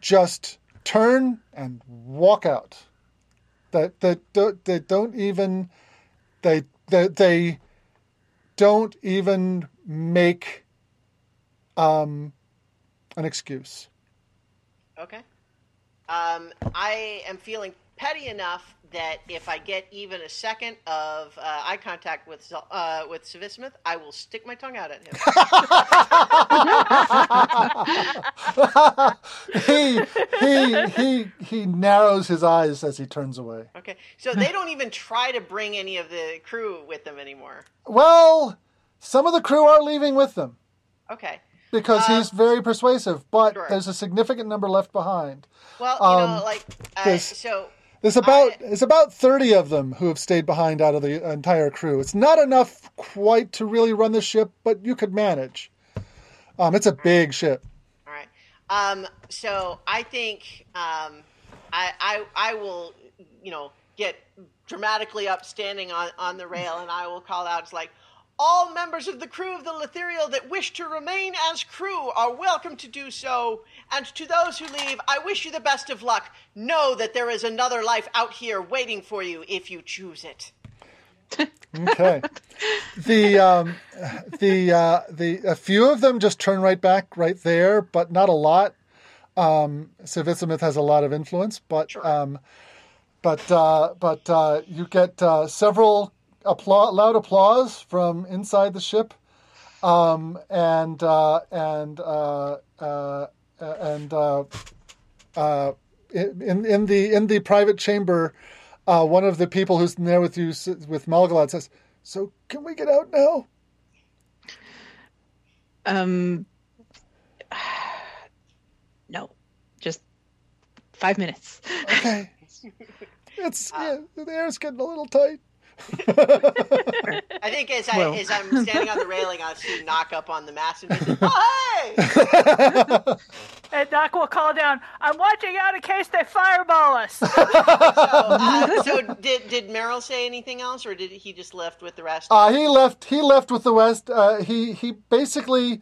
just turn and walk out. They don't even make an excuse. Okay. I am feeling petty enough that if I get even a second of eye contact with Sivissimith, I will stick my tongue out at him. he narrows his eyes as he turns away. Okay, so they don't even try to bring any of the crew with them anymore. Well, some of the crew are leaving with them. Okay. Because he's very persuasive, but sure. There's a significant number left behind. Well, there's about 30 of them who have stayed behind out of the entire crew. It's not enough quite to really run the ship, but you could manage. It's a big ship. All right. So I think I will, get dramatically up standing on the rail, and I will call out, it's like, all members of the crew of the Lithiriel that wish to remain as crew are welcome to do so. And to those who leave, I wish you the best of luck. Know that there is another life out here waiting for you if you choose it. Okay. A few of them just turn right back right there, but not a lot. Sivissimith has a lot of influence, but sure. You get several. Loud applause from inside the ship, in the private chamber, one of the people who's in there with you with Mogallad says, "So can we get out now?" No, just 5 minutes. Okay, the air's getting a little tight. I think as I'm standing on the railing, I'll see Nock up on the mast and say, "Oh, hey!" And Nock will call down, "I'm watching out in case they fireball us." Did Meryl say anything else, or did he just left with the rest? He left with the rest. He basically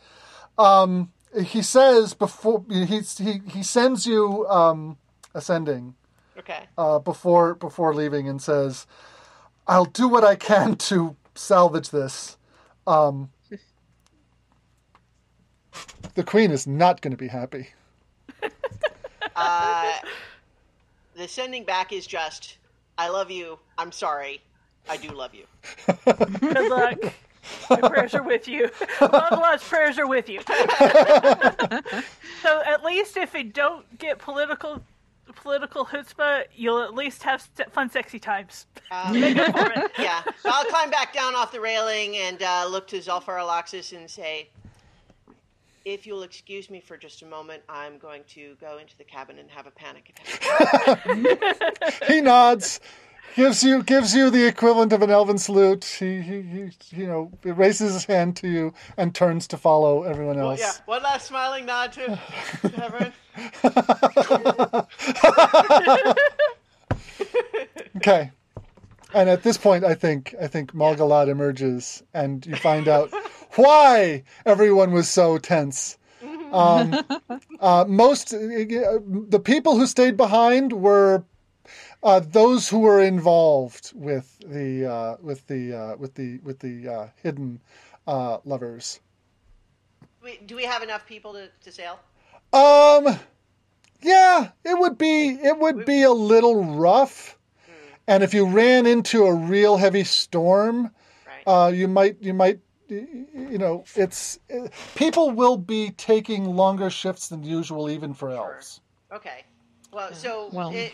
he says before he sends you ascending. Okay. Before leaving, and says, "I'll do what I can to salvage this. The Queen is not going to be happy." The sending back is just, "I love you. I'm sorry. I do love you. Good luck. My prayers are with you. Moglad's prayers are with you." So at least if you don't get political chutzpah, you'll at least have fun, sexy times. Yeah. So I'll climb back down off the railing and look to Zelpharaloxis and say, "If you'll excuse me for just a moment, I'm going to go into the cabin and have a panic attack." He nods, gives you the equivalent of an elven salute. He raises his hand to you and turns to follow everyone else. Well, yeah, one last smiling nod to everyone. Okay, and at this point, I think Mogallad emerges, and you find out why everyone was so tense. The people who stayed behind were those who were involved with the hidden lovers. Do we have enough people to sail? Yeah, it would be a little rough, and if you ran into a real heavy storm, right. you might people will be taking longer shifts than usual, even for elves. Sure. Okay, well, so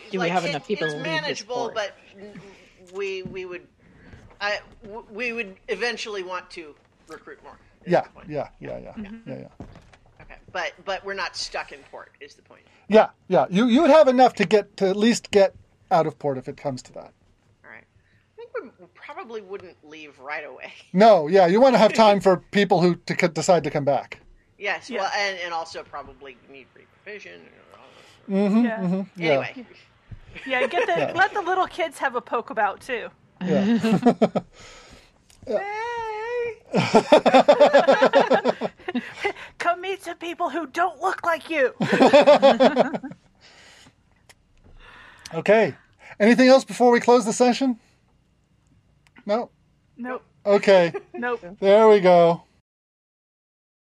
do we have enough people? It's manageable, but we would eventually want to recruit more. Yeah. But we're not stuck in port, is the point. Yeah. You'd have enough to at least get out of port if it comes to that. All right. I think we probably wouldn't leave right away. No, yeah, you want to have time for people who decide to come back. Yes, yeah. Well, and also probably need revision. Mm-hmm, yeah. Mm-hmm, yeah. Anyway. Yeah, get the let the little kids have a poke about too. Yeah. Hey. Come meet some people who don't look like you. Okay. Anything else before we close the session? No? Nope. Okay. Nope. There we go.